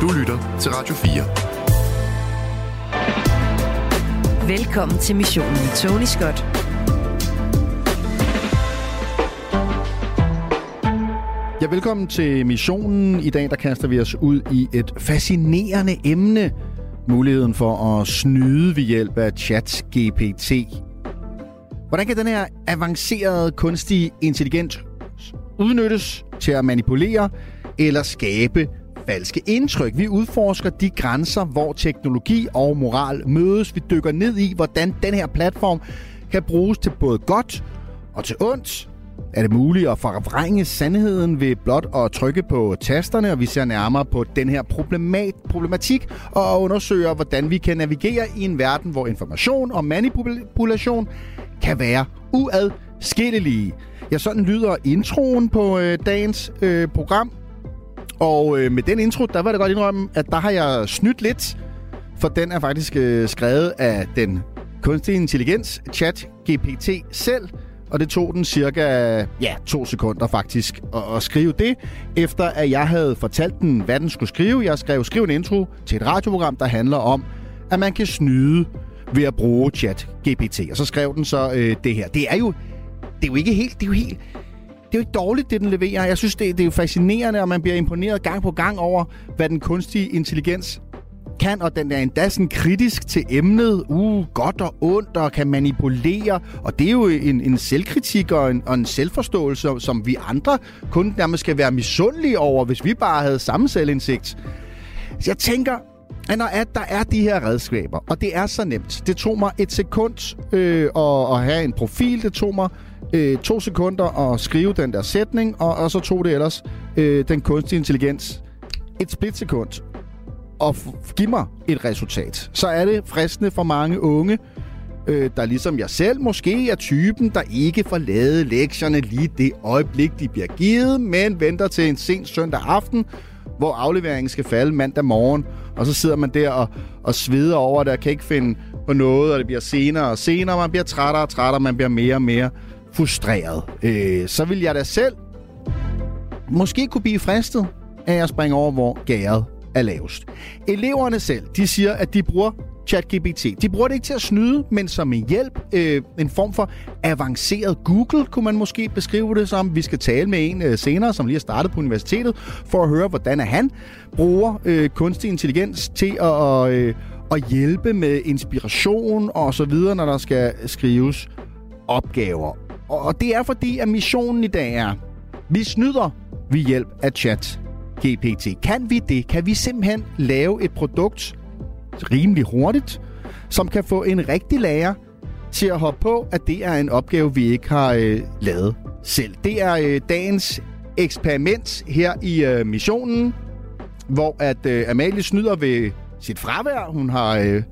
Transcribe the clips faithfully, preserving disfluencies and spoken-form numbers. Du lytter til Radio fire. Velkommen til missionen med Tony Scott. Ja, velkommen til missionen. I dag der kaster vi os ud i et fascinerende emne. Muligheden for at snyde ved hjælp af ChatGPT. Hvordan kan den her avancerede kunstige intelligens udnyttes til at manipulere eller skabe falske indtryk? Vi udforsker de grænser, hvor teknologi og moral mødes. Vi dykker ned i, hvordan den her platform kan bruges til både godt og til ondt. Er det muligt at forvrænge sandheden ved blot at trykke på tasterne, og vi ser nærmere på den her problemat- problematik og undersøger, hvordan vi kan navigere i en verden, hvor information og manipulation kan være uadskillelige. Ja, sådan lyder introen på øh, dagens øh, program, og øh, med den intro, der var det godt indrømme, at der har jeg snydt lidt, for den er faktisk øh, skrevet af den kunstige intelligens, ChatGPT selv. Og det tog den cirka ja, to sekunder faktisk at, at skrive det, efter at jeg havde fortalt den, hvad den skulle skrive. Jeg skrev, skriv en intro til et radioprogram, der handler om, at man kan snyde ved at bruge ChatGPT. Og så skrev den så øh, det her. Det er jo, det er jo ikke helt, det er jo helt, det er jo ikke dårligt, det den leverer. Jeg synes, det, det er jo fascinerende, og man bliver imponeret gang på gang over, hvad den kunstige intelligens kan, og den er endda sådan kritisk til emnet, uh, godt og ondt, og kan manipulere, og det er jo en, en selvkritik og en, og en selvforståelse, som vi andre kun nærmest skal være misundelige over, hvis vi bare havde samme selvindsigt. Så jeg tænker, at når at der er de her redskaber, og det er så nemt, det tog mig et sekund øh, at, at have en profil, det tog mig øh, to sekunder at skrive den der sætning, og, og så tog det ellers øh, den kunstige intelligens et splitsekund og give mig et resultat, så er det fristende for mange unge, øh, der ligesom jeg selv måske er typen, der ikke får lavet lektierne lige det øjeblik, de bliver givet, men venter til en sen søndag aften, hvor afleveringen skal falde mandag morgen, og så sidder man der og, og sveder over det, og kan ikke finde på noget, og det bliver senere og senere, man bliver trættere og trættere, man bliver mere og mere frustreret. Øh, så vil jeg da selv måske kunne blive fristet af at springe over, hvor gæret er lavest. Eleverne selv, de siger, at de bruger ChatGPT. De bruger det ikke til at snyde, men som en hjælp, øh, en form for avanceret Google, kunne man måske beskrive det som. Vi skal tale med en øh, senere, som lige har startet på universitetet, for at høre, hvordan han bruger øh, kunstig intelligens til at, øh, at hjælpe med inspiration og så videre, når der skal skrives opgaver. Og, og det er fordi, at missionen i dag er, vi snyder ved hjælp af chat. G P T. Kan vi det? Kan vi simpelthen lave et produkt rimelig hurtigt, som kan få en rigtig lærer til at hoppe på, at det er en opgave, vi ikke har øh, lavet selv? Det er øh, dagens eksperiment her i øh, missionen, hvor at øh, Amalie snyder ved sit fravær. Hun har, øh,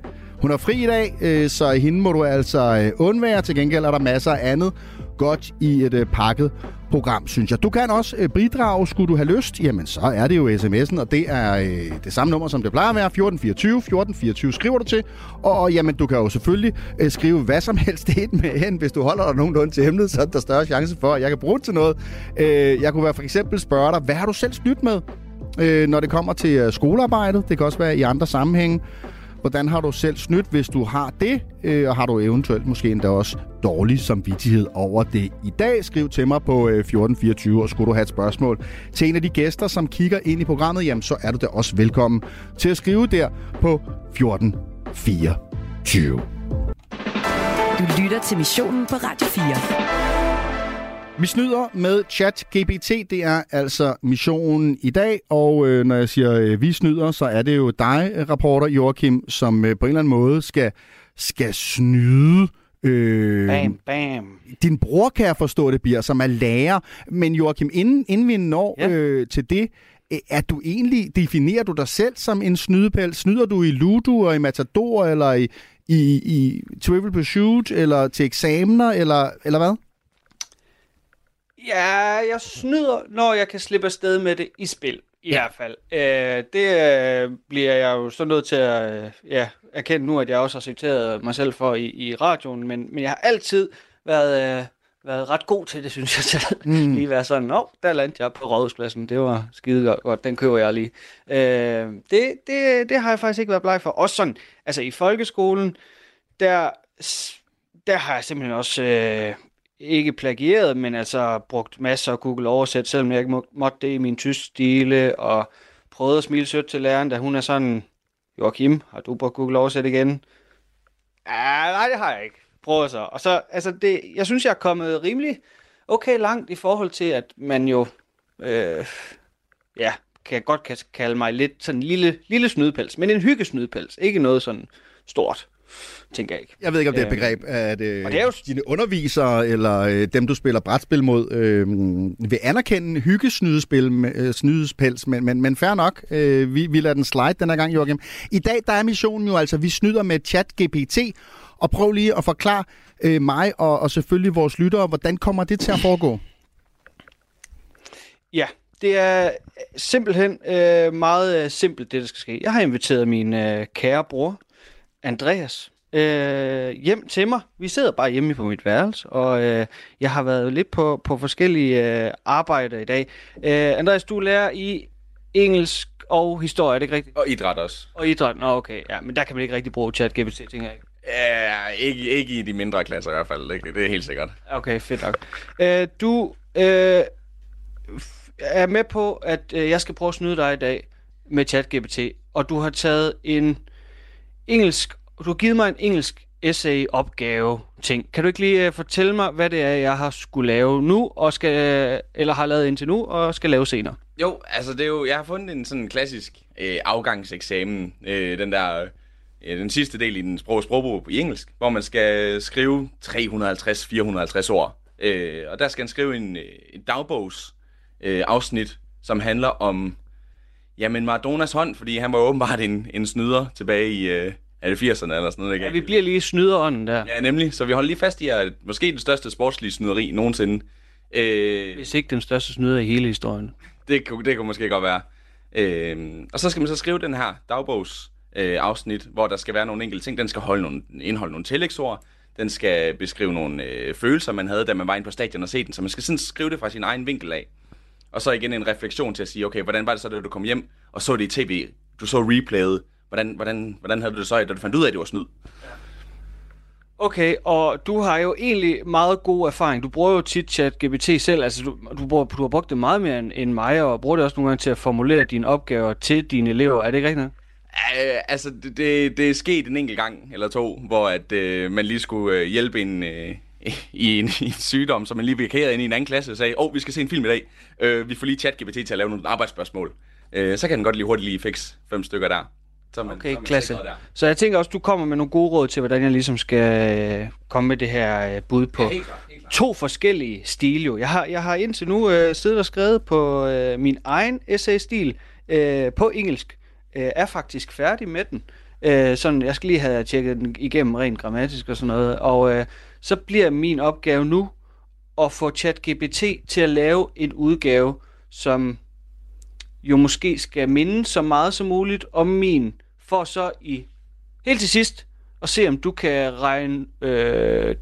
hun har fri i dag, øh, så hende må du altså øh, undvære. Til gengæld er der masser af andet godt i et øh, pakket program, synes jeg. Du kan også øh, bidrage, skulle du have lyst. Jamen, så er det jo sms'en, og det er øh, det samme nummer, som det plejer at være. fjorten fireogtyve, fjorten fireogtyve skriver du til. Og, og jamen, du kan jo selvfølgelig øh, skrive hvad som helst ind med hen, hvis du holder dig nogenlunde til emnet, så er der større chance for, at jeg kan bruge det til noget. Øh, jeg kunne være for eksempel spørge dig, hvad har du selv snydt med, øh, når det kommer til øh, skolearbejdet? Det kan også være i andre sammenhænge. Hvordan har du selv snydt, hvis du har det? Øh, og har du eventuelt måske endda også dårlig samvittighed over det i dag? Skriv til mig på øh, fjorten fireogtyve, og skulle du have et spørgsmål til en af de gæster, som kigger ind i programmet, jamen så er du da også velkommen til at skrive der på fjorten fireogtyve. Du lytter til missionen på Radio fire. Vi snyder med ChatGPT, det er altså missionen i dag, og øh, når jeg siger, øh, vi snyder, så er det jo dig, reporter Joakim, som øh, på en eller anden måde skal, skal snyde. Øh, bam, bam. Din bror, kan jeg forstå, det bliver, som er lærer, men Joakim, inden, inden vi når ja. øh, til det, er du egentlig, definerer du dig selv som en snydepæl? Snyder du i Ludo og i Matador, eller i, i, i Trivial Pursuit, eller til eksamener, eller, eller hvad? Ja, jeg snyder, når jeg kan slippe afsted med det i spil, i ja. hvert fald. Øh, det øh, bliver jeg jo så nødt til at øh, ja, erkende nu, at jeg også har citeret mig selv for i, i radioen, men, men jeg har altid været øh, været ret god til det, synes jeg selv. Mm. Lige være sådan, nå, der landte jeg på Rådhuspladsen, det var skide godt, den køber jeg lige. Øh, det, det, det har jeg faktisk ikke været bleg for. Også sådan, altså i folkeskolen, der, der har jeg simpelthen også øh, ikke plagieret, men altså brugt masser af Google Oversæt, selvom jeg ikke må, måtte det i min tysk stile, og prøvede at smile sødt til læreren, da hun er sådan, Joakim, har du brugt Google Oversæt igen? Ja, nej, det har jeg ikke. Prøver så. Og så, altså det, jeg synes, jeg er kommet rimelig okay langt i forhold til, at man jo, øh, ja, kan godt kan kalde mig lidt sådan en lille, lille snydepels, men en hyggesnydepels, ikke noget sådan stort, tænker jeg ikke. Jeg ved ikke, om det er et begreb, at øh, og det er jo... dine undervisere, eller øh, dem, du spiller brætspil mod, øh, vil anerkende hyggesnydespil, øh, snydespels, men, men, men fair nok, øh, vi, vi lader den slide den her gang, Joakim. I dag, der er missionen jo altså, vi snyder med ChatGPT. Og prøv lige at forklare øh, mig og, og selvfølgelig vores lyttere, hvordan kommer det til at foregå? Ja, det er simpelthen øh, meget øh, simpelt, det der skal ske. Jeg har inviteret min øh, kære bror, Andreas, øh, hjem til mig. Vi sidder bare hjemme på mit værelse, og øh, jeg har været lidt på, på forskellige øh, arbejder i dag. Øh, Andreas, du lærer i engelsk og historie, er det ikke rigtigt? Og idræt også. Og idræt, nå okay, ja, men der kan man ikke rigtig bruge ChatGPT, tænker jeg. Ja, ikke, ikke i de mindre klasser i hvert fald, ikke? Det er helt sikkert. Okay, fedt nok. Æ, du øh, er med på, at øh, jeg skal prøve at snyde dig i dag med ChatGPT, og du har taget en engelsk, du har givet mig en engelsk essay-opgave-ting. Kan du ikke lige øh, fortælle mig, hvad det er, jeg har skulle lave nu, og skal, øh, eller har lavet indtil nu, og skal lave senere? Jo, altså det er jo, jeg har fundet en sådan klassisk øh, afgangseksamen, øh, den der... Øh, den sidste del i den sprog, sprogbrug i engelsk, hvor man skal skrive tre hundrede og halvtreds til fire hundrede og halvtreds ord. Øh, og der skal man skrive en, en dagbogs øh, afsnit, som handler om jamen Maradonas hånd, fordi han var åbenbart en, en snyder tilbage i øh, firserne eller sådan noget. Ikke? Ja, vi bliver lige snyderånden der. Ja, nemlig. Så vi holder lige fast i, at måske den største sportslige snyderi nogensinde. Øh, Hvis ikke den største snyder i hele historien. Det kunne, det kunne måske godt være. Øh, og så skal man så skrive den her dagbogs afsnit, hvor der skal være nogle enkelte ting. Den skal holde nogle, indeholde nogle tillægsord. Den skal beskrive nogle øh, følelser, man havde, da man var inde på stadion og se den. Så man skal sådan skrive det fra sin egen vinkel af. Og så igen en refleksion til at sige, okay, hvordan var det så, da du kom hjem og så det i tv? Du så replayet. Hvordan, hvordan, hvordan havde du det så, da du fandt ud af, at det var snyd? Okay, og du har jo egentlig meget god erfaring. Du bruger jo tit ChatGPT selv. Altså, du, du, bruger, du har brugt det meget mere end, end mig, og bruger det også nogle gange til at formulere dine opgaver til dine elever. Er det ikke rigtigt noget? Uh, altså, det, det, det er sket en enkelt gang eller to, hvor at, uh, man lige skulle uh, hjælpe en, uh, i, en, i en sygdom, som man lige blev kæret ind i en anden klasse og sagde, åh, oh, vi skal se en film i dag, uh, vi får lige ChatGPT til at lave nogle arbejdsspørgsmål. Uh, så kan den godt lige hurtigt lige fikse fem stykker der. Så man, okay, så man klasse. Der. Så jeg tænker også, du kommer med nogle gode råd til, hvordan jeg ligesom skal uh, komme med det her uh, bud på ja, helt klart, helt klart. To forskellige stile. Jeg har, jeg har indtil nu uh, siddet og skrevet på uh, min egen essay-stil uh, på engelsk. Er faktisk færdig med den. Øh, sådan, jeg skal lige have tjekket den igennem rent grammatisk og sådan noget. Og øh, så bliver min opgave nu at få ChatGPT til at lave en udgave, som jo måske skal minde så meget som muligt om min, for så i helt til sidst at se, om du kan regne øh,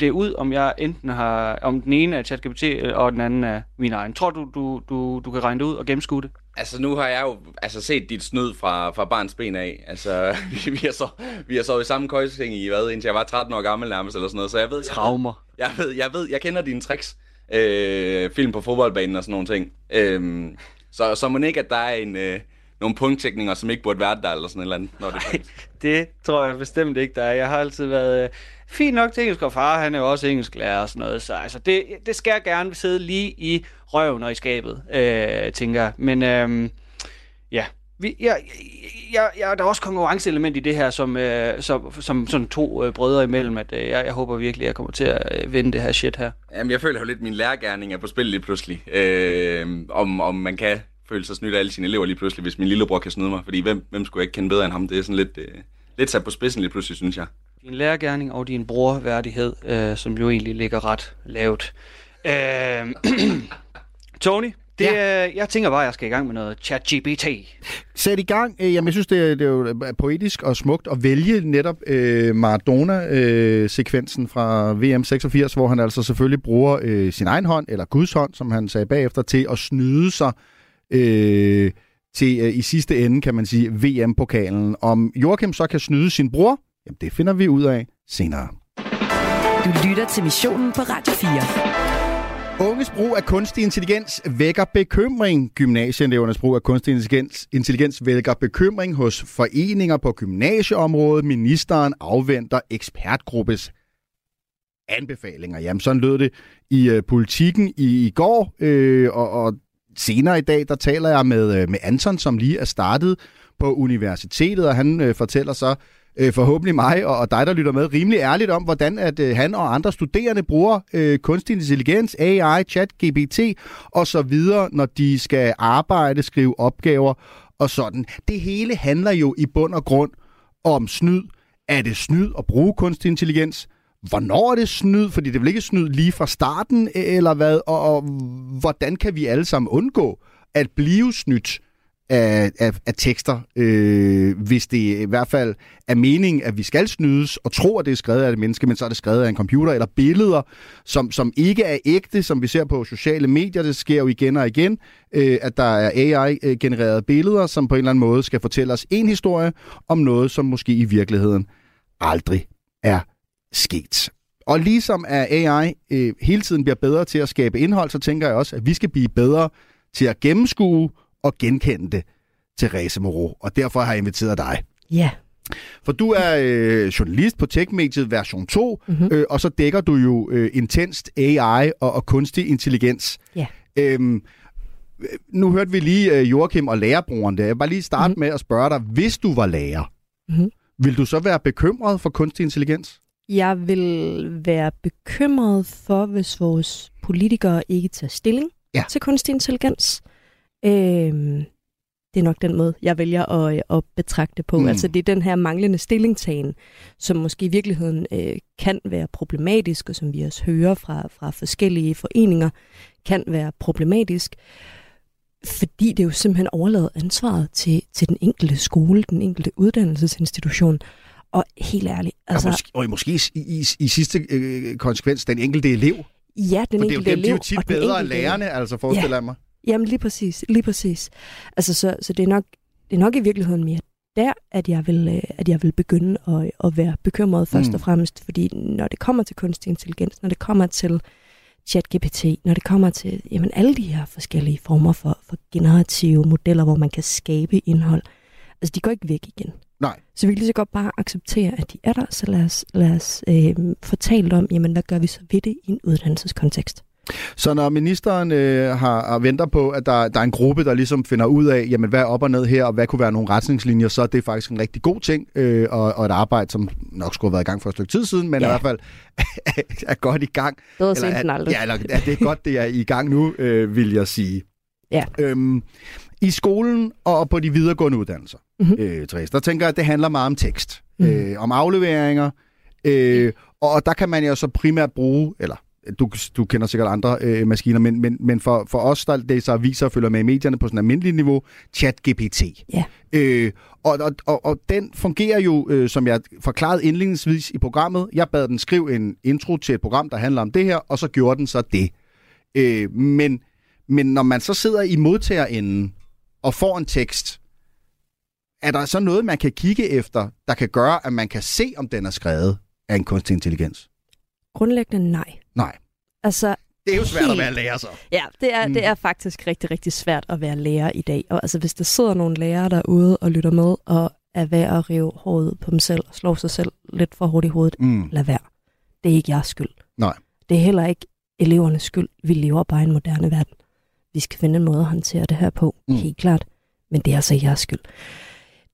det ud, om jeg enten har, om den ene er ChatGPT og den anden er min egen. Tror du, du, du, du kan regne det ud og gennemskue det? Altså, nu har jeg jo altså, set dit snyd fra, fra barns ben af. Altså, vi, vi, har så, vi har så i samme køjseng i, hvad, indtil jeg var tretten år gammel nærmest, eller sådan noget, så jeg ved... Traumer. Jeg ved, jeg ved, jeg, ved, jeg kender dine tricks. Øh, film på fodboldbanen og sådan nogle ting. Øh, så, så må ikke, at der er en, øh, nogle punkttekninger, som ikke burde være der, eller sådan et eller andet, når det er det tror jeg bestemt ikke, der er. Jeg har altid været øh, fint nok til engelsk, og far, han er jo også engelsklærer og sådan noget, så altså, det, det skal jeg gerne sidde lige i røven og i skabet, øh, tænker jeg. Men øh, ja, vi, jeg, jeg, jeg, der er også konkurrenceelement i det her, som, øh, som, som sådan to øh, brødre imellem, at øh, jeg, jeg håber virkelig, at jeg kommer til at øh, vinde det her shit her. Jamen, jeg føler jo lidt, min lærergerning er på spil lige pludselig. Øh, om, om man kan føle sig snydt af alle sine elever lige pludselig, hvis min lillebror kan snyde mig, fordi hvem, hvem skulle jeg ikke kende bedre end ham? Det er sådan lidt, øh, lidt sat på spidsen lige pludselig, synes jeg. Din lærergerning og din brorværdighed, øh, som jo egentlig ligger ret lavt. Øh, Tony, Det, ja. øh, jeg tænker bare, at jeg skal i gang med noget ChatGPT. Sæt i gang. Jamen, jeg synes, det er, det er jo poetisk og smukt at vælge netop øh, Maradona-sekvensen øh, fra V M seksogfirs, hvor han altså selvfølgelig bruger øh, sin egen hånd, eller Guds hånd, som han sagde bagefter, til at snyde sig øh, til øh, i sidste ende, kan man sige, V M-pokalen. Om Joakim så kan snyde sin bror, jamen, det finder vi ud af senere. Du lytter til Missionen på Radio fire. Unges brug af kunstig intelligens vækker bekymring. Gymnasieelevernes brug af kunstig intelligens, intelligens vækker bekymring hos foreninger på gymnasieområdet. Ministeren afventer ekspertgruppes anbefalinger. Jamen, sådan lød det i øh, Politiken i, i går, øh, og, og senere i dag, der taler jeg med, øh, med Anton, som lige er startet på universitetet, og han øh, fortæller så øh, forhåbentlig mig og, og dig, der lytter med, rimelig ærligt om, hvordan at øh, han og andre studerende bruger øh, kunstig intelligens, A I, ChatGPT og så videre, når de skal arbejde, skrive opgaver og sådan. Det hele handler jo i bund og grund om snyd. Er det snyd at bruge kunstig intelligens? Hvornår er det snyd? Fordi det er vel ikke snyd lige fra starten, eller hvad? Og, og hvordan kan vi alle sammen undgå at blive snydt af, af, af tekster, øh, hvis det i hvert fald er meningen, at vi skal snydes og tro, at det er skrevet af et menneske, men så er det skrevet af en computer, eller billeder, som, som ikke er ægte, som vi ser på sociale medier. Det sker jo igen og igen, øh, at der er A I-genererede billeder, som på en eller anden måde skal fortælle os en historie om noget, som måske i virkeligheden aldrig er sket. Og ligesom at A I øh, hele tiden bliver bedre til at skabe indhold, så tænker jeg også, at vi skal blive bedre til at gennemskue og genkende det, Therese Moreau. Og derfor har jeg inviteret dig. Ja. Yeah. For du er øh, journalist på tech-mediet version to, mm-hmm. øh, og så dækker du jo øh, intenst A I og, og kunstig intelligens. Ja. Yeah. Øhm, nu hørte vi lige øh, Joakim og lærerbroren der. Jeg vil bare lige starte mm-hmm. med at spørge dig, hvis du var lærer, mm-hmm. vil du så være bekymret for kunstig intelligens? Jeg vil være bekymret for, hvis vores politikere ikke tager stilling ja. til kunstig intelligens. Øhm, det er nok den måde, jeg vælger at, at betragte på. Mm. Altså det er den her manglende stillingtagen, som måske i virkeligheden øh, kan være problematisk, og som vi også hører fra, fra forskellige foreninger, kan være problematisk. Fordi det jo simpelthen overlader ansvaret til, til den enkelte skole, den enkelte uddannelsesinstitution. Og helt ærligt... Altså... Og, måske, og måske i, i, i sidste øh, konsekvens, den enkelte elev. Ja, den enkelte elev. For det er jo, dem, de er jo tit bedre end lærerne, altså forestiller jeg mig. Jamen lige præcis, lige præcis. Altså så, så det, er nok, det er nok i virkeligheden mere der, at jeg vil, at jeg vil begynde at, at være bekymret først mm. og fremmest. Fordi når det kommer til kunstig intelligens, når det kommer til ChatGPT, når det kommer til jamen, alle de her forskellige former for, for generative modeller, hvor man kan skabe indhold, altså de går ikke væk igen. Nej. Så vi kan lige så godt bare acceptere, at de er der, så lad os, lad os øh, fortælle om, jamen, hvad gør vi så ved det i en uddannelseskontekst. Så når ministeren øh, har venter på, at der, der er en gruppe, der ligesom finder ud af, jamen, hvad er op og ned her, og hvad kunne være nogle retningslinjer, så er det faktisk en rigtig god ting, øh, og, og et arbejde, som nok skulle have været i gang for et stykke tid siden, men ja. i hvert fald er godt i gang. Bedre sent end aldrig. Ja, eller er det godt, det er i gang nu, øh, vil jeg sige. Ja. Øhm, I skolen og på de videregående uddannelser, mm-hmm. øh, Therese, der tænker jeg, at det handler meget om tekst, mm-hmm. øh, om afleveringer, øh, og der kan man jo så primært bruge, eller Du, du kender sikkert andre øh, maskiner, men, men, men for, for os, der læser aviser og følger med i medierne på sådan et almindeligt niveau, ChatGPT. Yeah. Øh, og, og, og, og den fungerer jo, øh, som jeg forklarede indledningsvis i programmet. Jeg bad den skrive en intro til et program, der handler om det her, og så gjorde den så det. Øh, men, men når man så sidder i modtagerenden og får en tekst, er der så noget, man kan kigge efter, der kan gøre, at man kan se, om den er skrevet af en kunstig intelligens? Grundlæggende nej. Nej. Altså, det er jo svært helt... at være lærer så. Ja, det er, mm. det er faktisk rigtig, rigtig svært at være lærer i dag. Og altså, hvis der sidder nogle lærere derude og lytter med og er ved at rive håret på dem selv og slå sig selv lidt for hårdt i hovedet, mm. lad være. Det er ikke jeres skyld. Nej. Det er heller ikke elevernes skyld. Vi lever bare i en moderne verden. Vi skal finde en måde at håndtere det her på, mm. helt klart. Men det er altså jeres skyld.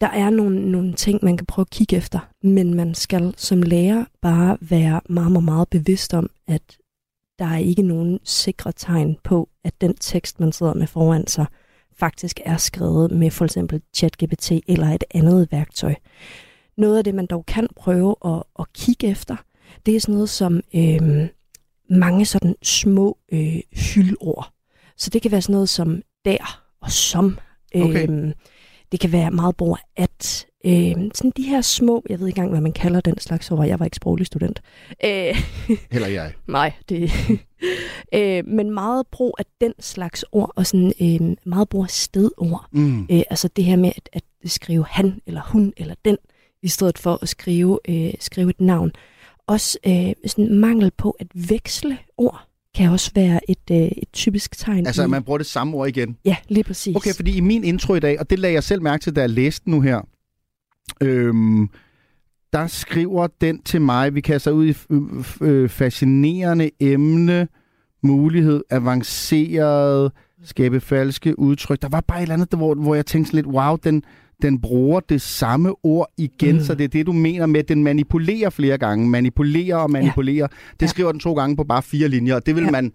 Der er nogle, nogle ting, man kan prøve at kigge efter, men man skal som lærer bare være meget, meget, meget bevidst om, at der er ikke nogen sikre tegn på, at den tekst, man sidder med foran sig, faktisk er skrevet med for eksempel ChatGPT eller et andet værktøj. Noget af det, man dog kan prøve at, at kigge efter, det er sådan noget som øh, mange sådan små øh, hyldord. Så det kan være sådan noget som der og som. Okay. Øhm, det kan være meget brug af at. Øhm, sådan de her små, jeg ved ikke engang, hvad man kalder den slags ord. Jeg var ikke sproglig student. Øh, Heller jeg. Nej, det øh, men meget brug af den slags ord, og sådan øh, meget brug af stedord. Mm. Øh, altså det her med at, at skrive han, eller hun, eller den, i stedet for at skrive, øh, skrive et navn. Også øh, sådan mangel på at veksle ord kan også være et, øh, et typisk tegn. Altså, i... man bruger det samme ord igen? Ja, lige præcis. Okay, fordi i min intro i dag, og det lagde jeg selv mærke til, da jeg læste nu her, øhm, der skriver den til mig, vi kaster ud i øh, fascinerende emne, mulighed, avanceret, skabe falske udtryk. Der var bare et eller andet, hvor, hvor jeg tænkte lidt, wow, den... den bruger det samme ord igen, mm. så det er det, du mener med, at den manipulerer flere gange. Manipulerer og manipulerer. Ja. Det skriver ja. den to gange på bare fire linjer, og det vil, ja. man,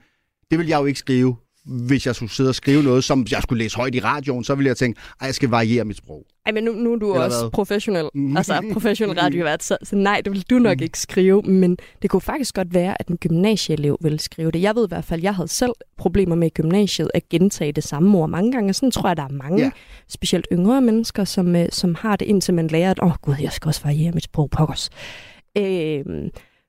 det vil jeg jo ikke skrive, hvis jeg skulle sidde og skrive noget, som jeg skulle læse højt i radioen, så ville jeg tænke, at jeg skal variere mit sprog. Ej, men nu, nu er du Eller også hvad? professionel, mm. altså professionel radiovært, så, så nej, det vil du nok mm. ikke skrive, men det kunne faktisk godt være, at en gymnasieelev ville skrive det. Jeg ved i hvert fald, jeg havde selv problemer med i gymnasiet at gentage det samme ord mange gange, og sådan tror jeg, der er mange, yeah. specielt yngre mennesker, som, som har det, indtil man lærer, at åh oh, gud, jeg skal også variere mit sprog, pokkers. Øh,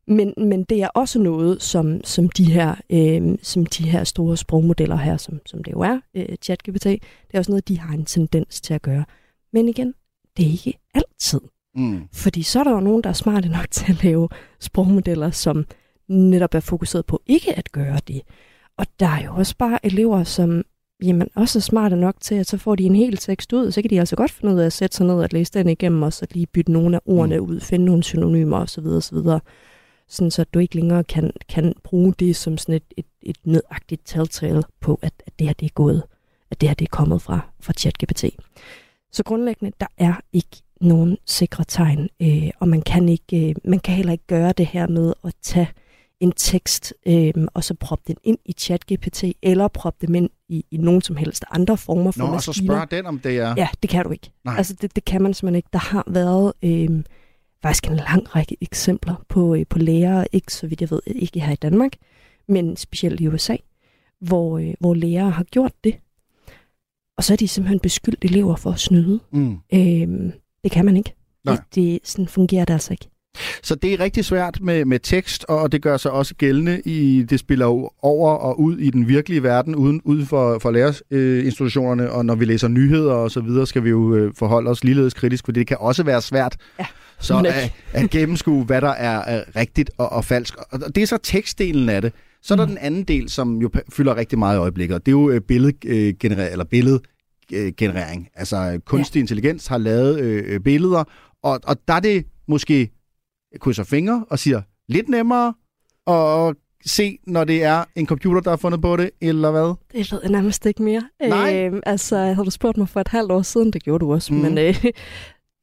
Men, men det er også noget, som, som, de her, øh, som de her store sprogmodeller her, som, som det jo er, øh, ChatGPT, det er også noget, de har en tendens til at gøre. Men igen, det er ikke altid. Mm. Fordi så er der jo nogen, der er smarte nok til at lave sprogmodeller, som netop er fokuseret på ikke at gøre det. Og der er jo også bare elever, som jamen, også er smarte nok til, at så får de en hel tekst ud, så kan de altså godt finde ud af at sætte sig ned og læse den igennem, og så lige bytte nogle af ordene ud, finde nogle synonymer osv. osv., sådan så du ikke længere kan, kan bruge det som sådan et, et, et nødagtigt telltale på, at, at det her det er gået, at det her det er kommet fra, fra ChatGPT. Så grundlæggende, der er ikke nogen sikre tegn, øh, og man kan, ikke, øh, man kan heller ikke gøre det her med at tage en tekst øh, og så proppe den ind i ChatGPT, eller proppe dem ind i, i nogen som helst andre former for Nå, maskiner. Og så spørger den, om det er... Ja, det kan du ikke. Nej. Altså, det, det kan man simpelthen ikke. Der har været... Øh, faktisk en lang række eksempler på, øh, på lærere, ikke så vidt jeg ved, ikke her i Danmark, men specielt i U S A, hvor, øh, hvor lærere har gjort det. Og så er de simpelthen beskyldt elever for at snyde. Mm. Øhm, det kan man ikke. Det, det, sådan fungerer det altså ikke. Så det er rigtig svært med, med tekst, og det gør sig også gældende i, det spiller over og ud i den virkelige verden, uden, uden for, for lærerinstitutionerne, øh, og når vi læser nyheder og så videre, skal vi jo øh, forholde os ligeledes kritisk, for det kan også være svært ja, så at, at gennemskue, hvad der er, er rigtigt og, og falsk. Og det er så tekstdelen af det. Så er der mm. den anden del, som jo fylder rigtig meget i øjeblikket, og det er jo øh, billedgener- eller billedgenerering. Altså kunstig ja. intelligens har lavet øh, billeder, og, og der er det måske... krydser fingre og siger lidt nemmere og se, når det er en computer, der har fundet på det, eller hvad? Det ved jeg nærmest ikke mere. Nej. Øh, altså, havde du spurgt mig for et halvt år siden, det gjorde du også, mm. men øh,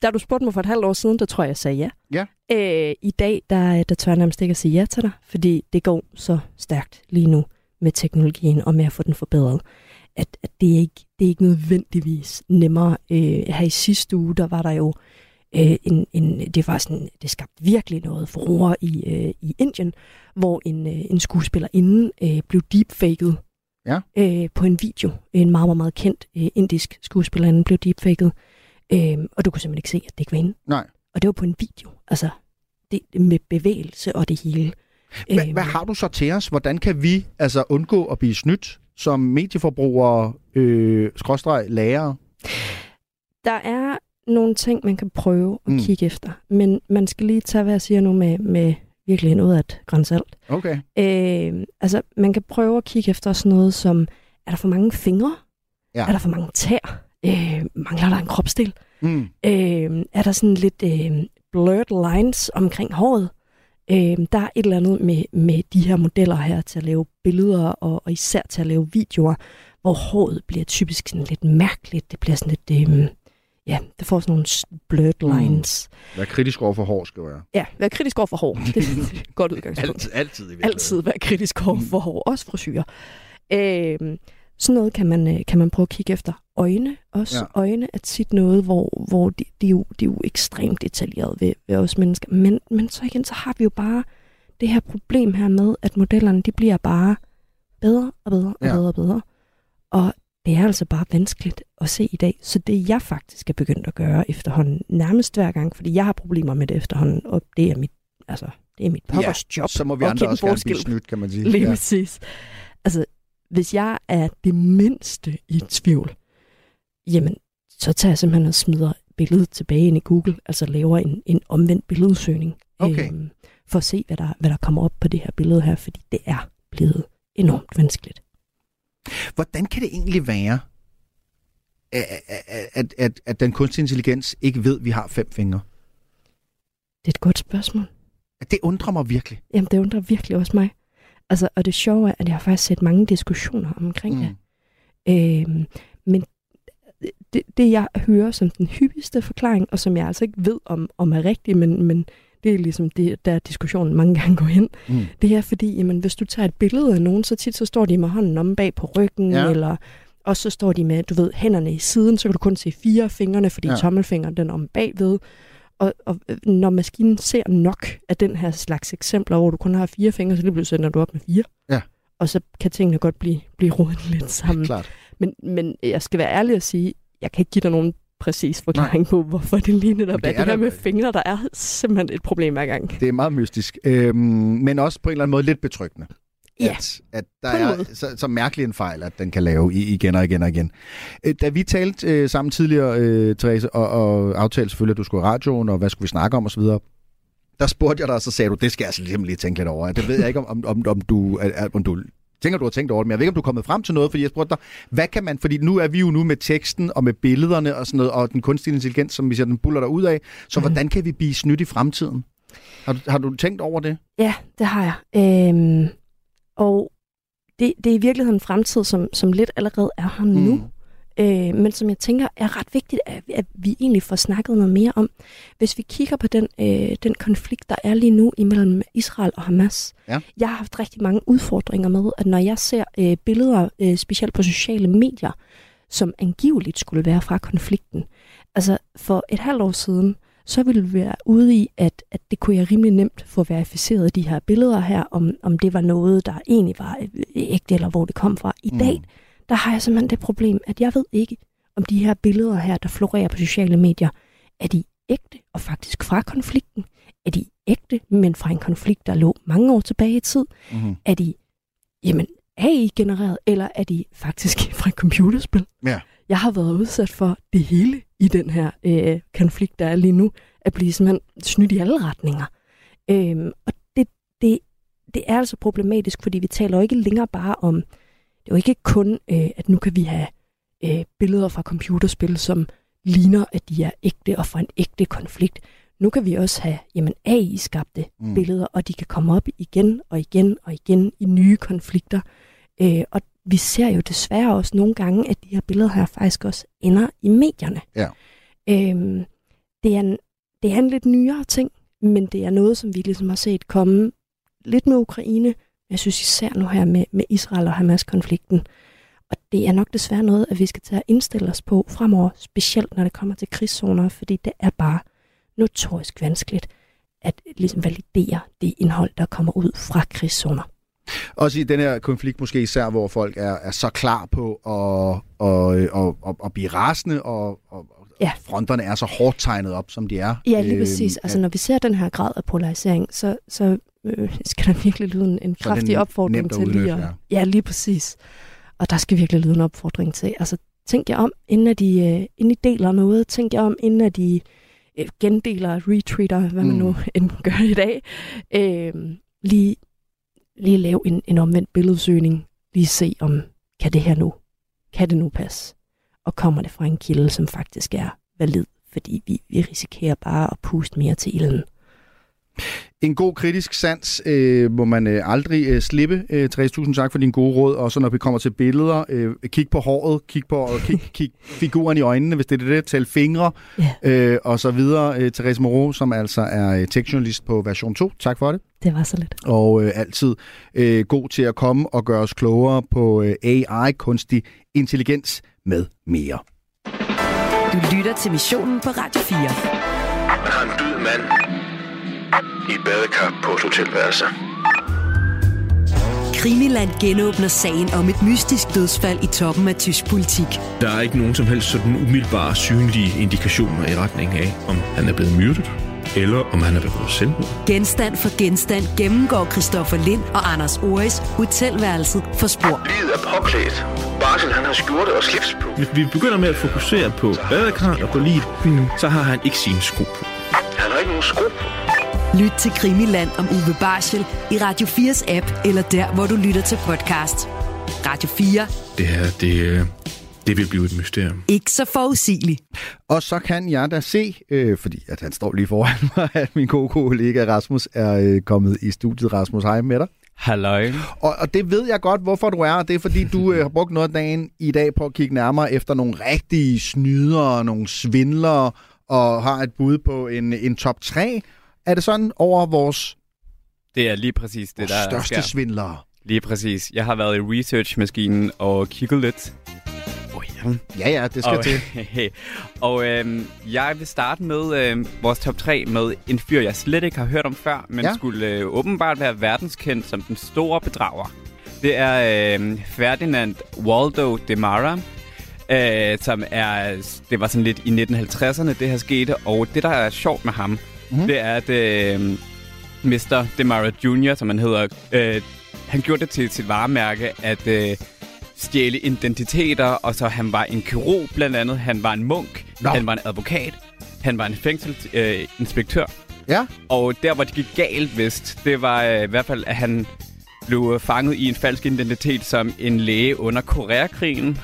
da du spurgte mig for et halvt år siden, der tror jeg, jeg sagde ja. Ja. Øh, I dag, der, der tør jeg nærmest ikke at sige ja til dig, fordi det går så stærkt lige nu med teknologien og med at få den forbedret, at, at det, er ikke, det er ikke nødvendigvis nemmere. Øh, her i sidste uge, der var der jo Øh, en, en, det var sådan, det skabte virkelig noget furore i, øh, i Indien, hvor en, øh, en skuespillerinde øh, blev deepfaket ja. øh, på en video. En meget, meget, meget kendt øh, indisk skuespillerinde blev deepfaket, øh, og du kunne simpelthen ikke se, at det ikke var hende. Nej. Og det var på en video, altså det, med bevægelse og det hele. Hva, øh, hvad har du så til os? Hvordan kan vi altså undgå at blive snydt som medieforbrugere, øh, skråstreg, lærere? Der er nogle ting, man kan prøve at mm. kigge efter. Men man skal lige tage, hvad jeg siger nu, med, med virkelig en ud af et grænsalt. Okay. Øh, altså, man kan prøve at kigge efter sådan noget som, er der for mange fingre? Ja. Er der for mange tær? Øh, mangler der en kropsdel? Mm. Øh, er der sådan lidt øh, blurred lines omkring håret? Øh, der er et eller andet med, med de her modeller her til at lave billeder, og, og især til at lave videoer, hvor håret bliver typisk sådan lidt mærkeligt. Det bliver sådan lidt... Øh, Ja, der får sådan nogle blurred lines. Mm. Vær kritisk over for hår, skal jeg. Ja, vær kritisk over for hår. Det er et godt udgangspunkt. Alt, altid. Altid vær kritisk over for hår, også frisyrer. Øh, sådan noget kan man, kan man prøve at kigge efter. Øjne også. Ja. Øjne er tit noget, hvor, hvor det de er, de er jo ekstremt detaljeret ved, ved os mennesker. Men, men så igen, så har vi jo bare det her problem her med, at modellerne de bliver bare bedre og bedre og ja. bedre og bedre. Og det er altså bare vanskeligt at se i dag. Så det jeg faktisk er begyndt at gøre efterhånden, nærmest hver gang, fordi jeg har problemer med det efterhånden, og det er mit, altså, det er mit pokkers ja, job. Så må vi andre også forskel. Gerne blive snydt, kan man sige. Lige ja. Præcis. Altså, hvis jeg er det mindste i tvivl, jamen, så tager jeg simpelthen og smider billedet tilbage ind i Google, altså laver en, en omvendt billedsøgning, okay. øhm, for at se, hvad der, hvad der kommer op på det her billede her, fordi det er blevet enormt vanskeligt. Hvordan kan det egentlig være, at, at, at, at den kunstig intelligens ikke ved, at vi har fem fingre? Det er et godt spørgsmål. Det undrer mig virkelig. Jamen, det undrer virkelig også mig. Altså, og det sjove er, at jeg har faktisk set mange diskussioner omkring det. Mm. Øhm, men det, det, jeg hører som den hyppigste forklaring, og som jeg altså ikke ved, om, om er rigtig, men, men det er ligesom det, der diskussionen mange gange går hen. Mm. Det er fordi, jamen, hvis du tager et billede af nogen, så tit så står de med hånden om bag på ryggen, ja. Eller også så står de med, du ved, hænderne i siden, så kan du kun se fire fingrene, fordi ja. Tommelfingeren den er om bagved. Og, og når maskinen ser nok af den her slags eksempler, hvor du kun har fire fingre, så lige pludselig sender du op med fire. Ja. Og så kan tingene godt blive, blive rodet lidt sammen. Ja, klart. Men, men jeg skal være ærlig at sige, jeg kan ikke give dig nogen præcis forklaring Nej. På, hvorfor det ligner der. Det, det her der... med fingre, der er simpelthen et problem hver gang. Det er meget mystisk, øhm, men også på en eller anden måde lidt betryggende. Ja. At, at der er så, så mærkelig en fejl, at den kan lave igen og igen og igen. Da vi talte øh, sammen tidligere, øh, Therese, og, og aftalte selvfølgelig, at du skulle i radioen, og hvad skulle vi snakke om osv., der spurgte jeg dig, og så sagde du, det skal jeg altså lige tænke lidt over. Det ved jeg ikke, om, om, om, du, om du tænker, du har tænkt over det, men jeg ved ikke, om du er kommet frem til noget, fordi jeg spurgte dig, hvad kan man, fordi nu er vi jo nu med teksten og med billederne og sådan noget, og den kunstige intelligens, som vi siger, den buller der ud af, så mm. hvordan kan vi blive snydt i fremtiden? Har du, har du tænkt over det? Ja, det har jeg. Øhm... Og det, det er i virkeligheden en fremtid, som, som lidt allerede er her nu, mm. øh, men som jeg tænker er ret vigtigt, at, at vi egentlig får snakket noget mere om. Hvis vi kigger på den, øh, den konflikt, der er lige nu imellem Israel og Hamas. Ja. Jeg har haft rigtig mange udfordringer med, at når jeg ser øh, billeder, øh, specielt på sociale medier, som angiveligt skulle være fra konflikten. Altså for et halvt år siden, så ville vi være ude i, at, at det kunne jeg rimelig nemt få verificeret de her billeder her, om, om det var noget, der egentlig var ægte, eller hvor det kom fra. I mm. dag, der har jeg simpelthen det problem, at jeg ved ikke, om de her billeder her, der florerer på sociale medier, er de ægte og faktisk fra konflikten? Er de ægte, men fra en konflikt, der lå mange år tilbage i tid? Mm. Er de, jamen, A I-genereret, eller er de faktisk fra et computerspil? Ja. Jeg har været udsat for det hele i den her øh, konflikt, der er lige nu, at blive simpelthen snydt i alle retninger. Øhm, og det, det, det er altså problematisk, fordi vi taler jo ikke længere bare om, det er jo ikke kun, øh, at nu kan vi have øh, billeder fra computerspil, som ligner, at de er ægte og fra en ægte konflikt. Nu kan vi også have jamen, A I-skabte mm. billeder, og de kan komme op igen og igen og igen i nye konflikter. Øh, og vi ser jo desværre også nogle gange, at de her billeder her faktisk også ender i medierne. Ja. Øhm, det, er en, det er en lidt nyere ting, men det er noget, som vi ligesom har set komme lidt med Ukraine. Jeg synes især nu her med, med Israel og Hamas-konflikten. Og det er nok desværre noget, at vi skal tage at indstille os på fremover, specielt når det kommer til krigszoner, fordi det er bare notorisk vanskeligt at ligesom validere det indhold, der kommer ud fra krigszoner. Også i den her konflikt måske især, hvor folk er, er så klar på at, at, at, at, at blive rasende, og at, ja. Fronterne er så hårdt tegnet op, som de er. Ja, lige præcis. Æm, altså, når vi ser den her grad af polarisering, så, så øh, skal der virkelig lyde en, en kraftig opfordring til lige at... Ja, lige præcis. Og der skal virkelig lyde en opfordring til. Altså, tænk jer om, inden at de, øh, inden de deler noget, tænk jer om, inden at de øh, gendeler, retweeter, hvad man mm. nu end gør i dag, øh, lige... Lige lave en, en omvendt billedsøgning. Lige se om, kan det her nu? Kan det nu passe? Og kommer det fra en kilde, som faktisk er valid? Fordi vi, vi risikerer bare at puste mere til ilden. En god kritisk sans øh, må man øh, aldrig øh, slippe. Øh, Therese, tusind tak for dine gode råd. Og så når vi kommer til billeder, øh, kig på håret, kig på kig, kig figuren i øjnene, hvis det er det, tæl fingre yeah. øh, og så videre. Øh, Therese Moreau, som altså er tekstjournalist på version to. Tak for det. Det var så lidt. Og øh, altid øh, god til at komme og gøre os klogere på øh, A I, kunstig intelligens med mere. Du lytter til Missionen på Radio fire. Han død mand. I badekar på et hotelværelse. Krimiland genåbner sagen om et mystisk dødsfald i toppen af tysk politik. Der er ikke nogen som helst sådan umiddelbare synlige indikationer i retning af, om han er blevet myrdet, eller om han er begået selvmord. Genstand for genstand gennemgår Christoffer Lind og Anders Oris hotelværelset for spor. Livet er påklædt. Barsel, han har skjorte og slips på. Hvis vi begynder med at fokusere på badekarret og på livet, så har han ikke sine sko på. Han har ikke nogen sko på. Lyt til Krimiland om Uwe Barsel i Radio fires app, eller der, hvor du lytter til podcast. Radio fire. Det her, det... Det vil blive et mysterium. Ikke så forudsigeligt. Og så kan jeg da se, øh, fordi at han står lige foran mig, at min gode kollega Rasmus er øh, kommet i studiet. Rasmus, hej med dig. Halløj. Og, og det ved jeg godt, hvorfor du er, og det er, fordi du øh, har brugt noget af dagen i dag på at kigge nærmere efter nogle rigtige snydere, nogle svindlere, og har et bud på en, en top tre. Er det sådan over vores... Det er lige præcis det, der er største sker. Svindlere. Lige præcis. Jeg har været i researchmaskinen og kigget lidt. Ja, ja, det skal og, til. og øh, jeg vil starte med øh, vores top tre med en fyr, jeg slet ikke har hørt om før, men ja. skulle øh, åbenbart være verdenskendt som den store bedrager. Det er øh, Ferdinand Waldo Demara, øh, som er, det var sådan lidt i nitten halvtredserne, det her skete, og det, der er sjovt med ham, mm-hmm. det er, at øh, mister Demara junior, som han hedder, øh, han gjorde det til sit varemærke, at... Øh, stjæle identiteter, og så han var en kirurg blandt andet, han var en munk, no. han var en advokat, han var en fængselsinspektør. Øh, ja. Og der, hvor det gik galt vist, det var øh, i hvert fald, at han blev fanget i en falsk identitet som en læge under Koreakrigen.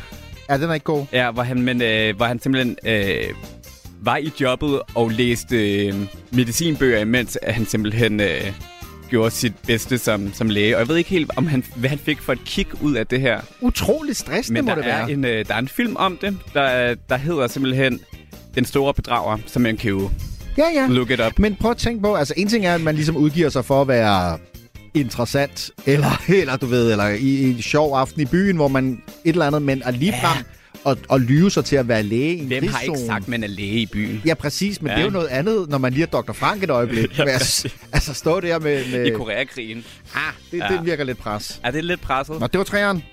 Ja, den er ikke god. Ja, hvor han, men, øh, hvor han simpelthen øh, var i jobbet og læste øh, medicinbøger, imens at han simpelthen... Øh, gjorde sit bedste som, som læge, og jeg ved ikke helt, om han, hvad han fik for et kick ud af det her. Utrolig stressende må det være. Men der er en film om det, der, der hedder simpelthen Den Store Bedrager, som er en K O. Ja, ja. Look it up. Men prøv at tænke på, altså en ting er, at man ligesom udgiver sig for at være interessant, eller, eller du ved, eller i en sjov aften i byen, hvor man et eller andet, men er lige frem. Ja. Og, og lyve sig til at være læge i en krigszone. Hvem har ikke sagt, man er læge i byen? Ja, præcis, men ja. Det er jo noget andet, når man lige har doktor Frank et øjeblik. Ja, altså, altså stå der med... med... I Koreakrigen. Ah, det, ja. Det virker lidt pres. Ja, det er lidt presset. Nå, det var træeren.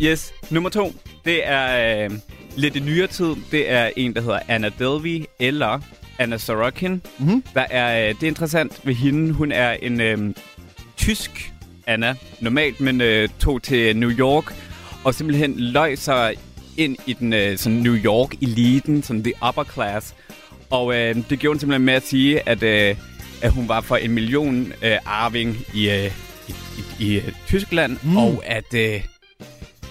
Yes. Nummer to, det er øh, lidt i nyere tid. Det er en, der hedder Anna Delvey eller Anna Sorokin. Mm-hmm. Der er, øh, det er interessant ved hende. Hun er en øh, tysk Anna, normalt, men øh, tog til New York og simpelthen løg sig... ind i den øh, sådan New York-eliten, sådan the upper class. Og øh, det gjorde hun simpelthen med at sige, at, øh, at hun var for en million øh, arving i, øh, i, i, i Tyskland, mm. og at øh,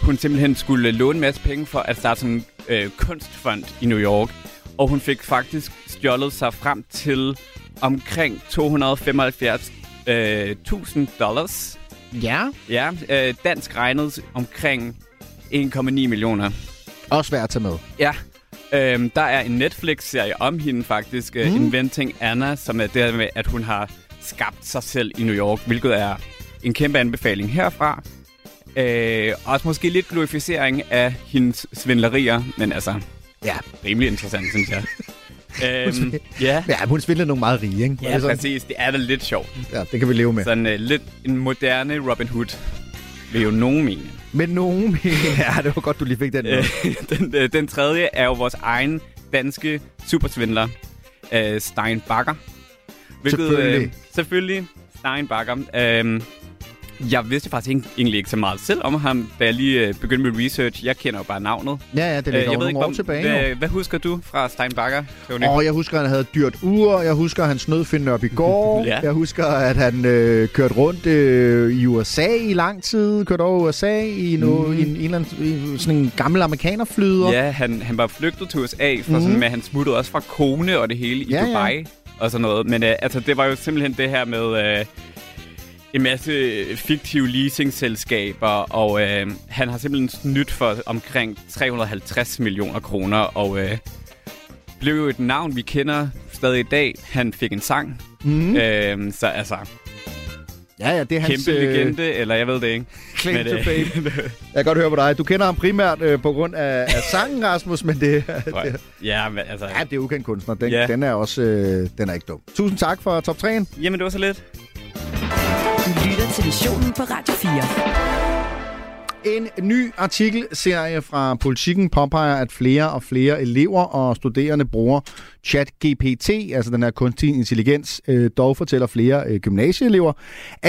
hun simpelthen skulle låne en masse penge for at starte sådan en øh, kunstfond i New York. Og hun fik faktisk stjålet sig frem til omkring to hundrede femoghalvfjerds tusind dollars. Ja. Ja, øh, dansk regnet omkring en komma ni millioner. Også værd at tage med. Ja. Øhm, der er en Netflix-serie om hende faktisk, mm. Inventing Anna, som er det med, at hun har skabt sig selv i New York, hvilket er en kæmpe anbefaling herfra. Øh, også måske lidt glorificering af hendes svindlerier, men altså, ja, rimelig interessant, synes jeg. øhm, ja. ja, hun svindlede nogle meget rige, ikke? Ja, det præcis. Det er da lidt sjovt. Ja, det kan vi leve med. Sådan øh, lidt en moderne Robin Hood, vil jo nogen mene. Men nogen... ja, det var godt, du lige fik den. den, den tredje er jo vores egen danske supersvindler, øh, Stein Bakker. Hvilket, selvfølgelig. Øh, selvfølgelig, Stein Bakker. Øh, jeg vidste faktisk ikke, egentlig ikke så meget selv om ham, da jeg lige øh, begyndte med research. Jeg kender jo bare navnet. Ja, ja, det ligger øh, jo nogle år tilbage. Hvad, hvad husker du fra Stein Bakker? Åh, jeg husker, at han havde et dyrt ur. Jeg husker, at han snød Finn op i går. ja. Jeg husker, at han øh, kørte rundt øh, i U S A i lang tid. Kørte over U S A i, no, mm. i, en, i, en, anden, i sådan en gammel amerikanerflyder. Ja, han, han var flygtet til U S A, for mm. sådan, men han smuttede også fra kone og det hele i ja, Dubai ja. og sådan noget. Men øh, altså, det var jo simpelthen det her med... Øh, en masse fiktive leasingselskaber, og øh, han har simpelthen snydt for omkring tre hundrede og halvtreds millioner kroner, og øh, blev jo et navn, vi kender stadig i dag. Han fik en sang, mm. øh, så altså... Ja, ja, det er hans... Kæmpe legende, øh... eller jeg ved det ikke. Claim to fame. Jeg kan godt høre på dig. Du kender ham primært øh, på grund af, af sangen, Rasmus, men det... det... Ja, men altså... Ja, det er ukendt kunstner. Den, yeah. den er også... Øh, den er ikke dum. Tusind tak for top tre'en. Jamen, det var så lidt. Du lytter til Visionen på Radio fire. En ny artikelserie fra Politiken påpeger, at flere og flere elever og studerende bruger ChatGPT, altså den her kunstig intelligens. Øh, dog fortæller flere øh, gymnasieelever,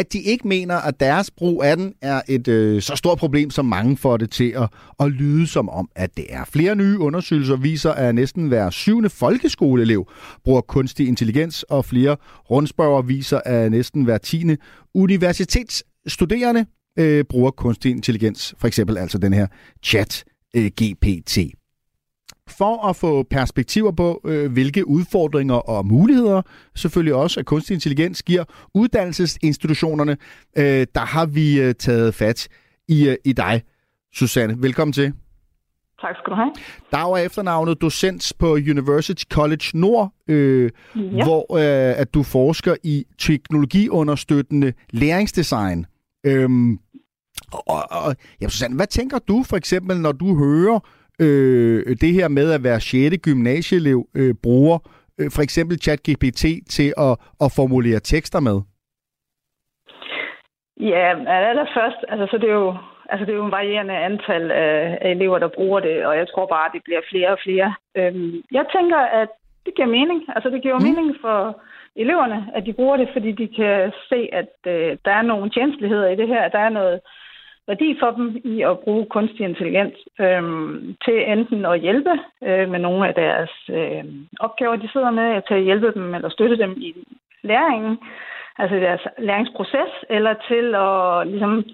at de ikke mener, at deres brug af den er et øh, så stort problem, som mange får det til at, at lyde som om, at det er. Flere nye undersøgelser viser, at næsten hver syvende folkeskoleelev bruger kunstig intelligens, og flere rundspørger viser, at næsten hver tiende universitetsstuderende øh, bruger kunstig intelligens, for eksempel altså den her chat G P T. Øh, For at få perspektiver på, øh, hvilke udfordringer og muligheder selvfølgelig også, at kunstig intelligens giver uddannelsesinstitutionerne, øh, der har vi øh, taget fat i, øh, i dig, Susanne. Velkommen til. Tak skal du have. Dag er efternavnet docent på University College Nord, øh, ja. hvor øh, at du forsker i teknologiunderstøttende læringsdesign. Øh, og, og, ja, Susanne, hvad tænker du for eksempel, når du hører Øh, det her med at være sjette gymnasieelev øh, bruger øh, for eksempel ChatGPT til at, at formulere tekster med? Ja, allerførst, altså så det er jo, altså det er jo en varierende antal af elever, der bruger det, og jeg tror bare, det bliver flere og flere. Øhm, jeg tænker, at det giver mening. Altså det giver mm. mening for eleverne, at de bruger det, fordi de kan se, at øh, der er nogle tjenesteligheder i det her, at der er noget værdi for dem i at bruge kunstig intelligens øh, til enten at hjælpe øh, med nogle af deres øh, opgaver, de sidder med, til at hjælpe dem eller støtte dem i læringen, altså deres læringsproces, eller til at ligesom,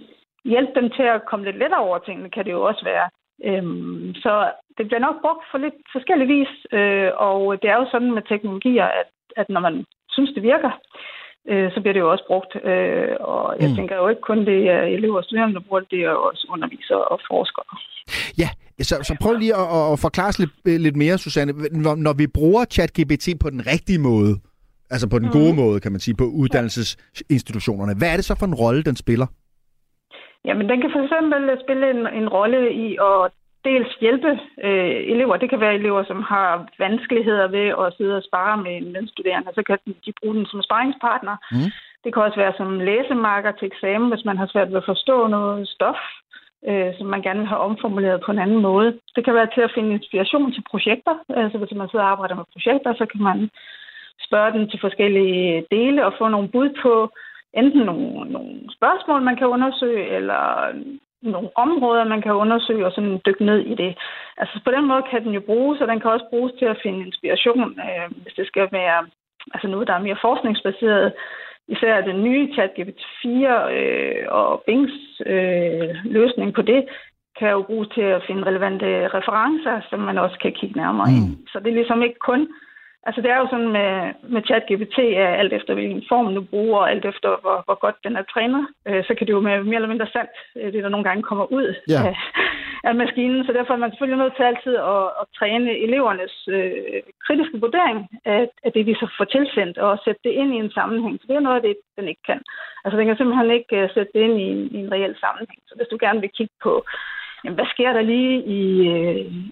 hjælpe dem til at komme lidt lettere over tingene, kan det jo også være. Øh, så det bliver nok brugt for lidt forskellig vis, øh, og det er jo sådan med teknologier, at, at når man synes, det virker, så bliver det jo også brugt, og jeg mm. tænker jo ikke kun, det er elever og studerende, der bruger det, det er også undervisere og forskere. Ja, så, så prøv lige at, at forklare os lidt, lidt mere, Susanne. Når, når vi bruger ChatGPT på den rigtige måde, altså på den gode mm. måde, kan man sige, på uddannelsesinstitutionerne, hvad er det så for en rolle, den spiller? Jamen, den kan for eksempel spille en, en rolle i at dels hjælpe øh, elever. Det kan være elever, som har vanskeligheder ved at sidde og spare med en medstuderende, så kan de bruge den som sparringspartner. Mm. Det kan også være som læsemarker til eksamen, hvis man har svært ved at forstå noget stof, øh, som man gerne vil have omformuleret på en anden måde. Det kan være til at finde inspiration til projekter. Altså hvis man sidder og arbejder med projekter, så kan man spørge dem til forskellige dele og få nogle bud på enten nogle, nogle spørgsmål, man kan undersøge, eller nogle områder, man kan undersøge og sådan dykke ned i det. Altså på den måde kan den jo bruges, og den kan også bruges til at finde inspiration, øh, hvis det skal være altså noget, der er mere forskningsbaseret. Især den nye ChatGPT fire øh, og Bings øh, løsning på det, kan jo bruges til at finde relevante referencer, som man også kan kigge nærmere mm. ind. Så det er ligesom ikke kun... Altså det er jo sådan med, med ChatGPT, at alt efter hvilken form du bruger, og alt efter hvor, hvor godt den er trænet, øh, så kan det jo være mere eller mindre sandt, det der nogle gange kommer ud ja. af, af maskinen. Så derfor er man selvfølgelig nødt til altid at, at træne elevernes øh, kritiske vurdering af, af det, de så får tilsendt, og sætte det ind i en sammenhæng. Så det er noget af det, den ikke kan. Altså den kan simpelthen ikke uh, sætte det ind i en, i en reel sammenhæng. Så hvis du gerne vil kigge på... Jamen, hvad sker der lige i,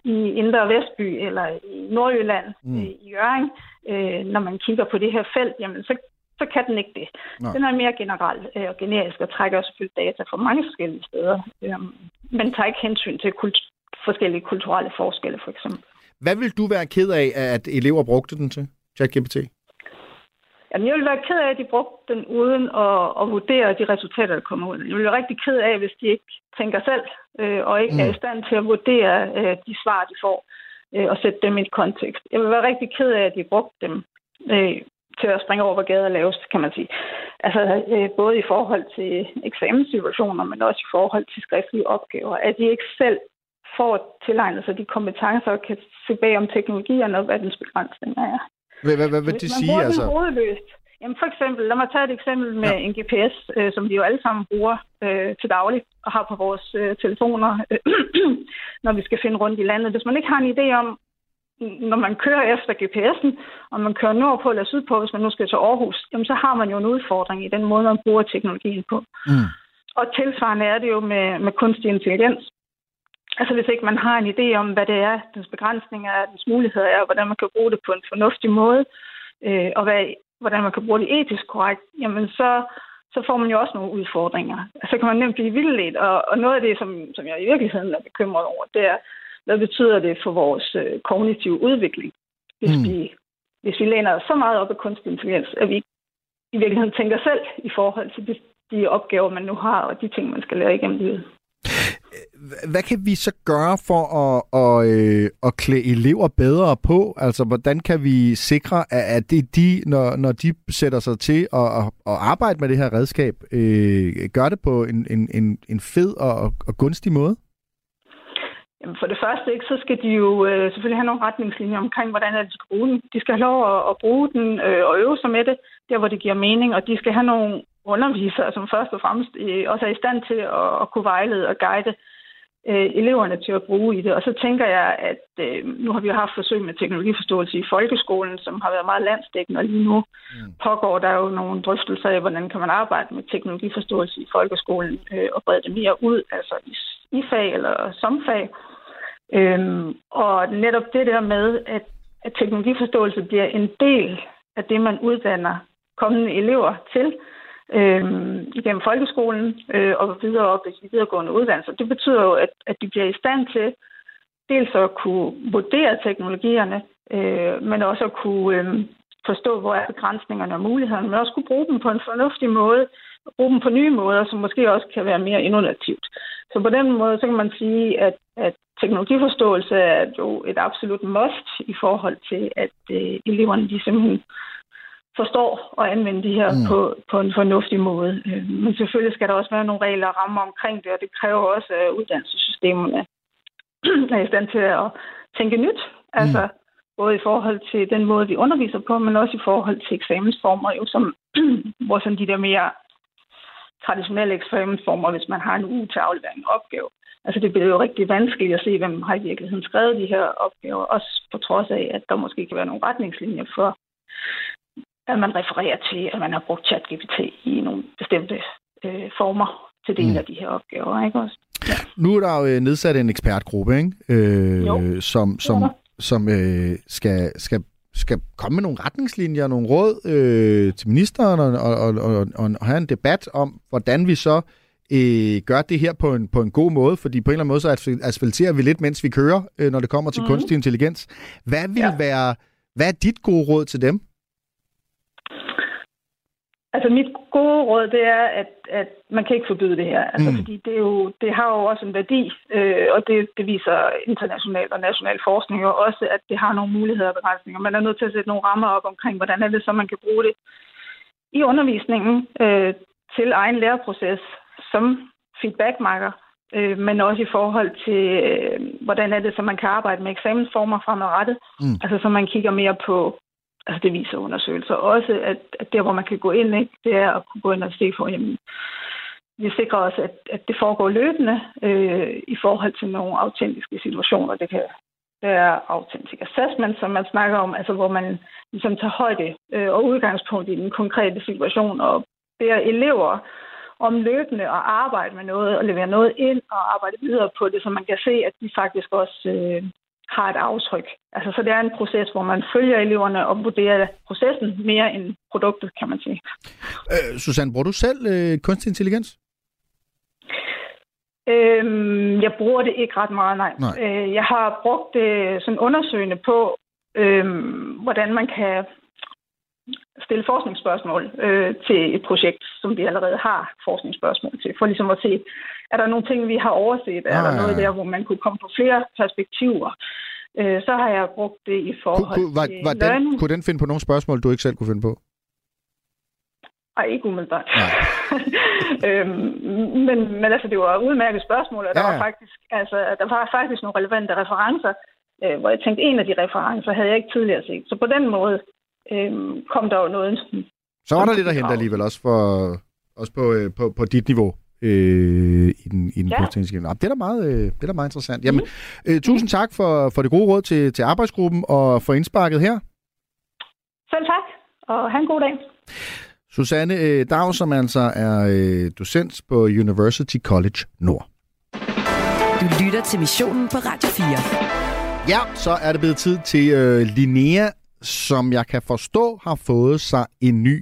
i Indre og Vestby eller i Nordjylland, mm. i Hjørring, øh, når man kigger på det her felt, jamen, så, så kan den ikke det. Nej. Den er mere generel øh, og generisk og trækker også selvfølgelig data fra mange forskellige steder, øh, men tager ikke hensyn til kult- forskellige kulturelle forskelle, for eksempel. Hvad vil du være ked af, at elever brugte den til, ChatGPT? Jamen, jeg ville være ked af, at de brugte den uden at, at vurdere de resultater, der kommer ud. Jeg ville være rigtig ked af, hvis de ikke tænker selv, øh, og ikke mm. er i stand til at vurdere øh, de svar, de får, øh, og sætte dem i et kontekst. Jeg ville være rigtig ked af, at de brugte dem øh, til at springe over, hvor gader laves, kan man sige. Altså, øh, både i forhold til eksamenssituationer, men også i forhold til skriftlige opgaver. At de ikke selv får tilegnet sig de kompetencer, og kan se bag om teknologierne, og hvad dens begrænsning er. Hvad, hvad, hvad vil det sige, altså? Jamen for eksempel, lad mig tage et eksempel med ja. en G P S, øh, som vi jo alle sammen bruger øh, til daglig og har på vores øh, telefoner, øh, når vi skal finde rundt i landet. Hvis man ikke har en idé om, når man kører efter G P S'en, og man kører nordpå eller sydpå, hvis man nu skal til Aarhus, jamen så har man jo en udfordring i den måde, man bruger teknologien på. Mm. Og tilsvarende er det jo med, med kunstig intelligens. Altså hvis ikke man har en idé om, hvad det er, dens begrænsninger er, dens muligheder er, og hvordan man kan bruge det på en fornuftig måde, øh, og hvad, hvordan man kan bruge det etisk korrekt, jamen så, så får man jo også nogle udfordringer. Så kan man nemt blive vildledt, og, og noget af det, som, som jeg i virkeligheden er bekymret over, det er, hvad betyder det for vores øh, kognitive udvikling, hvis, mm. vi, hvis vi læner så meget op af kunstig intelligens, at vi i virkeligheden tænker selv i forhold til de, de opgaver, man nu har, og de ting, man skal lære igennem livet. Hvad kan vi så gøre for at, at, at klæde elever bedre på? Altså, hvordan kan vi sikre, at det de, når, når de sætter sig til at, at arbejde med det her redskab, øh, gør det på en, en, en fed og, og gunstig måde? Jamen for det første, ikke, så skal de jo øh, selvfølgelig have nogle retningslinjer omkring, hvordan de skal bruge den. De skal have lov at, at bruge den øh, og øve sig med det, der hvor det giver mening, og de skal have nogle undervisere, som først og fremmest øh, også er i stand til at, at kunne vejlede og guide øh, eleverne til at bruge i det. Og så tænker jeg, at øh, nu har vi jo haft forsøg med teknologiforståelse i folkeskolen, som har været meget landsdækkende, og lige nu mm. pågår der jo nogle drøftelser af, hvordan kan man arbejde med teknologiforståelse i folkeskolen øh, og brede det mere ud, altså i, i fag eller som fag. Øhm, og netop det der med, at, at teknologiforståelse bliver en del af det, man uddanner kommende elever til øhm, igennem folkeskolen øh, og videre op i videregående uddannelser. Det betyder jo, at, at de bliver i stand til dels at kunne vurdere teknologierne, øh, men også at kunne øh, forstå, hvor er begrænsningerne og mulighederne, men også kunne bruge dem på en fornuftig måde, bruge dem på nye måder, som måske også kan være mere innovativt. Så på den måde, så kan man sige, at, at teknologiforståelse er jo et absolut must i forhold til, at øh, eleverne de simpelthen forstår at anvende det her mm. på, på en fornuftig måde. Men selvfølgelig skal der også være nogle regler og rammer omkring det, og det kræver også, at uddannelsessystemerne er i stand til at tænke nyt. Altså mm. både i forhold til den måde, vi underviser på, men også i forhold til eksamensformer, jo, som, hvor sådan de der mere traditionelle eksamensformer, hvis man har en uge til aflevering af opgave. Altså det bliver jo rigtig vanskeligt at se, hvem har i virkeligheden skrevet de her opgaver, også på trods af, at der måske kan være nogle retningslinjer for, at man refererer til, at man har brugt ChatGPT i nogle bestemte øh, former til del af de her opgaver, ikke også? Ja. Nu er der jo nedsat en ekspertgruppe, ikke? Øh, som som, som øh, skal, skal, skal komme med nogle retningslinjer, nogle råd øh, til ministeren og, og, og, og, og have en debat om, hvordan vi så Øh, gør det her på en, på en god måde, fordi på en eller anden måde så asfalterer vi lidt, mens vi kører, øh, når det kommer til mm. kunstig intelligens. Hvad vil ja. være, hvad er dit gode råd til dem? Altså mit gode råd, det er, at, at man kan ikke forbyde det her, altså, mm. fordi det, er jo, det har jo også en værdi, øh, og det, det viser international og national forskning jo også, at det har nogle muligheder og begrænsninger. Man er nødt til at sætte nogle rammer op omkring, hvordan er det så, man kan bruge det i undervisningen øh, til egen læreproces, som feedbackmarker, øh, men også i forhold til, øh, hvordan er det, så man kan arbejde med eksamensformer fremadrettet, mm. altså så man kigger mere på, altså det viser undersøgelser også, at, at der, hvor man kan gå ind, ikke, det er at kunne gå ind og se for, jamen, vi sikrer os, at, at det foregår løbende øh, i forhold til nogle autentiske situationer. Det kan være autentic assessment, som man snakker om, altså hvor man ligesom tager højde øh, og udgangspunkt i den konkrete situation og beder elever om løbende at arbejde med noget og levere noget ind og arbejde videre på det, så man kan se, at de faktisk også øh, har et aftryk. Altså, så det er en proces, hvor man følger eleverne og vurderer processen mere end produktet, kan man sige. Øh, Susanne, bruger du selv øh, kunstig intelligens? Øh, jeg bruger det ikke ret meget, nej. nej. Øh, jeg har brugt øh, sådan undersøgende på, øh, hvordan man kan stille forskningsspørgsmål øh, til et projekt, som vi allerede har forskningsspørgsmål til, for ligesom at se, er der nogle ting, vi har overset? Er ah, der noget der, hvor man kunne komme på flere perspektiver? Øh, så har jeg brugt det i forhold kunne, var, til var den, kunne den finde på nogle spørgsmål, du ikke selv kunne finde på? Ej, ikke umiddelbart. Nej. øhm, men, men altså, det var udmærket spørgsmål, og ja. der, var faktisk, altså, der var faktisk nogle relevante referencer, øh, hvor jeg tænkte, en af de referencer havde jeg ikke tidligere set. Så på den måde Øhm, kom der jo noget. Så var der lidt at hente alligevel, også, for, også på, øh, på, på dit niveau øh, i den, i den ja. Politiske. Det er da meget, øh, det er da meget interessant. Jamen, øh, tusind tak for, for det gode råd til, til arbejdsgruppen og for indsparket her. Selv tak, og have en god dag. Susanne øh, Dau, som altså er øh, docent på University College Nord. Du lytter til Missionen på Radio fire. Ja, så er det blevet tid til øh, Linnea, som jeg kan forstå, har fået sig en ny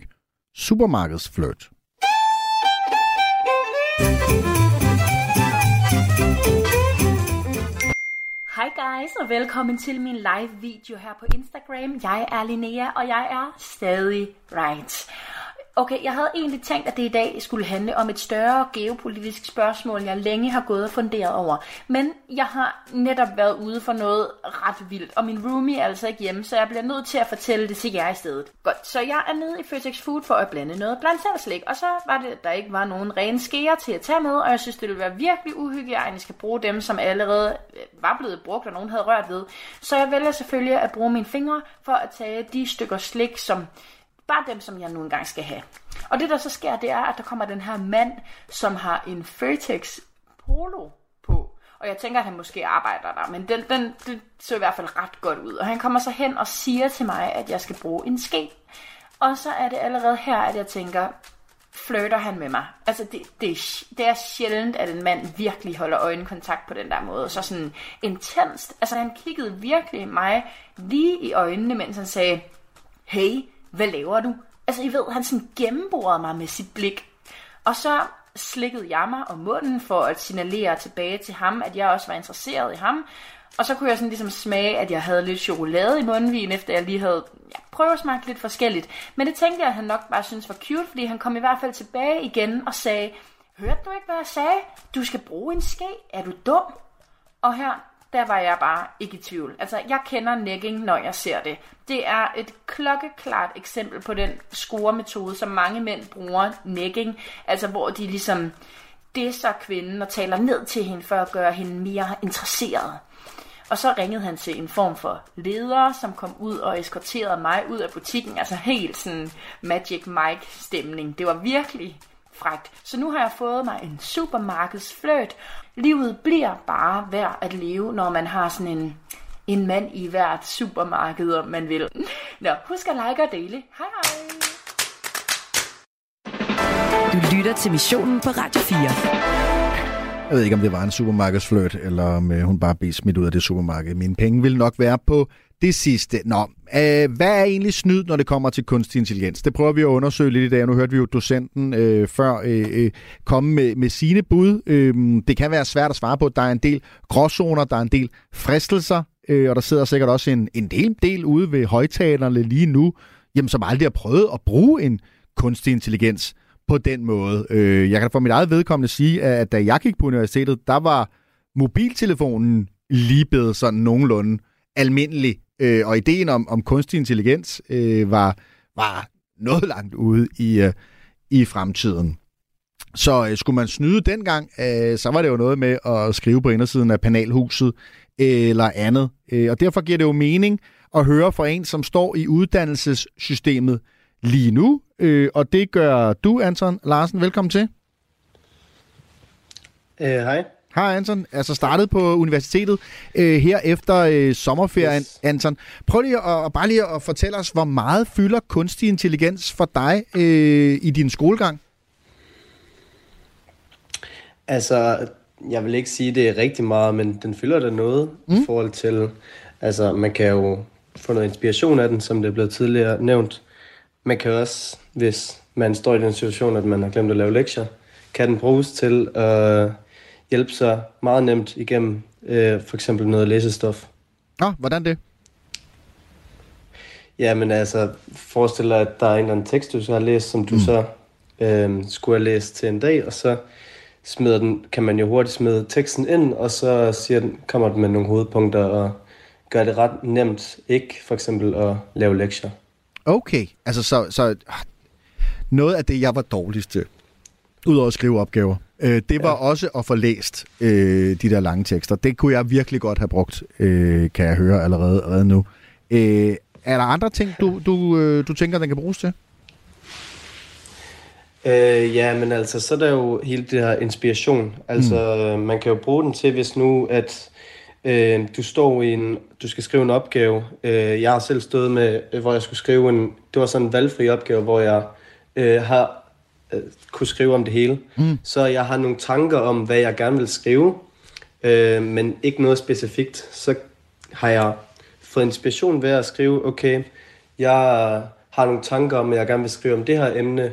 supermarkedsflirt. Hej guys, og velkommen til min live video her på Instagram. Jeg er Linnea, og jeg er stadig right. Okay, jeg havde egentlig tænkt, at det i dag skulle handle om et større geopolitisk spørgsmål, jeg længe har gået og funderet over. Men jeg har netop været ude for noget ret vildt, og min roomie er altså ikke hjemme, så jeg bliver nødt til at fortælle det til jer i stedet. Godt, så jeg er nede i Føtex Food for at blande noget blandt selv slik, og så var det, at der ikke var nogen rene skeer til at tage med, og jeg synes, det ville være virkelig uhygiejnisk at bruge dem, som allerede var blevet brugt, og nogen havde rørt ved. Så jeg vælger selvfølgelig at bruge mine fingre for at tage de stykker slik, som... bare dem, som jeg nu engang skal have. Og det, der så sker, det er, at der kommer den her mand, som har en Føtex polo på. Og jeg tænker, at han måske arbejder der, men den, den, det så i hvert fald ret godt ud. Og han kommer så hen og siger til mig, at jeg skal bruge en ske. Og så er det allerede her, at jeg tænker, flirter han med mig? Altså, det, det, det er sjældent, at en mand virkelig holder øjenkontakt på den der måde. Så sådan intenst. Altså, han kiggede virkelig mig lige i øjnene, mens han sagde, hey, hvad laver du? Altså, I ved, han sådan gennemborede mig med sit blik. Og så slikkede jeg mig om munden for at signalere tilbage til ham, at jeg også var interesseret i ham. Og så kunne jeg sådan ligesom smage, at jeg havde lidt chokolade i mundvin, efter jeg lige havde ja, prøvet at smage lidt forskelligt. Men det tænkte jeg, at han nok bare syntes var cute, fordi han kom i hvert fald tilbage igen og sagde, hørte du ikke, hvad jeg sagde? Du skal bruge en ske. Er du dum? Og her... der var jeg bare ikke i tvivl. Altså, jeg kender necking, når jeg ser det. Det er et klokkeklart eksempel på den scoremetode, som mange mænd bruger, necking. Altså, hvor de ligesom disser kvinden og taler ned til hende, for at gøre hende mere interesseret. Og så ringede han til en form for leder, som kom ud og eskorterede mig ud af butikken. Altså, helt sådan Magic Mike-stemning. Det var virkelig... frækt. Så nu har jeg fået mig en supermarkedsfløjt. Livet bliver bare værd at leve, når man har sådan en, en mand i hvert supermarked, om man vil. Nå, husk at like og dele. Hej hej! Du lytter til missionen på Radio fire. Jeg ved ikke, om det var en supermarkedsfløjt, eller om hun bare blev smidt ud af det supermarked. Mine penge ville nok være på det sidste. Nå, øh, hvad er egentlig snyd, når det kommer til kunstig intelligens? Det prøver vi at undersøge lidt i dag. Nu hørte vi jo docenten øh, før øh, øh, komme med, med sine bud. Øh, det kan være svært at svare på. Der er en del gråzoner, der er en del fristelser, øh, og der sidder sikkert også en, en del del ude ved højtalerne lige nu, jamen, som aldrig har prøvet at bruge en kunstig intelligens på den måde. Øh, jeg kan for mit eget vedkommende sige, at da jeg gik på universitetet, der var mobiltelefonen lige blevet sådan nogenlunde almindelig. Øh, og ideen om, om kunstig intelligens øh, var, var noget langt ude i, øh, i fremtiden. Så øh, skulle man snyde dengang, øh, så var det jo noget med at skrive på indersiden af penalhuset øh, eller andet. Øh, og derfor giver det jo mening at høre fra en, som står i uddannelsessystemet lige nu. Øh, og det gør du, Anton Larsen. Velkommen til. Øh, hej. Hej Anton, altså startet på universitetet øh, her efter øh, sommerferien, yes. Anton. Prøv lige at, og bare lige at fortælle os, hvor meget fylder kunstig intelligens for dig øh, i din skolegang? Altså, jeg vil ikke sige, det er rigtig meget, men den fylder da noget mm. i forhold til... Altså, man kan jo få noget inspiration af den, som det er blevet tidligere nævnt. Man kan også, hvis man står i den situation, at man har glemt at lave lektier, kan den bruges til... Øh, hjælpe sig meget nemt igennem øh, for eksempel noget læsestof. Nå, hvordan det? Jamen altså, forestil dig, at der er en eller anden tekst, du så har læst, som du mm. så øh, skulle have læst til en dag, og så smider den, kan man jo hurtigt smide teksten ind, og så siger den, kommer den med nogle hovedpunkter og gør det ret nemt, ikke for eksempel at lave lektier. Okay, altså så, så noget af det, jeg var dårligst til, udover at skrive opgaver, det var ja. også at få læst øh, de der lange tekster. Det kunne jeg virkelig godt have brugt, øh, kan jeg høre allerede, allerede nu. Øh, er der andre ting, du, du, øh, du tænker, den kan bruges til? Øh, ja, men altså, så er der jo hele det her inspiration. Altså, mm. man kan jo bruge den til, hvis nu, at øh, du står i en, du skal skrive en opgave. Øh, jeg har selv stået med, hvor jeg skulle skrive en, det var sådan en valgfri opgave, hvor jeg øh, har kunne skrive om det hele. Mm. Så jeg har nogle tanker om, hvad jeg gerne vil skrive, øh, men ikke noget specifikt. Så har jeg fået inspiration ved at skrive, okay, jeg har nogle tanker om, at jeg gerne vil skrive om det her emne,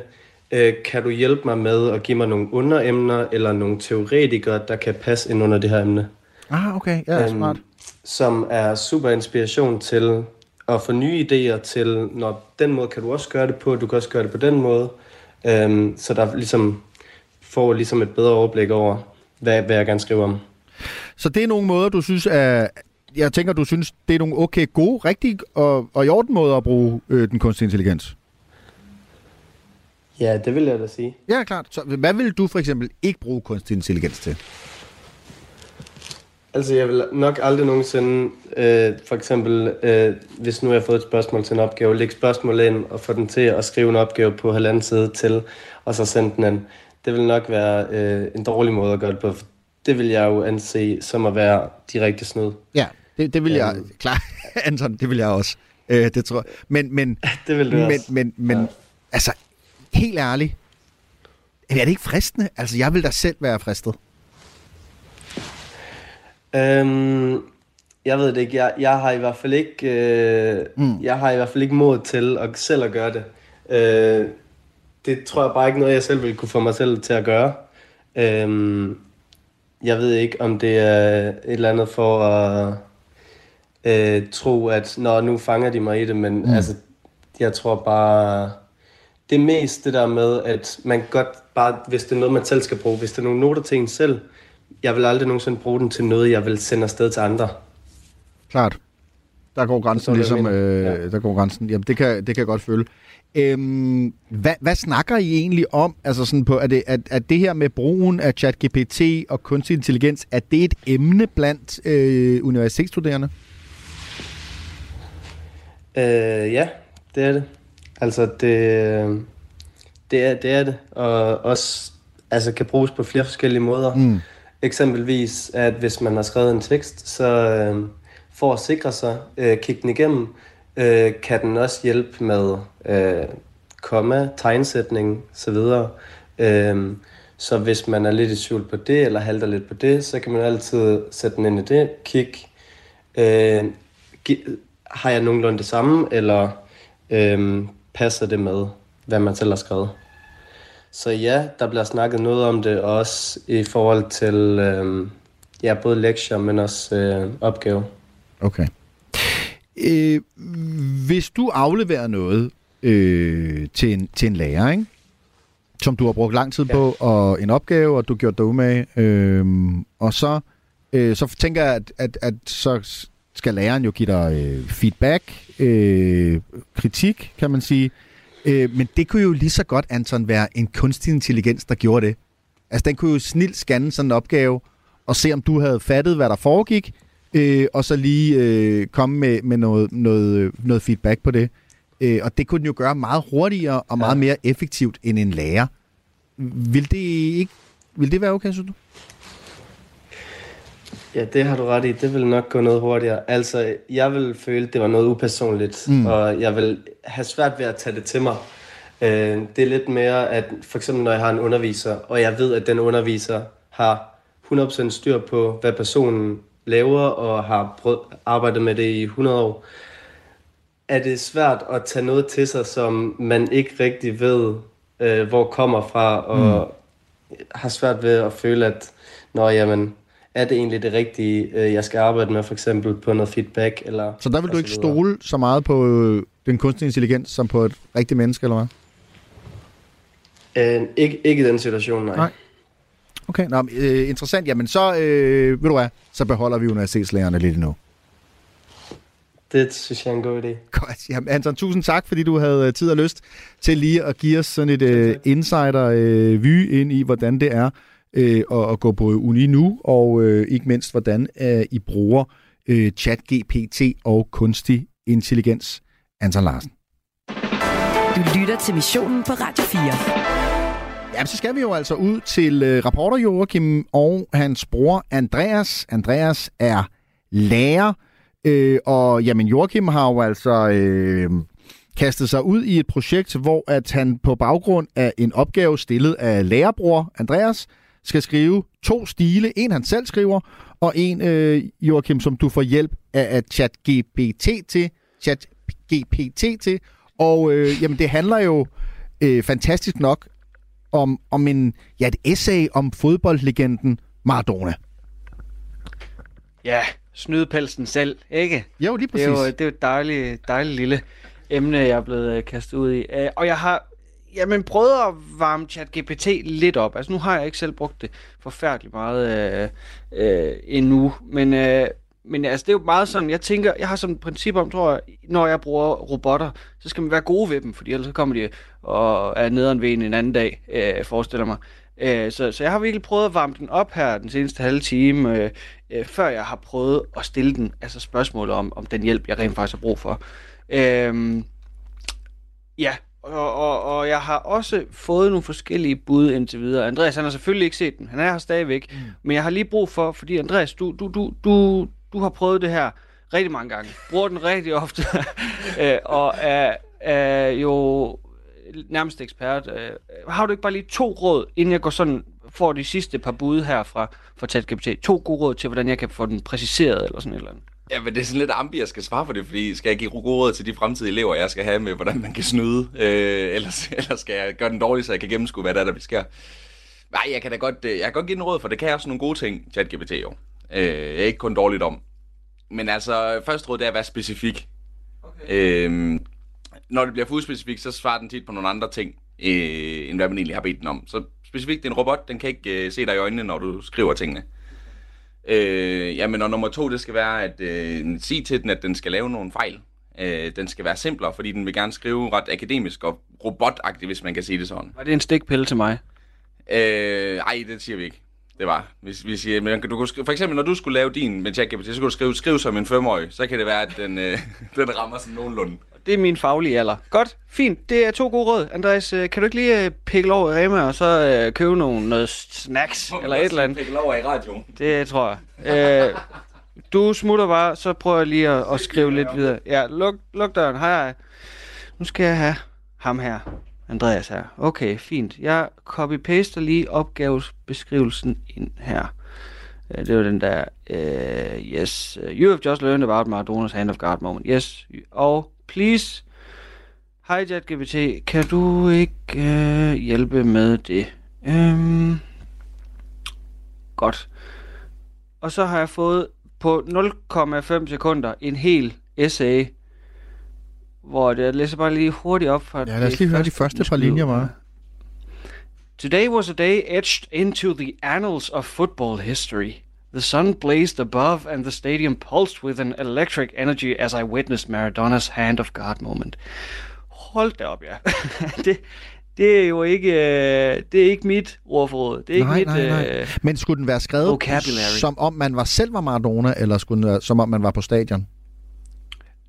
øh, kan du hjælpe mig med at give mig nogle underemner eller nogle teoretikere, der kan passe ind under det her emne? Ah, okay. Ja, um, smart. Som er super inspiration til at få nye idéer til, når den måde kan du også gøre det på, du kan også gøre det på den måde. Um, så der ligesom får ligesom et bedre overblik over, hvad, hvad jeg gerne skriver om. Så det er nogle måder, du synes er... Jeg tænker, du synes, det er nogle okay, gode, rigtige og, og i orden måder at bruge øh, den kunstige intelligens? Ja, det vil jeg da sige. Ja, klart. Så hvad vil du for eksempel ikke bruge kunstig intelligens til? Altså, jeg vil nok aldrig nogensinde, øh, for eksempel, øh, hvis nu jeg har fået et spørgsmål til en opgave, lægge spørgsmålet ind og få den til at skrive en opgave på halvanden side til, og så sende den ind. Det vil nok være øh, en dårlig måde at gøre det på. Det vil jeg jo anse som at være direkte snyd. Ja, det, det vil jeg, um, klart, Anton, det vil jeg også. Øh, det tror jeg. Men, men, det vil du men, også. Men, men ja. Altså, helt ærligt, er det ikke fristende? Altså, jeg vil da selv være fristet. Øhm, jeg ved det ikke. Jeg, jeg har i hvert fald ikke, øh, mm. jeg har i hvert fald ikke mod til at selv at gøre det. Øh, det tror jeg bare ikke noget, jeg selv ville kunne få mig selv til at gøre. Øh, Jeg ved ikke, om det er et eller andet for at øh, tro, at nå, nu fanger de mig i det, men mm. altså, jeg tror bare, det mest det der med, at man godt bare, hvis det er noget, man selv skal bruge, hvis det er nogle noter til en selv, jeg vil aldrig nogensinde bruge den til noget, jeg vil sende afsted til andre. Klart. Der går grænsen ligesom, øh, ja. Der går grænsen. Jamen, det kan, det kan jeg godt føle. Øhm, hvad, hvad snakker I egentlig om? Altså sådan på, er det, at, at det her med brugen af ChatGPT og kunstig intelligens, er det et emne blandt øh, universitetsstuderende? Øh, ja, det er det. Altså, det, det, er, det er det. Og også altså, kan bruges på flere forskellige måder. Mm. Eksempelvis, at hvis man har skrevet en tekst, så... Øh, for at sikre sig, øh, kigge den igennem, øh, kan den også hjælpe med øh, komma, tegnsætning, så videre. Øh, så hvis man er lidt i tvivl på det, eller halter lidt på det, så kan man altid sætte den ind i det, kigge. Øh, har jeg nogenlunde det samme, eller øh, passer det med, hvad man selv har skrevet? Så ja, der bliver snakket noget om det, også i forhold til øh, ja, både lektier, men også øh, opgave. Okay. Øh, hvis du afleverer noget øh, til, en, til en lærer, ikke? Som du har brugt lang tid på, ja. Og en opgave, og du har gjort dig umage, øh, og så, øh, så tænker jeg, at, at, at så skal læreren jo give dig øh, feedback, øh, kritik, kan man sige. Øh, men det kunne jo lige så godt, Anton, være en kunstig intelligens, der gjorde det. Altså, den kunne jo snilt scanne sådan en opgave, og se, om du havde fattet, hvad der foregik, Øh, og så lige øh, komme med, med noget, noget, noget feedback på det. Øh, og det kunne den jo gøre meget hurtigere og meget ja. mere effektivt end en lærer. Vil det ikke, vil det være okay, synes du? Ja, det har du ret i. Det vil nok gå noget hurtigere. Altså, jeg vil føle, det var noget upersonligt, mm. og jeg vil have svært ved at tage det til mig. Øh, det er lidt mere, at for eksempel når jeg har en underviser, og jeg ved, at den underviser har hundrede procent styr på, hvad personen laver og har prø- arbejdet med det i hundrede år, er det svært at tage noget til sig, som man ikke rigtig ved, øh, hvor kommer fra, og mm. har svært ved at føle, at nå, jamen, er det egentlig det rigtige, øh, jeg skal arbejde med, for eksempel på noget feedback? Eller så der vil du ikke stole så meget på øh, den kunstige intelligens, som på et rigtigt menneske, eller hvad? Øh, ikke, ikke i den situation, nej. nej. Okay, nå, øh, interessant. Jamen så, øh, ved du hvad, så beholder vi universitetslærerne lidt endnu. Det synes jeg er en god idé. Godt. Jamen, Anton, tusind tak, fordi du havde tid og lyst til lige at give os sådan et øh, insider-vy øh, ind i, hvordan det er øh, at, at gå på uni nu, og øh, ikke mindst, hvordan øh, I bruger øh, ChatGPT og kunstig intelligens. Anton Larsen. Du lytter til Missionen på Radio fire. Ja, så skal vi jo altså ud til øh, reporter Joakim og hans bror Andreas. Andreas er lærer, øh, og jamen, Joakim har jo altså øh, kastet sig ud i et projekt, hvor at han på baggrund af en opgave stillet af lærerbror Andreas skal skrive to stile. En han selv skriver, og en, øh, Joakim, som du får hjælp af at ChatGPT til. ChatGPT til. Og øh, jamen, det handler jo øh, fantastisk nok om, om en, ja, et essay om fodboldlegenden Maradona. Ja, snyde pelsen selv, ikke? Jo, lige præcis. Det er jo, det er jo et dejligt, dejligt lille emne, jeg er blevet kastet ud i. Og jeg har jamen, prøvet at varme ChatGPT lidt op. Altså, nu har jeg ikke selv brugt det forfærdeligt meget øh, øh, endnu, men... Øh, Men altså, det er jo meget sådan, jeg tænker, jeg har sådan et princip om, tror jeg, når jeg bruger robotter, så skal man være gode ved dem, fordi ellers så kommer de og er nederen ved en en anden dag, øh, forestiller mig. Øh, så, så jeg har virkelig prøvet at varme den op her den seneste halve time, øh, øh, før jeg har prøvet at stille den, altså spørgsmålet om, om den hjælp, jeg rent faktisk har brug for. Øh, ja, og, og, og jeg har også fået nogle forskellige bud indtil videre. Andreas, han har selvfølgelig ikke set den, han er her stadigvæk, mm. men jeg har lige brug for, fordi Andreas, du... du, du, du Du har prøvet det her rigtig mange gange, bruger den rigtig ofte, øh, og er, er jo nærmest ekspert. Øh, har du ikke bare lige to råd, inden jeg går sådan, får de sidste par bud her fra, fra ChatGPT? To gode råd til, hvordan jeg kan få den præciseret eller sådan et eller andet. Ja, men det er sådan lidt ambi, jeg skal svare på det, fordi skal jeg give gode råd til de fremtidige elever, jeg skal have med, hvordan man kan snyde? Øh, ellers, ellers skal jeg gøre den dårlig, så jeg kan gennemskue, hvad der er, der vil sker. Nej, jeg kan da godt, jeg kan godt give den råd, for det kan også nogle gode ting, ChatGPT jo. Øh, jeg er ikke kun dårligt om. Men altså, første råd, det er at være specifik. Okay. øh, Når det bliver for uspecifikt, så svarer den tit på nogle andre ting, øh, end hvad man egentlig har bedt den om. Så specifikt, det er en robot, den kan ikke øh, se dig i øjnene, når du skriver tingene. øh, Jamen, og nummer to, det skal være at øh, sige til den, at den skal lave nogle fejl. øh, Den skal være simplere, fordi den vil gerne skrive ret akademisk og robotagtigt, hvis man kan sige det sådan. Var det en stikpille til mig? Øh, ej, det siger vi ikke. Det var. Hvis, hvis, men du kunne skrive, for eksempel, når du skulle lave din med ChatGPT, så kunne du skrive, skrive som en femårig. Så kan det være, at den, øh, den rammer sådan nogenlunde. Det er min faglige alder. Godt. Fint. Det er to gode råd. Andreas, kan du ikke lige pikle over i Rema og så øh, købe nogle noget snacks eller et eller andet? Pikle over i radioen. Det tror jeg. Øh, du smutter bare, så prøver jeg lige at, at skrive lidt videre. Ja, luk, luk døren. Hej, hej. Nu skal jeg have ham her. Andreas her. Okay, fint. Jeg copy-paster lige opgavesbeskrivelsen ind her. Det var den der, uh, yes, you have just learned about Maradona's hand of God moment. Yes, og please, hi ChatGPT, kan du ikke uh, hjælpe med det? Um, godt. Og så har jeg fået på nul komma fem sekunder en hel essay, hvor det, jeg læser bare lige hurtigt op fra... Ja, lad os lige høre de første par linjer, var. Today was a day etched into the annals of football history. The sun blazed above and the stadium pulsed with an electric energy as I witnessed Maradona's hand of God moment. Hold da op, ja. det, det er jo ikke, øh, det er ikke mit ordforråd. Det er nej, ikke nej, mit... Nej. Øh, Men skulle den være skrevet, vocabulary, som om man var selv var Maradona, eller skulle den være, som om man var på stadion?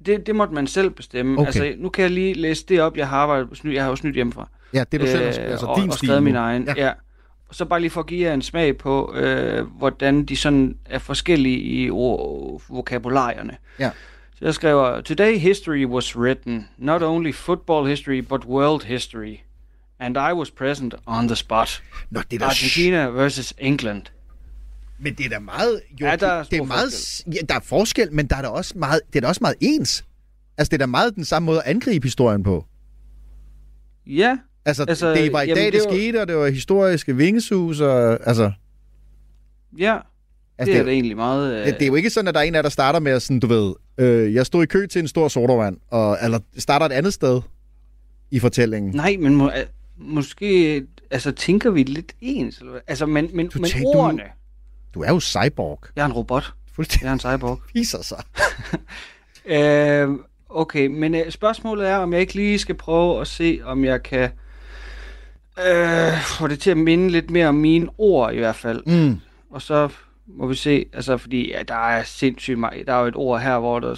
Det, det måtte man selv bestemme. Okay. Altså, nu kan jeg lige læse det op, jeg har arbejdet på sny, jeg har jo snydt hjemmefra. Ja, det er du øh, selv, altså og, din stil. Og skrevet min egen, ja. ja. Og så bare lige for at give jer en smag på, øh, hvordan de sådan er forskellige i ord, vokabularierne. Ja. Så jeg skriver, Today history was written, not only football history, but world history. And I was present on the spot. Nå, det er Argentina sh- versus England. Men det er da meget, jo, ja, der, er det er meget ja, der er forskel, men der er da også meget, det er da også meget ens. Altså, det er da meget den samme måde at angribe historien på. Ja. Altså, altså det var i jamen, dag, det, det var... skete, og det var historiske vingesus, og altså... Ja, altså, det, det er da egentlig meget... Øh... Det, det er jo ikke sådan, at der er en af der starter med at sådan, du ved, øh, jeg stod i kø til en stor sodavand, og eller starter et andet sted i fortællingen. Nej, men må, måske, altså, tænker vi lidt ens, eller hvad? Altså, men, men, men tænker, ordene... Du... Du er jo cyborg. Jeg er en robot. Fuldtændig. Jeg er en cyborg. Viser sig. øh, okay, men øh, spørgsmålet er, om jeg ikke lige skal prøve at se, om jeg kan øh, få det til at minde lidt mere om mine ord i hvert fald. Mm. Og så må vi se, altså fordi ja, der er sindssygt meget. Der er jo et ord her, hvor der,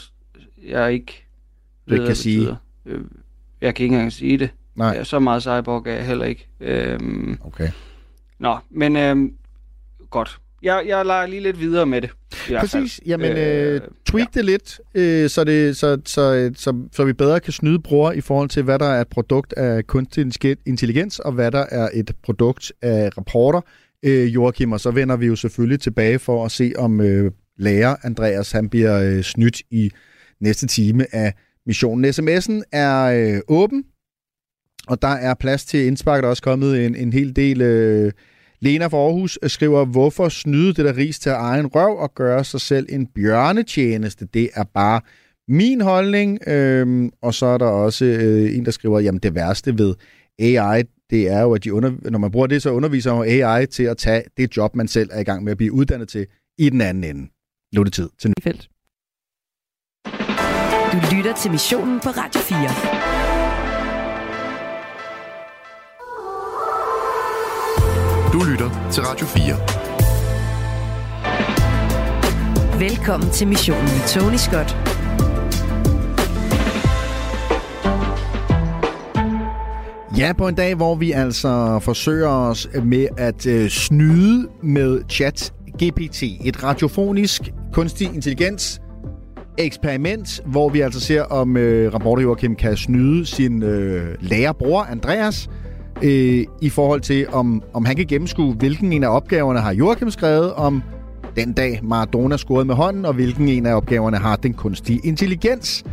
jeg ikke ved, du kan sige. Øh, jeg kan ikke engang sige det. Nej. Så meget cyborg er jeg heller ikke. Øh, okay. Nå, men øh, godt. Jeg, jeg leger lige lidt videre med det. Præcis. Jamen, øh, tweak ja. det lidt, øh, så, det, så, så, så, så vi bedre kan snyde brugere i forhold til, hvad der er et produkt af kunstig intelligens, og hvad der er et produkt af rapporter. Øh, Joakim, og så vender vi jo selvfølgelig tilbage for at se, om øh, lærer Andreas han bliver øh, snydt i næste time af missionen. S M S'en er øh, åben. Og der er plads til indspark, der er også kommet en, en hel del. Øh, Lena fra Aarhus skriver, hvorfor snyde det der ris til egen røv og gøre sig selv en bjørnetjeneste? Det er bare min holdning. Øhm, og så er der også øh, en, der skriver, jamen det værste ved A I, det er jo, at de under... når man bruger det, så underviser man A I til at tage det job, man selv er i gang med at blive uddannet til i den anden ende. Nu er det tid til ny felt. Du lytter til missionen på Radio fire. Du lytter til Radio fire. Velkommen til missionen med Tony Scott. Ja, på en dag, hvor vi altså forsøger os med at øh, snyde med ChatGPT. Et radiofonisk kunstig intelligens eksperiment, hvor vi altså ser, om øh, reporter Joakim kan snyde sin øh, lærerbror Andreas, i forhold til, om, om han kan gennemskue, hvilken en af opgaverne har Joakim skrevet om den dag Maradona scorede med hånden, og hvilken en af opgaverne har den kunstige intelligens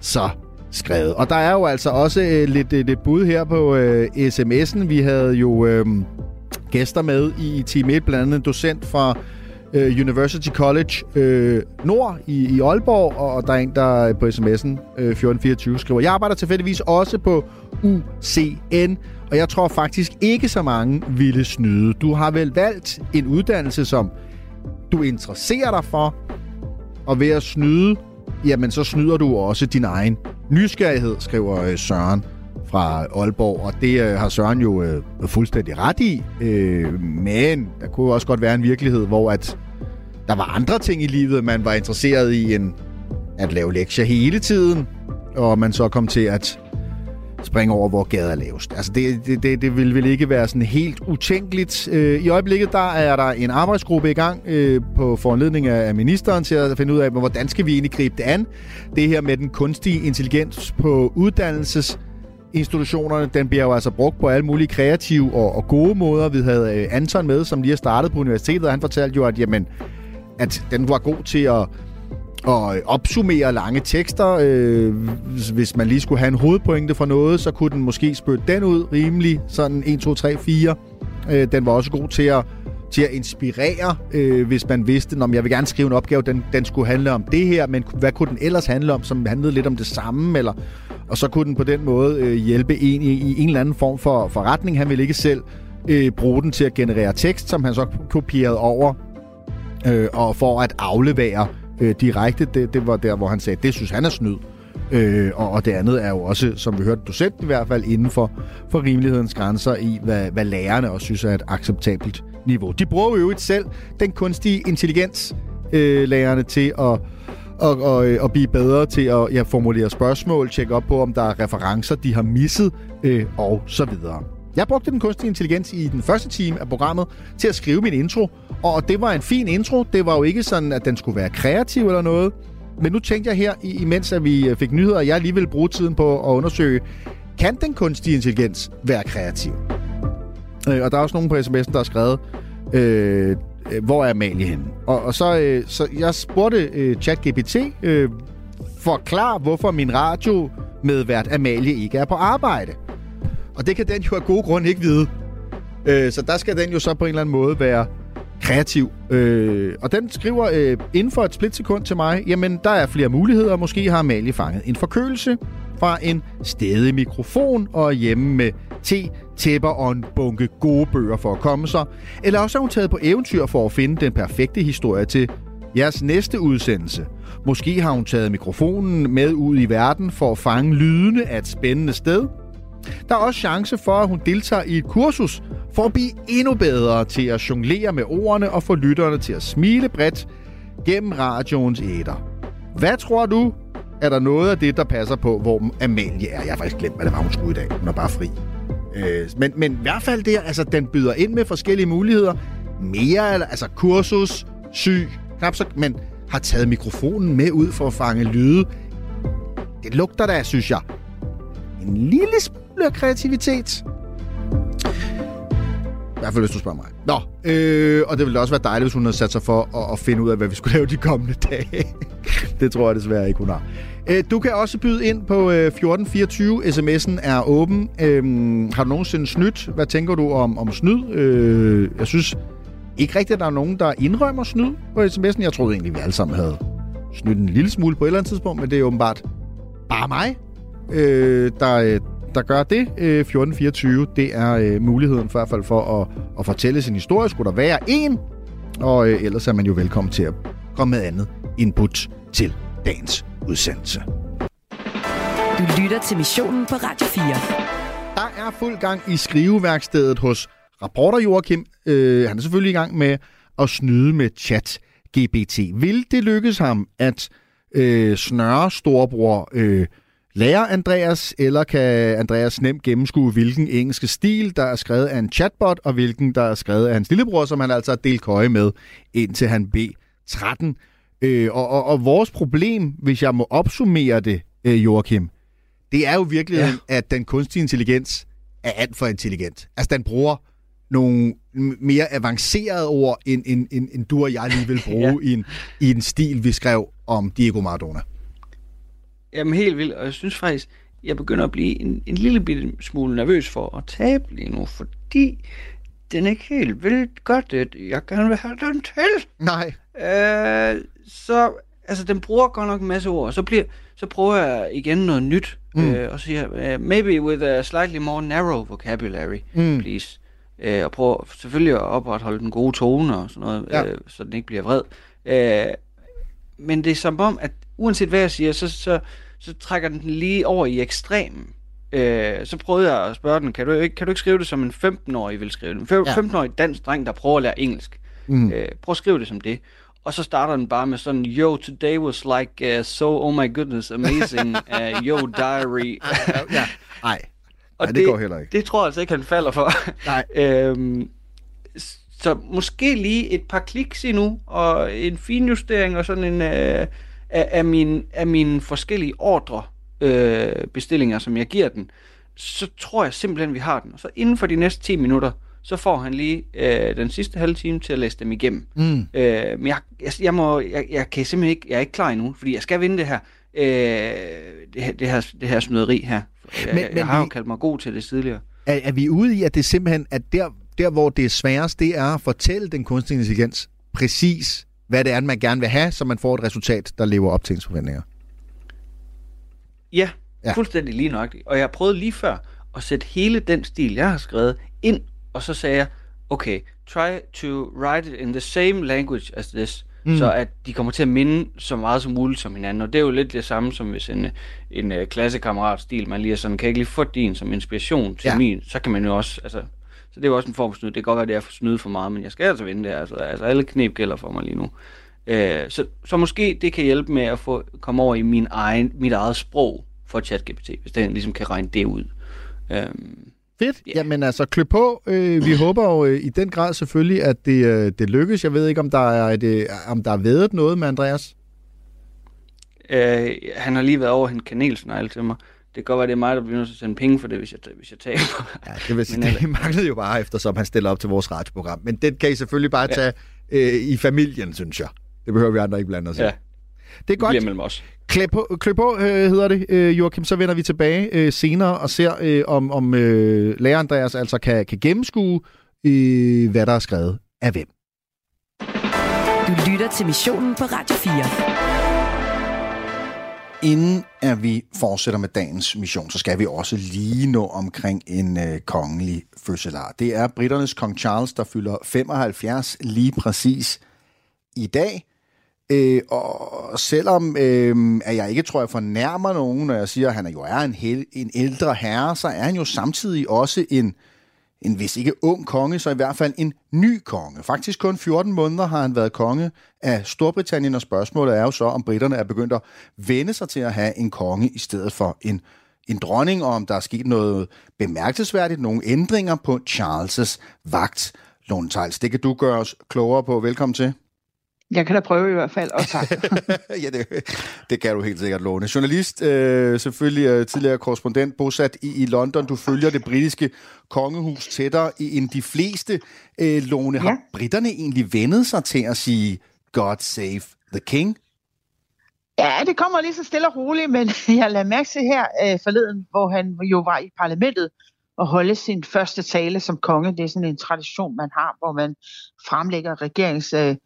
så skrevet. Og der er jo altså også øh, lidt, lidt bud her på øh, sms'en. Vi havde jo øh, gæster med i Team et, blandt andet en docent fra øh, University College øh, Nord i, i Aalborg, og der er en, der på sms'en øh, fjorten fireogtyve skriver, jeg arbejder tilfældigvis også på U C N, og jeg tror faktisk ikke så mange ville snyde. Du har vel valgt en uddannelse, som du interesserer dig for, og ved at snyde, jamen så snyder du også din egen nysgerrighed, skriver Søren fra Aalborg, og det har Søren jo øh, fuldstændig ret i, øh, men der kunne også godt være en virkelighed, hvor at der var andre ting i livet, man var interesseret i, end at lave lektier hele tiden, og man så kom til at springe over, hvor gader er lavest. Altså, det, det, det vil vel ikke være sådan helt utænkeligt. Øh, I øjeblikket, der er der en arbejdsgruppe i gang øh, på foranledning af ministeren til at finde ud af, hvordan skal vi egentlig gribe det an? Det her med den kunstige intelligens på uddannelsesinstitutionerne, den bliver jo altså brugt på alle mulige kreative og, og gode måder. Vi havde øh, Anton med, som lige har startet på universitetet, og han fortalte jo, at, jamen, at den var god til at og opsummere lange tekster. Øh, hvis man lige skulle have en hovedpointe for noget, så kunne den måske spytte den ud rimelig, sådan en, to, tre, fire. Øh, den var også god til at, til at inspirere, øh, hvis man vidste, om jeg vil gerne skrive en opgave, den, den skulle handle om det her, men hvad kunne den ellers handle om, som handlede lidt om det samme, eller, og så kunne den på den måde øh, hjælpe en i, i en eller anden form for, for retning. Han ville ikke selv øh, bruge den til at generere tekst, som han så kopierede over, øh, og for at aflevere Øh, direkte, det, det var der, hvor han sagde, det synes han er snyd. Øh, og, og det andet er jo også, som vi hørte, docent i hvert fald inden for, for rimelighedens grænser i, hvad, hvad lærerne også synes er et acceptabelt niveau. De bruger jo ikke selv den kunstige intelligens, øh, lærerne, til at og, og, og blive bedre til at ja, formulere spørgsmål, tjekke op på, om der er referencer, de har misset, øh, og så videre. Jeg brugte den kunstige intelligens i den første time af programmet til at skrive min intro, og det var en fin intro. Det var jo ikke sådan, at den skulle være kreativ eller noget. Men nu tænkte jeg her, imens at vi fik nyheder, og jeg lige ville bruge tiden på at undersøge, kan den kunstige intelligens være kreativ? Øh, og der er også nogen på sms'en, der har skrevet, øh, hvor er Amalie henne? Og, og så, øh, så jeg spurgte øh, ChatGPT, øh, forklar hvorfor min radio medvært Amalie ikke er på arbejde. Og det kan den jo af gode grunde ikke vide. Øh, så der skal den jo så på en eller anden måde være kreativ. Øh, og den skriver øh, inden for et splitsekund til mig, jamen der er flere muligheder, måske har Amalie fanget en forkølelse fra en stedig mikrofon og hjemme med te, tæpper og en bunke gode bøger for at komme sig. Eller også er hun taget på eventyr for at finde den perfekte historie til jeres næste udsendelse. Måske har hun taget mikrofonen med ud i verden for at fange lydene af et spændende sted. Der er også chance for, at hun deltager i et kursus for at blive endnu bedre til at jonglere med ordene og få lytterne til at smile bredt gennem radioens æter. Hvad tror du? Er der noget af det, der passer på, hvor Amalie er? Jeg har faktisk glemt, hvad det var, hun skulle i dag. Hun er bare fri. Øh, men, men i hvert fald der, altså, den byder ind med forskellige muligheder. Mere, altså kursus, syg, knap så, men har taget mikrofonen med ud for at fange lyde. Det lugter da, synes jeg. En lille smule kreativitet. I hvert fald, hvis du spørger mig. Nå, øh, og det ville også være dejligt, hvis hun havde sat sig for at, at finde ud af, hvad vi skulle lave de kommende dage. Det tror jeg desværre ikke, hun har. Øh, du kan også byde ind på øh, fjorten fireogtyve. S M S'en er åben. Øh, har du nogensinde snydt? Hvad tænker du om, om snyd? Øh, jeg synes ikke rigtigt, at der er nogen, der indrømmer snyd på S M S'en. Jeg troede egentlig, vi alle sammen havde snydt en lille smule på et eller andet tidspunkt, men det er åbenbart bare mig, øh, der... der gør det. fjorten fireogtyve, det er øh, muligheden for, i hvert fald for at, at fortælle sin historie. Skulle der være en, og øh, ellers er man jo velkommen til at komme med andet input til dagens udsendelse. Du lytter til missionen på Radio fire. Der er fuld gang i skriveværkstedet hos reporter Joakim. Øh, han er selvfølgelig i gang med at snyde med ChatGPT. Vil det lykkes ham at øh, snøre storebror øh, lærer Andreas, eller kan Andreas nemt gennemskue, hvilken engelske stil, der er skrevet af en chatbot, og hvilken, der er skrevet af hans lillebror, som han altså har delt køje med, indtil han blev tretten. Øh, og, og, og vores problem, hvis jeg må opsummere det, øh, Joakim, det er jo virkeligheden, ja. At den kunstige intelligens er alt for intelligent. Altså, den bruger nogle mere avancerede ord, end, end, end, end du og jeg lige vil bruge ja. i, en, i en stil, vi skrev om Diego Maradona. Jamen helt vildt, og jeg synes faktisk, jeg begynder at blive en, en lille bitte smule nervøs for at tabe lige nu, fordi den ikke helt vil gøre det, jeg gerne vil have den til. Nej. Øh, så, altså den bruger godt nok en masse ord, så, bliver, så prøver jeg igen noget nyt, mm. øh, og siger, uh, maybe with a slightly more narrow vocabulary, mm. please. Øh, og prøver selvfølgelig at opretholde den gode tone og sådan noget, ja. øh, så den ikke bliver vred. Øh, men det er som om, at uanset hvad jeg siger, så, så, så trækker den lige over i ekstremen. Øh, så prøvede jeg at spørge den, kan du ikke, kan du ikke skrive det som en femten-årig vil skrive det? En femten-årig dansk dreng, der prøver at lære engelsk. Mm. Øh, prøv at skrive det som det. Og så starter den bare med sådan, yo, today was like, uh, so, oh my goodness, amazing, uh, yo, diary. ja. Nej, det, det går heller ikke. Det tror jeg altså ikke, han falder for. Nej. øhm, så måske lige et par kliks endnu, og en finjustering og sådan en... Øh, af mine, af mine forskellige ordre øh, bestillinger, som jeg giver den, så tror jeg simpelthen, vi har den. Og så inden for de næste ti minutter, så får han lige øh, den sidste halve time til at læse dem igennem. Mm. Øh, men jeg, jeg, jeg, må, jeg, jeg kan simpelthen ikke, jeg er ikke klar endnu, fordi jeg skal vinde det her, øh, det her, det her, det her snyderi her. Jeg, men, men jeg har jo vi, kaldt mig god til det tidligere. Er, er vi ude i, at det simpelthen, at der, der hvor det er sværest, det er at fortælle den kunstige intelligens præcis, hvad det er, man gerne vil have, så man får et resultat, der lever op til ens forventninger. Ja, ja. Fuldstændig lige nok. Og jeg prøvede lige før at sætte hele den stil, jeg har skrevet, ind, og så sagde jeg, okay, try to write it in the same language as this, mm. så at de kommer til at minde så meget som muligt som hinanden. Og det er jo lidt det samme, som hvis en, en uh, klassekammerat-stil, man lige er sådan, kan ikke lige få din som inspiration til ja. Min, så kan man jo også... altså, så det er jo også en form for snyd. Det kan godt være, at det er for snyde for meget, men jeg skal altså vinde det. Altså, altså alle knep gælder for mig lige nu. Øh, så, så måske det kan hjælpe med at få, komme over i min egen, mit eget sprog for ChatGPT, hvis den ligesom kan regne det ud. Øh, Fedt. Yeah. Jamen altså, klø på. Øh, vi håber jo øh, i den grad selvfølgelig, at det, øh, det lykkes. Jeg ved ikke, om der er, det, om der er vædet noget med Andreas? Øh, han har lige været over en kanelsnegle til mig. Det kan godt være, det er mig, der bliver nødt til at sende penge for det, hvis jeg, hvis jeg taber. Ja, det vil sige, det manglede jo bare, eftersom han stiller op til vores radioprogram. Men det kan I selvfølgelig bare ja. tage øh, i familien, synes jeg. Det behøver vi andre ikke blande os i. Ja. Det er godt. Det bliver mellem os. Klø på, klø på øh, hedder det, øh, Joakim. Så vender vi tilbage øh, senere og ser, øh, om, om øh, lærer Andreas altså kan, kan gennemskue, øh, hvad der er skrevet af hvem. Du lytter til missionen på Radio fire. Inden at vi fortsætter med dagens mission, så skal vi også lige nå omkring en øh, kongelig fødselar. Det er briternes Kong Charles, der fylder femoghalvfjerds lige præcis i dag. Øh, og selvom øh, at jeg ikke tror, jeg fornærmer nogen, når jeg siger, at han jo er en, hel, en ældre herre, så er han jo samtidig også en, en, hvis ikke ung konge, så i hvert fald en ny konge. Faktisk kun fjorten måneder har han været konge af Storbritannien, og spørgsmålet er jo så, om britterne er begyndt at vende sig til at have en konge i stedet for en, en dronning, og om der er sket noget bemærkelsesværdigt, nogle ændringer på Charles' vagt, Lone Theils. Det kan du gøre os klogere på. Velkommen til. Jeg kan da prøve i hvert fald, og tak. Ja, det, det kan du helt sikkert, Lone. Journalist, øh, selvfølgelig øh, tidligere korrespondent, bosat i, i London. Du følger det britiske kongehus tættere end de fleste. Øh, Lone, ja. Har britterne egentlig vendet sig til at sige, God save the king? Ja, det kommer lige så stille og roligt, men jeg lader mærke til her øh, forleden, hvor han jo var i parlamentet, og holde sin første tale som konge. Det er sådan en tradition, man har, hvor man fremlægger regerings... Øh,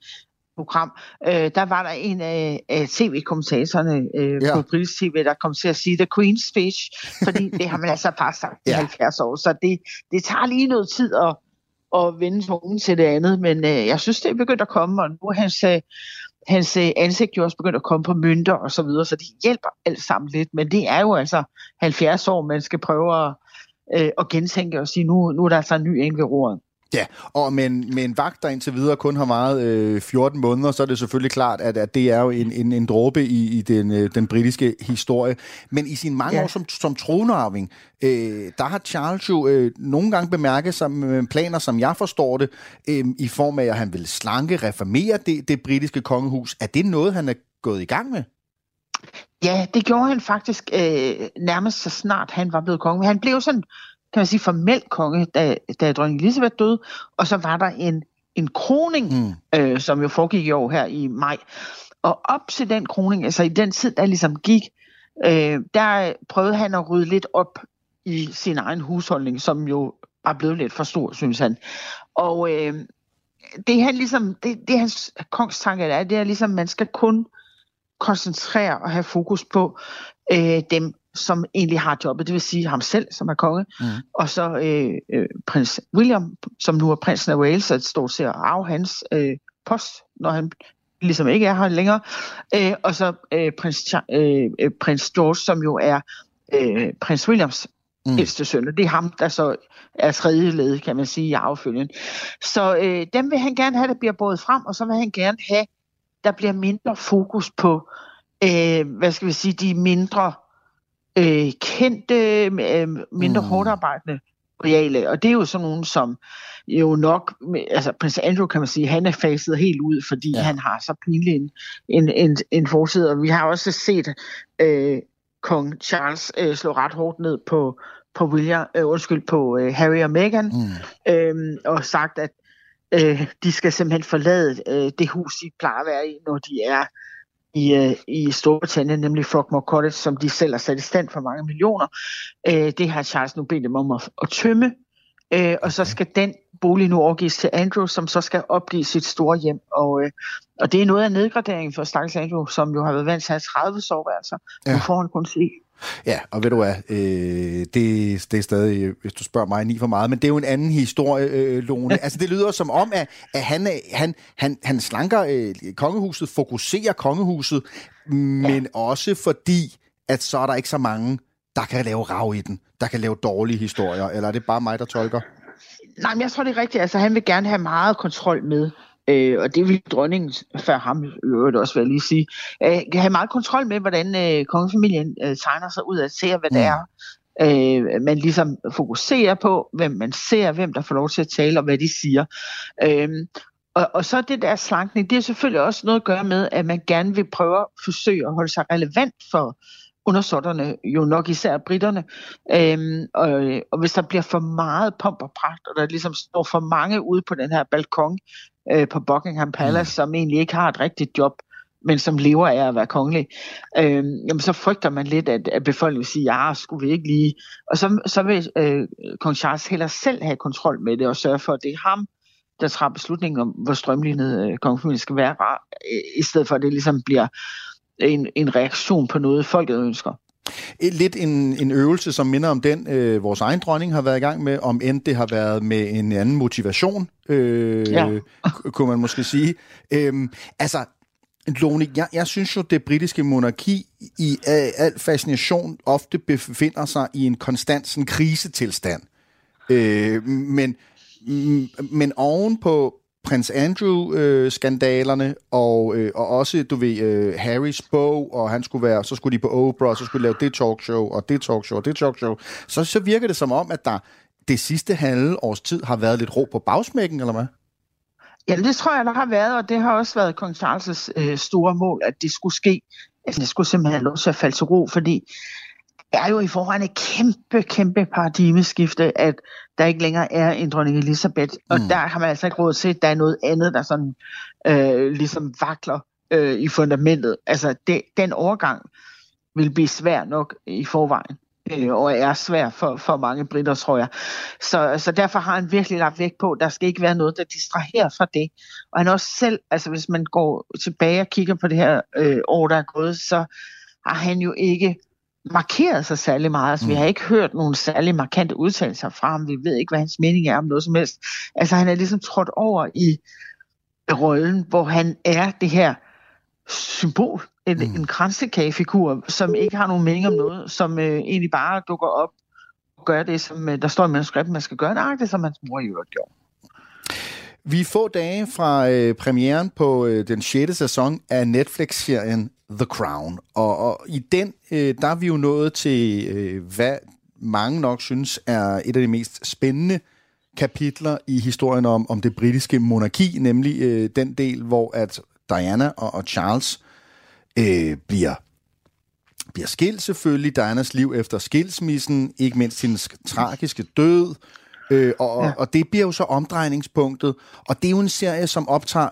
program, øh, der var der en af, af tv-kommentatorerne øh, ja. på britisk T V, der kom til at sige The Queen's Speech, fordi det har man altså bare sagt i ja. halvfjerds år, så det, det tager lige noget tid at, at vende nogen til det andet, men øh, jeg synes, det er begyndt at komme, og nu er hans, øh, hans øh, ansigt jo også begyndt at komme på mønter og så videre, så det hjælper alt sammen lidt, men det er jo altså halvfjerds år, man skal prøve at, øh, at gentænke og sige, nu, nu er der altså en ny en ved roret. Ja, og men med en vagt, der indtil videre kun har meget øh, fjorten måneder, så er det selvfølgelig klart, at, at det er jo en, en, en dråbe i, i den, øh, den britiske historie. Men i sine mange ja. år som, som tronarving, øh, der har Charles jo øh, nogle gange bemærket sig med planer, som jeg forstår det, øh, i form af, at han vil slanke, reformere det, det britiske kongehus. Er det noget, han er gået i gang med? Ja, det gjorde han faktisk øh, nærmest så snart han var blevet konge. Han blev sådan... kan man sige, formelt konge, da, da dronning Elisabeth døde, og så var der en, en kroning, mm. øh, som jo foregik i år her i maj. Og op til den kroning, altså i den tid, der ligesom gik, øh, der prøvede han at rydde lidt op i sin egen husholdning, som jo var blevet lidt for stor, synes han. Og øh, det han ligesom, det, det hans kongstanke er, det er ligesom, man skal kun koncentrere og have fokus på øh, dem, som egentlig har jobbet, det vil sige ham selv, som er konge, mm. og så øh, øh, prins William, som nu er prinsen af Wales, og står til at arve hans øh, post, når han ligesom ikke er her længere, øh, og så øh, prins, øh, prins George, som jo er øh, prins Williams mm. ældste søn, og det er ham, der så er tredje led, kan man sige, i arvefølgen. Så øh, dem vil han gerne have, der bliver båret frem, og så vil han gerne have, der bliver mindre fokus på, øh, hvad skal vi sige, de mindre Øh, kendte, øh, mindre mm. hårdt arbejdende reale, og det er jo sådan nogen, som jo nok, altså prins Andrew, kan man sige, han er faset helt ud, fordi ja. han har så pinlig en, en, en, en fortid, og vi har også set øh, kong Charles øh, slå ret hårdt ned på, på, William, øh, undskyld, på øh, Harry og Meghan, mm. øh, og sagt, at øh, de skal simpelthen forlade øh, det hus, de plejer at være i, når de er I, i Storbritannien, nemlig Frogmore Cottage, som de selv har sat i stand for mange millioner. Øh, det har Charles nu bedt dem om at, at tømme, øh, og så skal den bolig nu overgives til Andrew, som så skal opgive sit store hjem. Og, øh, og det er noget af nedgraderingen for stakkels Andrew, som jo har været vant til at have tredive soveværelser. Ja. Nu får han kun se. Ja, og ved du hvad, øh, det, det er stadig, hvis du spørger mig, ni for meget, men det er jo en anden historie, øh, Lone. Altså det lyder som om, at, at han, han, han, han slanker øh, kongehuset, fokuserer kongehuset, men ja. også fordi, at så er der ikke så mange, der kan lave rav i den, der kan lave dårlige historier, eller er det bare mig, der tolker? Nej, men jeg tror, det er rigtigt. Altså han vil gerne have meget kontrol med, Øh, og det vil dronningen før ham øvrigt også, vil jeg lige sige, øh, have meget kontrol med, hvordan øh, kongefamilien øh, tegner sig ud af at se, hvad det er, øh, man ligesom fokuserer på, hvem man ser, hvem der får lov til at tale, og hvad de siger. Øh, og, og så det der slankning, det er selvfølgelig også noget at gøre med, at man gerne vil prøve at forsøge at holde sig relevant for undersåtterne, jo nok især britterne. Øhm, og, og hvis der bliver for meget pomp og pragt, og der ligesom står for mange ude på den her balkon øh, på Buckingham Palace, mm. som egentlig ikke har et rigtigt job, men som lever af at være kongelig, øhm, jamen så frygter man lidt, at, at befolkningen siger, ja, skulle vi ikke lige... Og så, så vil øh, kong Charles heller selv have kontrol med det, og sørge for, at det er ham, der træffer beslutningen om, hvor strømlignet øh, kongefamilien skal være, øh, i stedet for, at det ligesom bliver... En, en reaktion på noget, folket ønsker. Lidt en, en øvelse, som minder om den, øh, vores egen dronning har været i gang med, om end det har været med en anden motivation, øh, ja. kunne man måske sige. Øhm, altså, Lone, jeg, jeg synes jo, det britiske monarki i al fascination ofte befinder sig i en konstant sådan, krisetilstand. Øh, men, men oven på prins Andrew-skandalerne, øh, og, øh, og også, du ved, øh, Harrys bog, og han skulle være, så skulle de på Oprah, og så skulle de lave det talkshow, og det talkshow, og det talkshow. Så, så virker det som om, at der det sidste halve års tid har været lidt ro på bagsmækken, eller hvad? Ja, det tror jeg, der har været, og det har også været Kong Charles' øh, store mål, at det skulle ske. Altså, det skulle simpelthen have lov til at falde til ro, fordi det er jo i forvejen et kæmpe, kæmpe paradigmeskifte, at der ikke længere er en dronning Elisabeth. Og mm. der har man altså ikke råd til, at der er noget andet, der sådan øh, ligesom vakler øh, i fundamentet. Altså, det, den overgang vil blive svær nok i forvejen, øh, og er svær for, for mange briter, tror jeg. Så, så derfor har han virkelig lagt vægt på, at der skal ikke være noget, der distraherer fra det. Og han også selv, altså hvis man går tilbage og kigger på det her øh, år, der er gået, så har han jo ikke markeret sig særlig meget. Altså, vi har ikke hørt nogen særlig markante udtalelser fra ham. Vi ved ikke, hvad hans mening er om noget som helst. Altså, han er ligesom trådt over i rollen, hvor han er det her symbol, en, mm. en kransekagefigur, som ikke har nogen mening om noget, som øh, egentlig bare dukker op og gør det, som øh, der står i manuskriptet, man skal gøre nøjagtigt, som hans mor i øvrigt gjorde. Vi er få dage fra øh, premieren på øh, den sjette sæson af Netflix-serien The Crown. Og, og i den, øh, der er vi jo nået til, øh, hvad mange nok synes er et af de mest spændende kapitler i historien om, om det britiske monarki, nemlig øh, den del, hvor at Diana og, og Charles øh, bliver, bliver skilt selvfølgelig. Dianas liv efter skilsmissen, ikke mindst hendes tragiske død. Øh, og, ja. og det bliver jo så omdrejningspunktet. Og det er jo en serie, som optager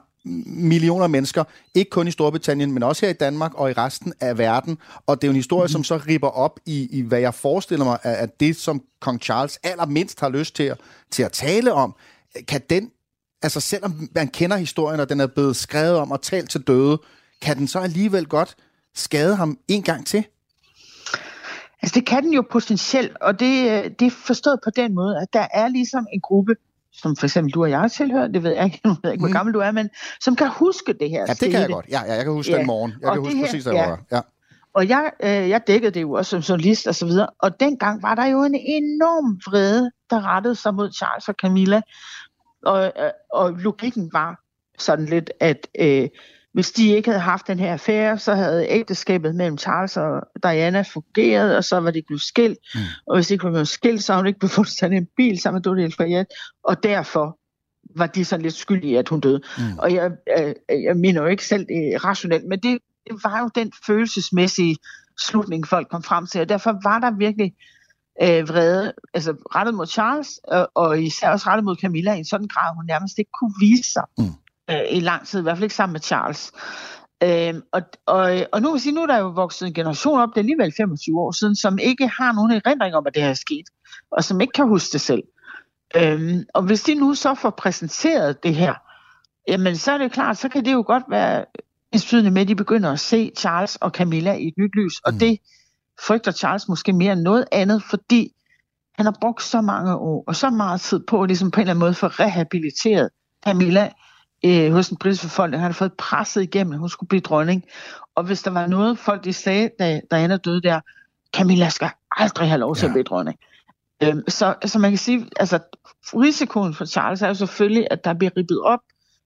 millioner af mennesker, ikke kun i Storbritannien, men også her i Danmark og i resten af verden. Og det er jo en historie, mm-hmm. som så ripper op i, i, hvad jeg forestiller mig, at det, som Kong Charles allermindst har lyst til at, til at tale om, kan den, altså selvom man kender historien, og den er blevet skrevet om og talt til døde, kan den så alligevel godt skade ham en gang til? Altså det kan den jo potentielt, og det, det er forstået på den måde, at der er ligesom en gruppe, som for eksempel du og jeg tilhører, det ved jeg ikke, jeg ved ikke hvor gammel du er, men som kan huske det her. Ja, det kan jeg godt. Ja, ja jeg kan huske ja. den morgen. Jeg og kan huske her, præcis, hvad jeg var. Ja. Og jeg, øh, jeg dækkede det jo også som journalist og så videre, og dengang var der jo en enorm vrede, der rettede sig mod Charles og Camilla, og, øh, og logikken var sådan lidt, at øh, hvis de ikke havde haft den her affære, så havde ægteskabet mellem Charles og Diana fungeret, og så var de blevet skilt. Mm. Og hvis de ikke var blevet skilt, så havde hun ikke blevet fundet sådan en bil sammen med Donald Fayette. Og derfor var de sådan lidt skyldige, at hun døde. Mm. Og jeg, jeg, jeg mener jo ikke selv det rationelt, men det, det var jo den følelsesmæssige slutning, folk kom frem til. Og derfor var der virkelig øh, vrede, altså rettet mod Charles, og, og især også rettet mod Camilla i en sådan grad, hun nærmest ikke kunne vise sig. Mm. i lang tid, i hvert fald ikke sammen med Charles. Øhm, og, og, og nu vil jeg sige, nu er der jo vokset en generation op, det er alligevel femogtyve år siden, som ikke har nogen erindring om, at det her er sket, og som ikke kan huske det selv. Øhm, og hvis de nu så får præsenteret det her, jamen så er det klart, så kan det jo godt være indstydende med, at de begynder at se Charles og Camilla i et nyt lys, og mm. det frygter Charles måske mere end noget andet, fordi han har brugt så mange år, og så meget tid på, ligesom på en eller anden måde, for at rehabilitere Camilla, Øh, hos den britiske befolkning. Han havde fået presset igennem, at hun skulle blive dronning. Og hvis der var noget, folk de sagde, da Diana døde der, Camilla skal aldrig have lov til ja. at blive dronning. Øhm, så, så man kan sige, altså risikoen for Charles er jo selvfølgelig, at der bliver rippet op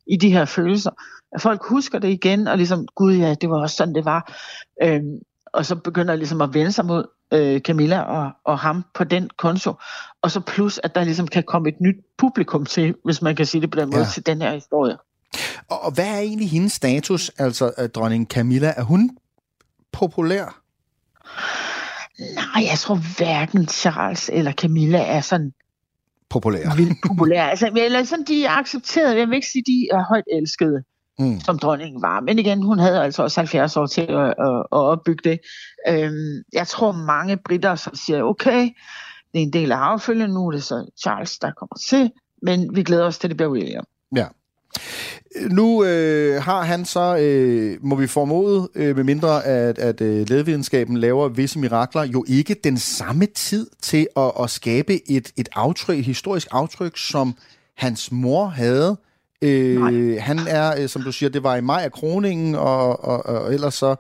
i de her følelser. At folk husker det igen, og ligesom, gud ja, det var også sådan, det var. Øhm, og så begynder ligesom at vende sig mod øh, Camilla og, og ham på den konto. Og så plus, at der ligesom kan komme et nyt publikum til, hvis man kan sige det på den måde, ja. til den her historie. Og hvad er egentlig hendes status, altså dronning Camilla? Er hun populær? Nej, jeg tror hverken Charles eller Camilla er sådan populær. Vildt populær. Altså, eller sådan, de er accepteret. Jeg vil ikke sige, de er højt elskede, mm. som dronningen var. Men igen, hun havde altså også halvfjerds år til at, at, at opbygge det. Øhm, jeg tror mange britter, som siger, okay, det er en del af affølgen, nu er det så Charles, der kommer til, men vi glæder os til, det bliver William. Ja. Nu øh, har han så, øh, må vi formode, øh, medmindre at, at øh, lægevidenskaben laver visse mirakler, jo ikke den samme tid til at, at skabe et, et aftryk, et historisk aftryk, som hans mor havde. Øh, han er, som du siger, det var i maj af kroningen, og, og, og ellers så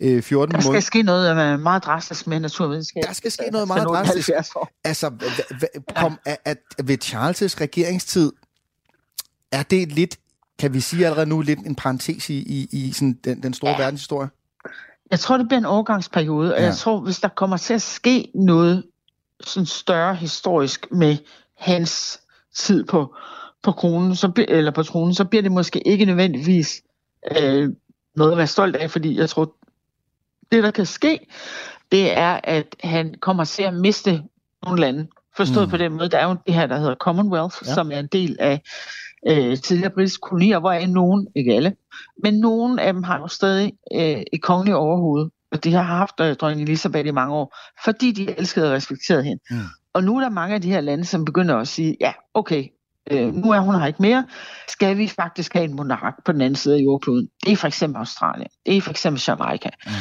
øh, fjorten måneder. Der skal måned. ske noget meget drastisk med naturvidenskab. Der skal ske noget, der noget meget drastisk. Altså, hva, hva, kom, ja. at, at ved Charles' regeringstid, er det lidt, kan vi sige allerede nu, lidt en parentes i, i, i sådan den, den store ja. verdenshistorie? Jeg tror, det bliver en overgangsperiode, og ja. jeg tror, hvis der kommer til at ske noget sådan større historisk med hans tid på, på kronen, så, eller på tronen, så bliver det måske ikke nødvendigvis øh, noget at være stolt af, fordi jeg tror, det der kan ske, det er, at han kommer til at miste nogle lande. Forstået mm. på den måde, der er jo det her, der hedder Commonwealth, ja. Som er en del af øh, tidligere britiske kolonier, hvor er nogen, ikke alle, men nogen af dem har jo stadig øh, et kongeligt overhoved, og det har haft øh, dronning Elisabeth i mange år, fordi de elskede og respekterede hende. Mm. Og nu er der mange af de her lande, som begynder at sige, ja, okay, øh, nu er hun her ikke mere, skal vi faktisk have en monark på den anden side af jordkloden? Det er for eksempel Australien, det er for eksempel Jamaica. Mm.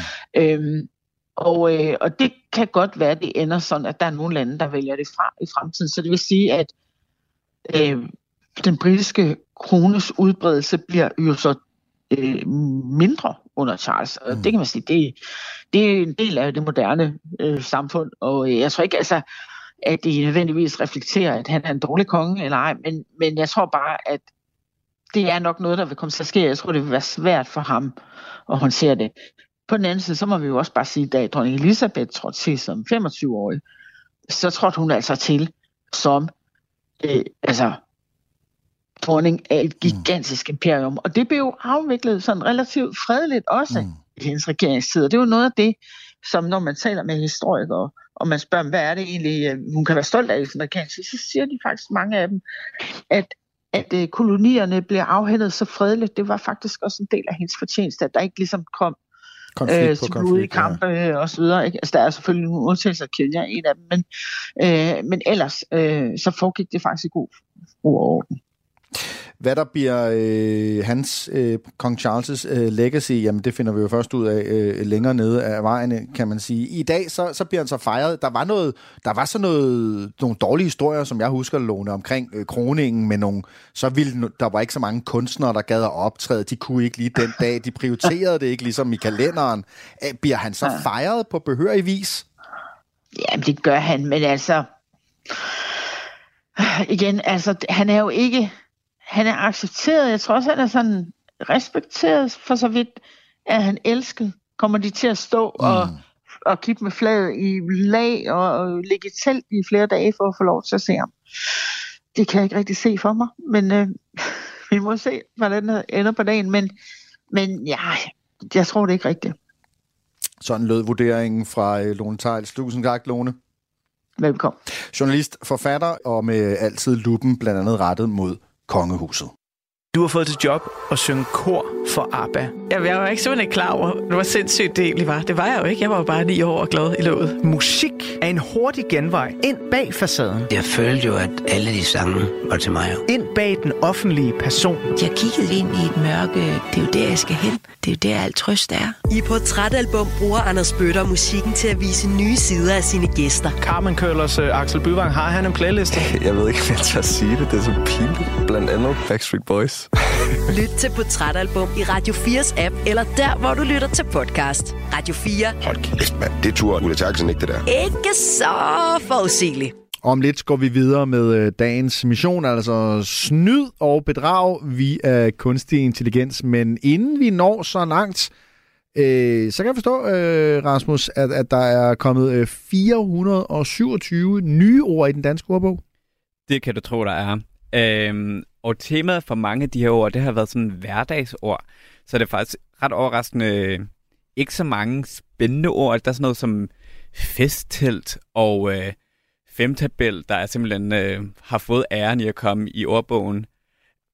Øhm, Og, øh, og det kan godt være, at det ender sådan, at der er nogle lande, der vælger det fra i fremtiden. Så det vil sige, at øh, den britiske krones udbredelse bliver jo så øh, mindre under Charles. Og mm. det kan man sige, det, det er en del af det moderne øh, samfund. Og øh, jeg tror ikke, altså, at det nødvendigvis reflekterer, at han er en dårlig konge eller ej. Men, men jeg tror bare, at det er nok noget, der vil komme til at ske. Jeg tror, det vil være svært for ham at håndtere det. På den anden side, så må vi jo også bare sige, da dronning Elisabeth trådte til som femogtyve-årig, så trådte hun altså til som øh, altså, dronning af et gigantisk mm. imperium. Og det blev jo afviklet sådan relativt fredeligt også mm. i hendes regeringstid. Og det er jo noget af det, som når man taler med historikere, og man spørger, hvad er det egentlig, hun kan være stolt af i sin regeringstid, så siger de faktisk mange af dem, at at kolonierne blev afhændet så fredeligt. Det var faktisk også en del af hendes fortjeneste, at der ikke ligesom kom Konflikt på konflikt, kampe ja. Og så videre. Ikke? Altså, der er selvfølgelig nogle udtalelser af Kenya, en af dem, men, øh, men ellers øh, så foregik det faktisk i god orden. Hvad der bliver øh, hans, øh, Kong Charles' øh, legacy, jamen det finder vi jo først ud af øh, længere nede af vejen, kan man sige. I dag, så, så bliver han så fejret. Der var noget, der var så noget, nogle dårlige historier, som jeg husker, Lone, omkring øh, kroningen med nogle, så ville, der var ikke så mange kunstnere, der gad at optræde. De kunne ikke lige den dag. De prioriterede det ikke ligesom i kalenderen. Æh, bliver han så fejret på behørig vis? Jamen det gør han, men altså igen, altså han er jo ikke han er accepteret, jeg tror også, han er sådan respekteret for så vidt, at han elsket. Kommer de til at stå mm. og, og klippe med flaget i lag og, og ligge i telt i flere dage for at få lov til at se ham? Det kan jeg ikke rigtig se for mig, men øh, vi må se, hvordan det ender på dagen. Men, men ja, jeg tror det ikke rigtigt. Sådan lød vurderingen fra Lone Theils. Tusind tak, Lone. Velkommen. Journalist, forfatter og med altid luppen blandt andet rettet mod kongehuset. Du har fået til job at synge kor for ABBA. Jamen, jeg var ikke simpelthen ikke klar over, det var sindssygt det egentlig var. Det var jeg jo ikke. Jeg var jo bare ni år og glad i låget. Musik er en hurtig genvej ind bag facaden. Jeg følte jo, at alle de sange var til mig. Ind bag den offentlige person. Jeg kiggede ind i et mørke. Det er jo der, jeg skal hen. Det er jo der, alt trøst er. I Portrætalbum bruger Anders Bøtter musikken til at vise nye sider af sine gæster. Carmen Køllers uh, Axel Byvang, har han en playliste? Jeg ved ikke, hvad jeg skal sige det. Det er så pinligt. Blandt andet Backstreet Boys. Lyt til Portrætalbum i Radio fires app, eller der, hvor du lytter til podcast. Radio fire. Hold kæft, mand. Det turde Ulla Terkelsen ikke, det der. Ikke så forudsigeligt. Om lidt går vi videre med dagens mission, altså snyd og bedrag via kunstig intelligens. Men inden vi når så langt, øh, så kan jeg forstå, øh, Rasmus, at, at der er kommet fire hundrede og syvogtyve nye ord i den danske ordbog. Det kan du tro, der er. Øhm, og temaet for mange af de her ord, det har været sådan hverdagsord. Så det er faktisk ret overraskende ikke så mange spændende ord. Der er sådan noget som festtelt og øh, femtabel, der er simpelthen øh, har fået æren i at komme i ordbogen.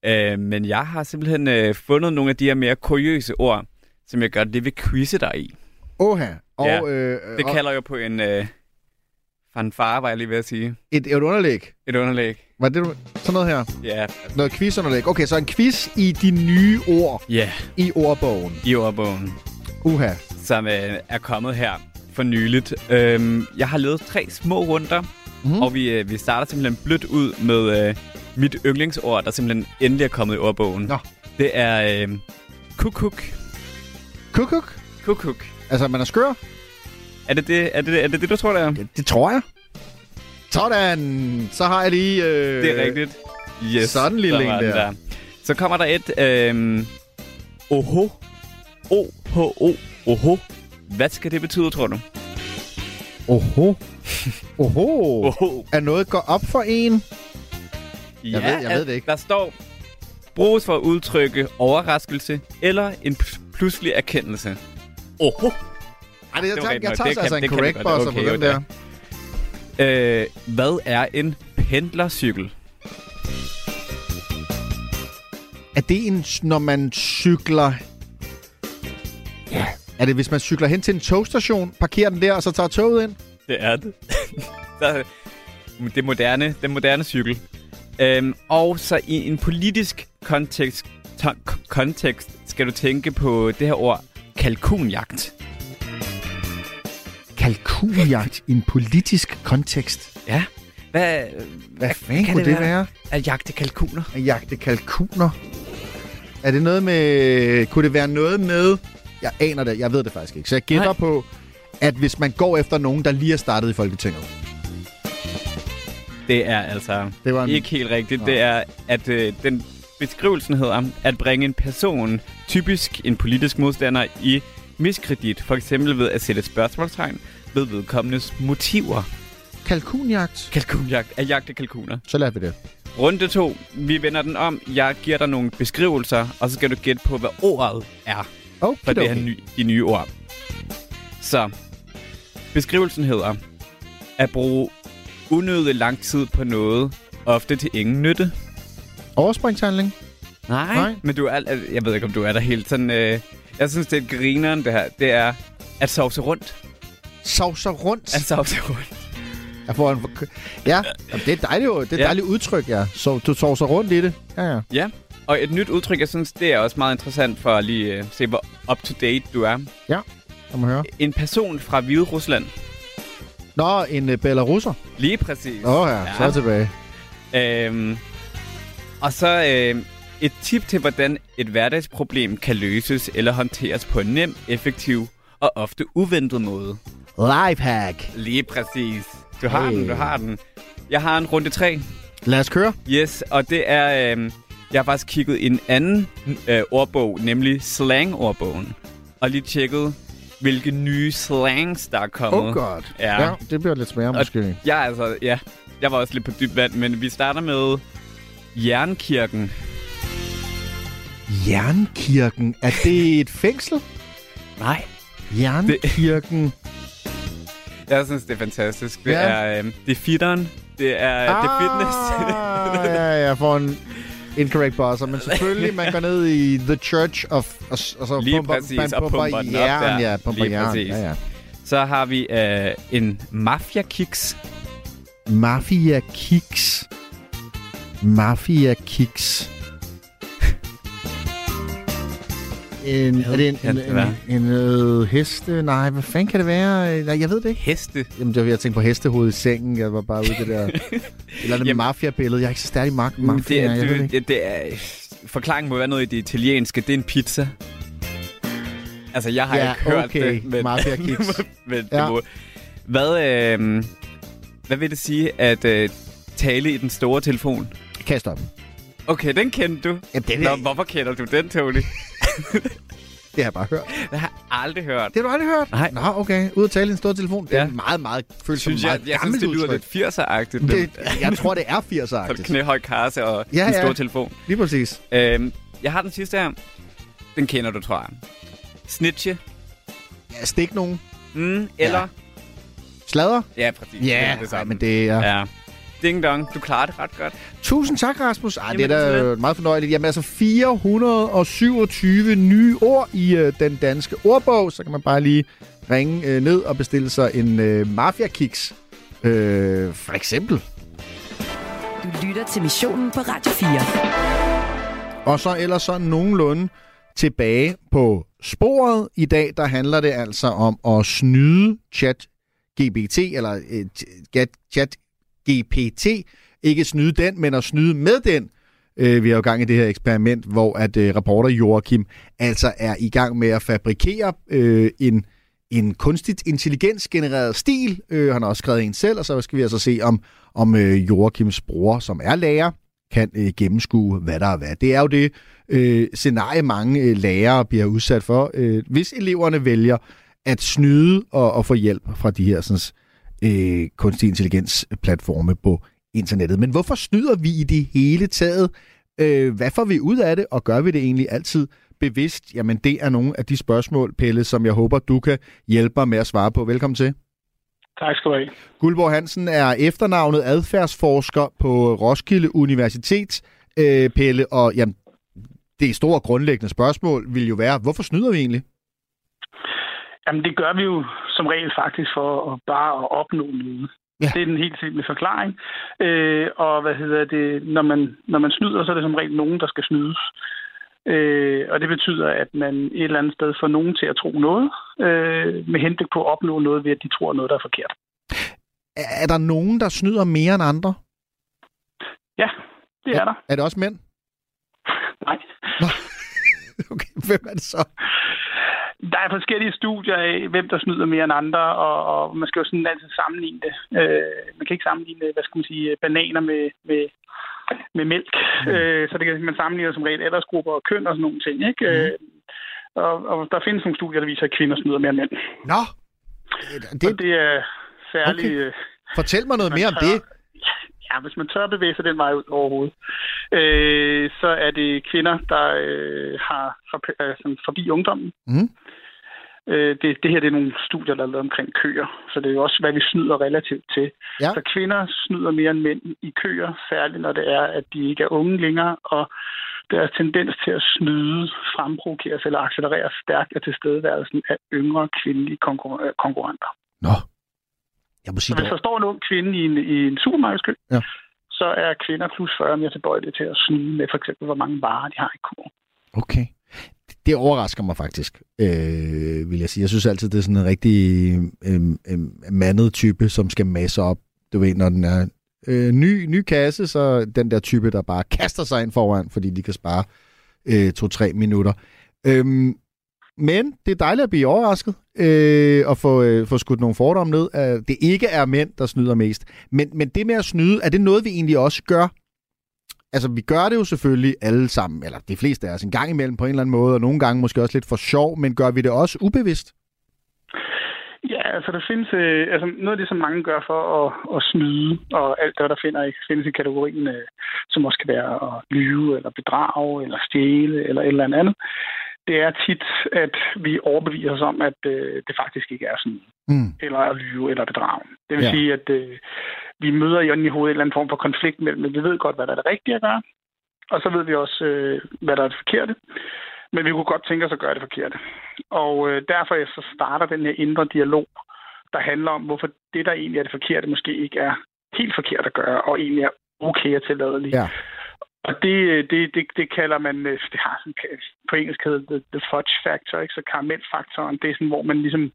Øh, men jeg har simpelthen øh, fundet nogle af de her mere kuriøse ord, som jeg gør det ved quizze dig i. Oha. Og, ja, øh, øh, det kalder og... jo på en øh, fanfare, var jeg lige ved at sige. Et, et underlæg? Et underlæg. Var det sådan noget her? Ja. Yeah. Noget quizunderlæg. Okay, så en quiz i de nye ord. Ja. Yeah. I ordbogen. I ordbogen. Uha. Som øh, er kommet her for nyligt. Øhm, jeg har lavet tre små runder, mm-hmm. og vi, øh, vi starter simpelthen blødt ud med øh, mit yndlingsord, der simpelthen endelig er kommet i ordbogen. Nå. Det er øh, kukuk. Kukuk? Kukuk. Altså, man er skør? Er det det, er det, er det, det du tror, det er? Det, det tror jeg. Sådan! Så har jeg lige... Øh, det er rigtigt. Yes, sådan lille så en der. der. Så kommer der et... Øh, oho. O-H-O. Oho. Hvad skal det betyde, tror du? Oho. Oho. Oho. Er noget går op for en? Ja, jeg ved, jeg ved det ikke. Der står, bruges for at udtrykke overraskelse eller en pludselig erkendelse. Oho. Ej, det, jeg, det tager, jeg tager det altså kan, en correct bosser okay, på den der. Øh, hvad er en pendlercykel? Er det en, når man cykler... Ja. Er det, hvis man cykler hen til en togstation, parkerer den der, og så tager toget ind? Det er det. Det moderne, den moderne cykel. Øhm, og så i en politisk kontekst, t- kontekst skal du tænke på det her ord, kalkunjagt. Kalkunjagt i en politisk kontekst? Ja. Hvad, hvad fanden kunne det, det være? være? At jagte kalkuner. At jagte kalkuner. Er det noget med... Kunne det være noget med... Jeg aner det. Jeg ved det faktisk ikke. Så jeg gætter Nej. på, at hvis man går efter nogen, der lige er startet i Folketinget. Det er altså det var en... ikke helt rigtigt. Nej. Det er, at øh, den beskrivelsen hedder, at bringe en person, typisk en politisk modstander, i miskredit. For eksempel ved at sætte spørgsmålstegn ved vedkommendes motiver. Kalkunjagt. Kalkunjagt. At jagte kalkuner. Så lader vi det. Runde to. Vi vender den om. Jeg giver dig nogle beskrivelser, og så skal du gætte på, hvad ordet er. Okay, for det er ny, de nye ord. Så beskrivelsen hedder, at bruge unødig lang tid på noget, ofte til ingen nytte. Overspringshandling? Nej, Nej. Men du er, jeg ved ikke, om du er der helt sådan... Øh, jeg synes, det er grineren, det her. Det er at sovse rundt. Sovse rundt? At sovse rundt. Jeg får en... Ja, det er dejligt, jo. Det er et dejligt ja. udtryk, ja. Så du sovser rundt i det. Ja, ja. Ja. Og et nyt udtryk, jeg synes, det er også meget interessant for at lige uh, se, hvor up-to-date du er. Ja, lad mig høre. En person fra Hvide Rusland. Nå, en uh, belarusser. Lige præcis. Åh oh, ja, ja, så er jeg tilbage. Øhm, og så øhm, et tip til, hvordan et hverdagsproblem kan løses eller håndteres på en nem, effektiv og ofte uventet måde. Lifehack. Lige præcis. Du har hey. den, du har den. Jeg har en runde tre. Lad os køre. Yes, og det er... Øhm, Jeg har faktisk kigget i en anden øh, ordbog, nemlig slangordbogen, og lige tjekket, hvilke nye slangs, der er kommet. Oh god. Ja, ja det bliver lidt sværere måske. Ja, altså, ja. Jeg var også lidt på dybt vand, men vi starter med Jernkirken. Jernkirken? Er det et fængsel? Nej. Jernkirken? Jeg synes, det er fantastisk. Det ja. er, øh, det er fitteren. Det er ah, det fitness. ja, jeg får en... Incorrect bosser, men selvfølgelig, man går ned i The Church of... Og, og så lige pumper, præcis, man pumper og pumper den jern, op der. Ja, pumper lige præcis. Ja, ja. Så har vi øh, en mafia-kiks. Mafia-kiks. Mafia-kiks. en, er det en, en, en, en, en øh, heste? Nej, hvad fanden kan det være? Nej, jeg ved det ikke. Heste? Jamen, det var, jeg tænkte på hestehoved i sengen. Jeg var bare ude det der... Eller det mafia-billede. Jeg er ikke så stærk i mag- mafia. Det er, du, det, det er, forklaringen må være noget i det italienske. Det er en pizza. Altså, jeg har ja, ikke hørt okay. det. Men, mafia-kiks. men, ja, okay. Hvad, øh, hvad vil det sige at øh, tale i den store telefon? Kan jeg stoppe? Okay, den kendte du. Jamen, den er... Nå, hvorfor kender du den, Tony? Det har jeg bare hørt. Det har jeg aldrig hørt. Det har du aldrig hørt? Nej. Nå, okay. Ud at tale i en stor telefon. Det er ja. meget, meget følsomt. Jeg, jeg synes, det lyder lidt firser-agtigt. Det, jeg tror, det er firser-agtigt. Så knæhøj kasse og ja, en stor ja. telefon. Lige præcis. Øhm, jeg har den sidste her. Den kender du, tror jeg. Snitche. Ja, stik nogen. Mm, eller... Ja. Slader? Ja, præcis. Ja, det er men det er... Ja. Ding dong, du klarer det ret godt. Tusind tak, Rasmus. Ej, det er da meget fornøjeligt. Jamen altså fire hundrede og syvogtyve nye ord i øh, den danske ordbog. Så kan man bare lige ringe øh, ned og bestille sig en øh, mafia-kiks. Øh, for eksempel. Du lytter til missionen på Radio fire. Og så ellers så nogenlunde tilbage på sporet. I dag, der handler det altså om at snyde ChatGPT, eller øh, chat G P T. Ikke snyde den, men at snyde med den. Øh, vi er jo i gang i det her eksperiment, hvor at øh, reporter Joakim altså er i gang med at fabrikere øh, en, en kunstigt intelligensgenereret stil. Øh, han har også skrevet en selv, og så skal vi altså se, om, om øh, Joakims bror, som er lærer, kan øh, gennemskue, hvad der er hvad. Det er jo det øh, scenarie, mange øh, lærere bliver udsat for, øh, hvis eleverne vælger at snyde og, og få hjælp fra de her sådan, Øh, kunstig intelligens platforme på internettet. Men hvorfor snyder vi i det hele taget? Øh, hvad får vi ud af det, og gør vi det egentlig altid bevidst? Jamen, det er nogle af de spørgsmål, Pelle, som jeg håber, du kan hjælpe mig med at svare på. Velkommen til. Tak skal du have. Guldborg Hansen er efternavnet adfærdsforsker på Roskilde Universitet, øh, Pelle, og jamen, det store grundlæggende spørgsmål vil jo være, hvorfor snyder vi egentlig? Jamen, det gør vi jo som regel faktisk for at bare at opnå noget. Ja. Det er den helt simple forklaring. Øh, og hvad hedder det, når man, når man snyder, så er det som regel nogen, der skal snydes. Øh, og det betyder, at man et eller andet sted får nogen til at tro noget, øh, med henblik på at opnå noget ved, at de tror noget, der er forkert. Er der nogen, der snyder mere end andre? Ja, det er, er der. Er det også mænd? Nej. Okay, hvem er det så? Der er forskellige studier af, hvem der snyder mere end andre, og, og man skal jo sådan altid sammenligne det. Øh, man kan ikke sammenligne, hvad skal man sige, bananer med, med, med mælk. Mm. Øh, så det kan man sammenligne som regel aldersgrupper og køn og sådan nogle ting, ikke? Mm. Øh, og, og der findes nogle studier, der viser, at kvinder snyder mere end mænd. Nå! Det, det er særligt... Okay. Fortæl mig noget mere om det. Ja, hvis man tør bevæge sig den vej ud overhovedet, øh, så er det kvinder, der øh, har for, øh, forbi ungdommen. Mm. Øh, det, det her det er nogle studier, der er lavet omkring køer, så det er jo også, hvad vi snyder relativt til. Ja. Så kvinder snyder mere end mænd i køer, særligt når det er, at de ikke er unge længere, og deres tendens til at snyde, fremprovokeres eller accelerere stærkt af tilstedeværelsen af yngre kvindelige konkur- konkurrenter. Nå. Jeg må sige, så hvis der står en ung kvinde i en, i en supermarkedskø, ja, så er kvinder plus fyrre mere tilbøjelige til at snyde med for eksempel, hvor mange varer de har i kurven. Okay. Det overrasker mig faktisk, øh, vil jeg sige. Jeg synes altid, det er sådan en rigtig øh, øh, mandet type, som skal masse op. Du ved, når den er øh, ny, ny kasse, så den der type, der bare kaster sig ind foran, fordi de kan spare øh, to-tre minutter. Øh, Men det er dejligt at blive overrasket øh, og få, øh, få skudt nogle fordomme ned. At det ikke er mænd, der snyder mest. Men, men det med at snyde, er det noget, vi egentlig også gør? Altså, vi gør det jo selvfølgelig alle sammen, eller de fleste af os, en gang imellem på en eller anden måde, og nogle gange måske også lidt for sjov, men gør vi det også ubevidst? Ja, altså, der findes, øh, altså noget af det, som mange gør for at, at snyde, og alt det, der finder, findes i kategorien, øh, som også kan være at lyve, eller bedrage, eller stjæle, eller et eller andet andet. Det er tit, at vi overbeviser os om, at øh, det faktisk ikke er sådan. Mm. Eller at lyve eller bedrage. Det vil ja. sige, at øh, vi møder i ånden i hovedet en eller anden form for konflikt mellem, at vi ved godt, hvad der er det rigtige at gøre, og så ved vi også, øh, hvad der er det forkerte. Men vi kunne godt tænke os at gøre det forkerte. Og øh, derfor så starter den her indre dialog, der handler om, hvorfor det, der egentlig er det forkerte, måske ikke er helt forkert at gøre, og egentlig er okay at tilladeligt. Ja. Og det, det, det, det kalder man, det har sådan, på engelsk hedder the, the fudge factor, ikke? Så karamelfaktoren, det er sådan, hvor man ligesom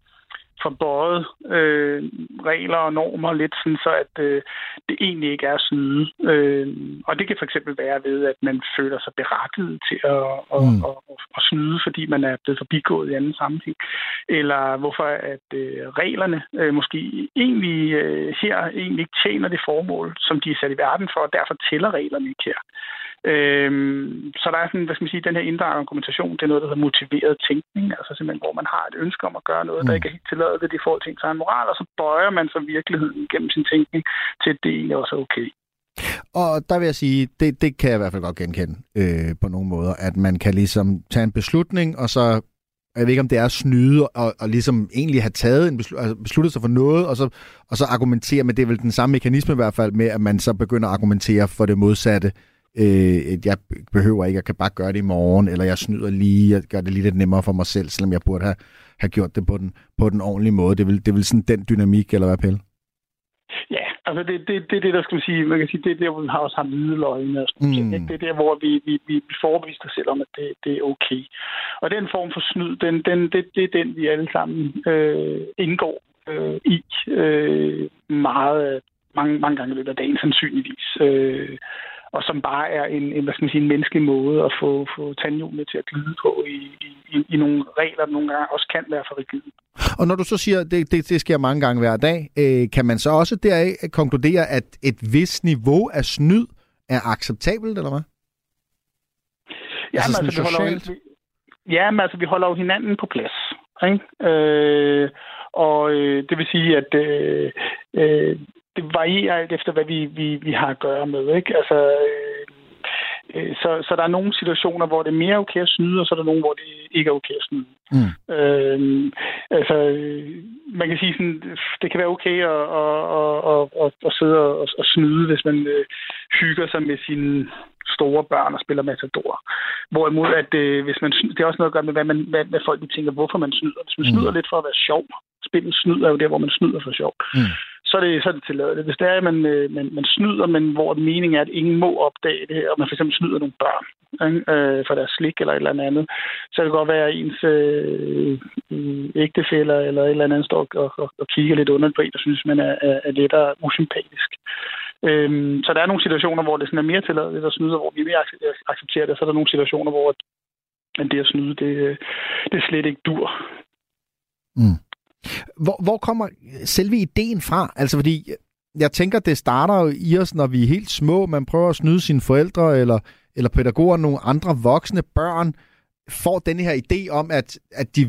får bøjet øh, regler og normer lidt, sådan, så at øh, det egentlig ikke er snyde. Øh, og det kan for eksempel være ved, at man føler sig berettiget til at, at, mm. at, at, at snyde, fordi man er blevet forbigået i anden sammenhæng. Eller hvorfor at øh, reglerne øh, måske egentlig øh, her egentlig ikke tjener det formål, som de er sat i verden for, og derfor tæller reglerne ikke her. Øhm, så der er sådan, hvad skal man sige, den her indre argumentation, det er noget, der hedder motiveret tænkning, altså simpelthen, hvor man har et ønske om at gøre noget, der ikke er helt tilladet ved det i forhold til ens egen moral, og så bøjer man som virkeligheden gennem sin tænkning til, at det egentlig også er okay. Og der vil jeg sige, det, det kan jeg i hvert fald godt genkende øh, på nogle måder, at man kan ligesom tage en beslutning, og så, jeg ved ikke om det er snyde, og, og ligesom egentlig have taget en beslu- altså besluttet sig for noget, og så, og så argumentere, men det er vel den samme mekanisme i hvert fald med, at man så begynder at argumentere for det modsatte. Øh, jeg behøver ikke, jeg kan bare gøre det i morgen, eller jeg snyder lige, jeg gør det lige lidt nemmere for mig selv, selvom jeg burde have, have gjort det på den, på den ordentlige måde. Det er vel, det er vel sådan den dynamik, eller hvad, Pelle? Ja, altså det er det, det, det, der skal man sige, man kan sige, det er der, hvor vi har også har hvideløgne. Mm. Det er der, hvor vi, vi, vi forbeviser os selv om, at det, det er okay. Og den form for snyd, den, den, det, det er den, vi alle sammen øh, indgår øh, i øh, meget, mange, mange gange i løbet af dagen, sandsynligvis. Øh, og som bare er en, en, hvad skal man sige, en menneskelig måde at få, få tandhjulene til at glide på i, i, i nogle regler, der nogle gange også kan være for rigide. Og når du så siger, at det, det, det sker mange gange hver dag, øh, kan man så også deraf konkludere, at et vist niveau af snyd er acceptabelt, eller hvad? Ja, altså, altså, vi holder jo, ja men altså, vi holder jo hinanden på plads, ikke? Øh, og øh, det vil sige, at... Øh, øh, det varierer alt efter, hvad vi, vi, vi har at gøre med, ikke? Altså, øh, så, så der er nogle situationer, hvor det er mere okay at snyde, og så er der nogle, hvor det ikke er okay at snyde. Mm. Øh, altså, man kan sige sådan, det kan være okay at, at, at, at, at sidde og at snyde, hvis man øh, hygger sig med sine store børn og spiller matador. Hvorimod, at øh, hvis man, det er også noget at gøre med, hvad, man, hvad, hvad folk de tænker, hvorfor man snyder. Hvis man snyder mm. lidt for at være sjov, spillet snyder er jo der, hvor man snyder for sjov, mm. så er det, så er det tilladeligt. Hvis det er, at man, man, man snyder, men hvor meningen er, at ingen må opdage det, og man for eksempel snyder nogle børn øh, for deres slik eller et eller andet, så kan det godt være, at ens øh, ægtefæller eller et eller andet står og, og, og kigger lidt under på en, og synes, man er, er lidt usympatisk. Øhm, så der er nogle situationer, hvor det sådan er mere tilladeligt at snyde, og hvor vi mere accepterer det, og så er der nogle situationer, hvor det at snyde, det, det slet ikke dur. Mm. Hvor, hvor kommer selve ideen fra? Altså fordi, jeg tænker, det starter jo i os, når vi er helt små. Man prøver at snyde sine forældre eller, eller pædagoger, nogle andre voksne børn, får den her idé om, at, at de,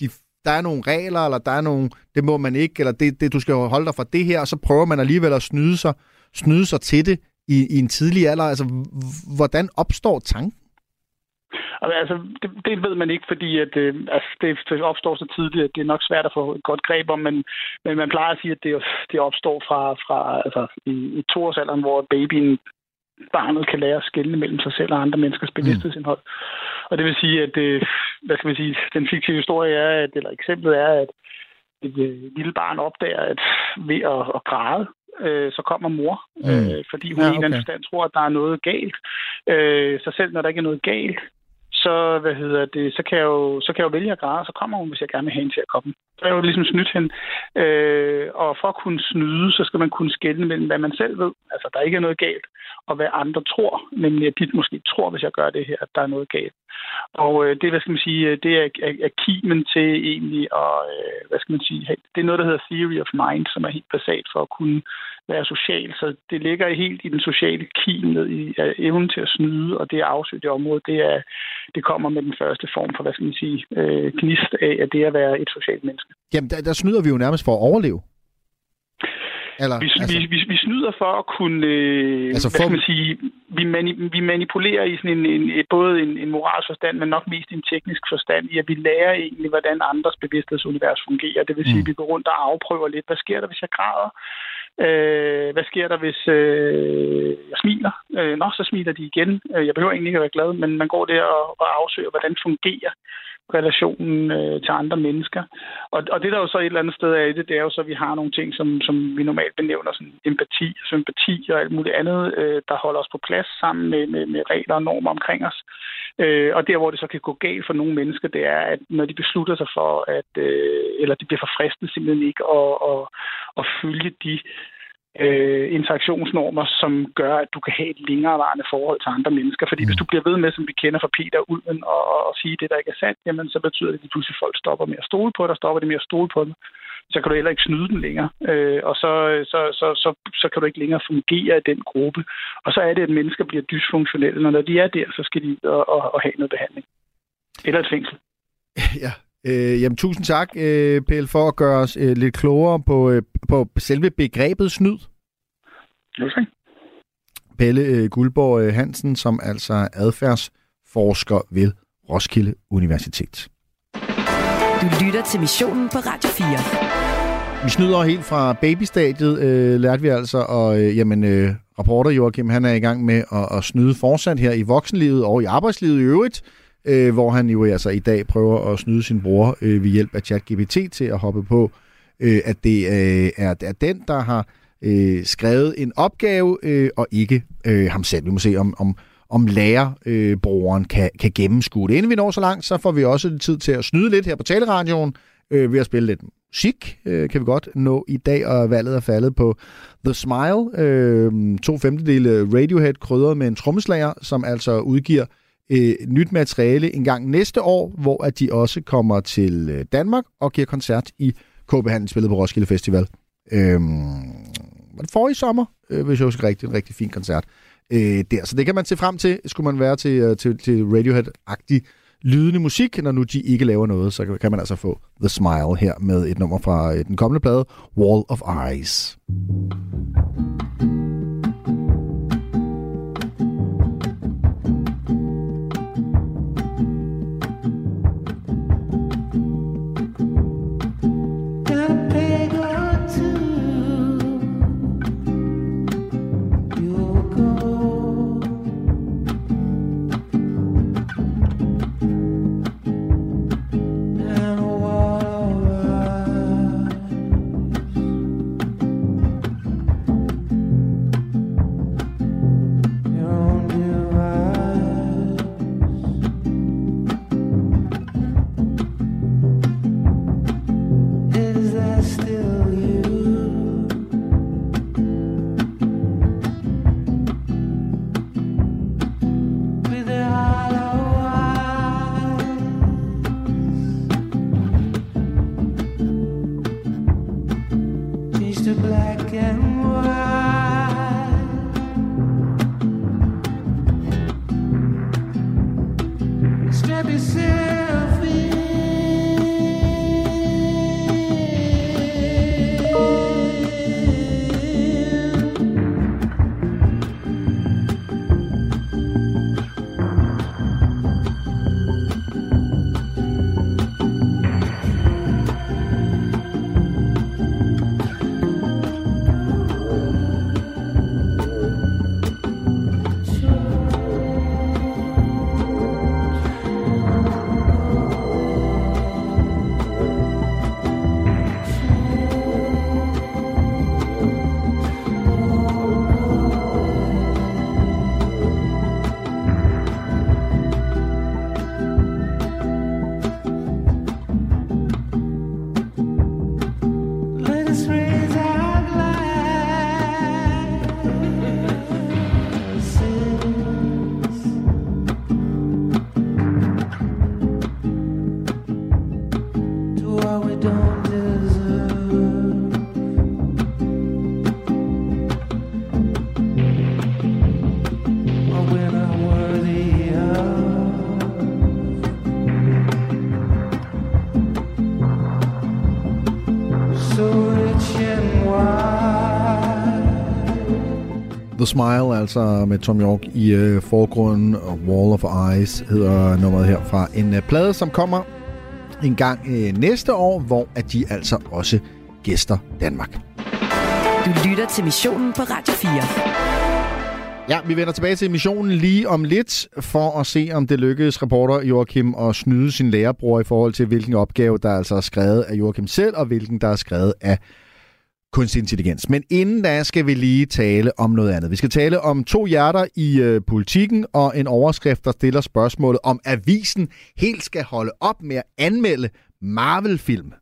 de, der er nogle regler, eller der er nogle, det må man ikke, eller det, det, du skal holde dig fra det her, og så prøver man alligevel at snyde sig, snyde sig til det i, i en tidlig alder. Altså, hvordan opstår tanken? Altså, det, det ved man ikke, fordi at, øh, altså, det opstår så tidligt, at det er nok svært at få et godt greb om, men, men man plejer at sige, at det, det opstår fra, fra altså, i, i toårsalderen, hvor babyen, barnet kan lære at skelne mellem sig selv og andre menneskers bevidsthedsindhold. Mm. Og det vil sige, at øh, hvad skal man sige, den fiktive historie er, at, eller eksemplet er, at et øh, lille barn opdager, at ved at, at græde, Øh, så kommer mor, øh, fordi hun ja, okay. i en eller anden forstand tror, at der er noget galt. Øh, så selv når der ikke er noget galt, så, hvad hedder det, så, kan jeg jo, så kan jeg jo vælge at græde, så kommer hun, hvis jeg gerne vil have hende til at komme. Så er jeg jo ligesom snydt hende. Øh, og for at kunne snyde, så skal man kunne skelne mellem, hvad man selv ved, altså der ikke er noget galt, og hvad andre tror, nemlig at dit måske tror, hvis jeg gør det her, at der er noget galt. Og øh, det, hvad skal man sige, det er, er, er kimen til egentlig, og øh, hvad skal man sige, det er noget, der hedder theory of mind, som er helt basalt for at kunne være social. Så det ligger helt i den sociale kim, ned i øh, evnen til at snyde, og det at afsøge det område, det er det kommer med den første form for, hvad skal man sige, øh, gnist af, at det at være et socialt menneske. Jamen, der, der snyder vi jo nærmest for at overleve. Eller, vi, altså... vi, vi, vi snyder for at kunne, øh, altså for... hvad skal man sige, vi, mani, vi manipulerer i sådan en, en, både en, en moralsk forstand, men nok mest en teknisk forstand i, at vi lærer egentlig, hvordan andres bevidsthedsunivers fungerer. Det vil sige, mm. at vi går rundt og afprøver lidt, hvad sker der, hvis jeg græder? Øh, hvad sker der, hvis øh, jeg smiler? Øh, nå, så smiler de igen. Jeg behøver egentlig ikke at være glad, men man går der og, og afsøger, hvordan fungerer relationen øh, til andre mennesker. Og, og det, der jo så et eller andet sted er i det, det er jo så, at vi har nogle ting, som, som vi normalt benævner, sådan empati, sympati og alt muligt andet, øh, der holder os på plads sammen med, med, med regler og normer omkring os. Øh, og der, hvor det så kan gå galt for nogle mennesker, det er, at når de beslutter sig for, at øh, eller de bliver forfristet simpelthen ikke at, at, at følge de Øh, interaktionsnormer, som gør, at du kan have et længerevarende forhold til andre mennesker. Fordi mm. hvis du bliver ved med, som vi kender fra Peter Ulven, og, og, og sige det, der ikke er sandt, jamen så betyder det, at de pludselig folk stopper med at stole på dig, stopper det med at stole på dig. Så kan du heller ikke snyde den længere. Øh, og så, så, så, så, så kan du ikke længere fungere i den gruppe. Og så er det, at mennesker bliver dysfunktionelle. Når de er der, så skal de og, og, og have noget behandling. Eller et fængsel. Ja. Øh, jamen, tusind tak, øh, P L, for at gøre os øh, lidt klogere på, øh, på selve begrebet snyd. Okay. Pelle øh, Guldborg øh, Hansen, som altså er adfærdsforsker ved Roskilde Universitet. Du lytter til missionen på Radio fire. Vi snyder helt fra babystadiet, øh, lærte vi altså, og øh, jamen, øh, rapporter Joakim, han er i gang med at, at snyde fortsat her i voksenlivet og i arbejdslivet i øvrigt. Øh, hvor han jo altså i dag prøver at snyde sin bror øh, ved hjælp af ChatGPT til at hoppe på, øh, at det øh, er, er den, der har øh, skrevet en opgave, øh, og ikke øh, ham selv. Vi må se, om, om, om lærerbrugeren øh, kan, kan gennemskue det. Inden vi når så langt, så får vi også tid til at snyde lidt her på Taleradioen øh, ved at spille lidt musik, øh, kan vi godt nå i dag, og valget er faldet på The Smile. Øh, to femtedele Radiohead krydret med en trommeslager, som altså udgiver Øh, nyt materiale en gang næste år, hvor at de også kommer til øh, Danmark og giver koncert i K B-handlen, spillet på Roskilde Festival. Øhm, var det forrige sommer? Øh, hvis jeg husker rigtigt, en rigtig fin koncert øh, der. Så det kan man se frem til, skulle man være til, øh, til, til Radiohead-agtig lydende musik. Når nu de ikke laver noget, så kan, kan man altså få The Smile her med et nummer fra øh, den kommende plade, Wall of Eyes. Smile, altså med Tom York i øh, forgrunden, og Wall of Eyes hedder nummeret her fra en øh, plade, som kommer en gang øh, næste år, hvor at de altså også gæster Danmark. Du lytter til Missionen på Radio fire. Ja, vi vender tilbage til missionen lige om lidt, for at se, om det lykkedes reporter Joakim at snyde sin lærerbror i forhold til, hvilken opgave, der altså er skrevet af Joakim selv, og hvilken, der er skrevet af kunstig intelligens. Men inden da skal vi lige tale om noget andet. Vi skal tale om to hjerter i øh, Politiken og en overskrift, der stiller spørgsmålet, om avisen helt skal holde op med at anmelde Marvel-film.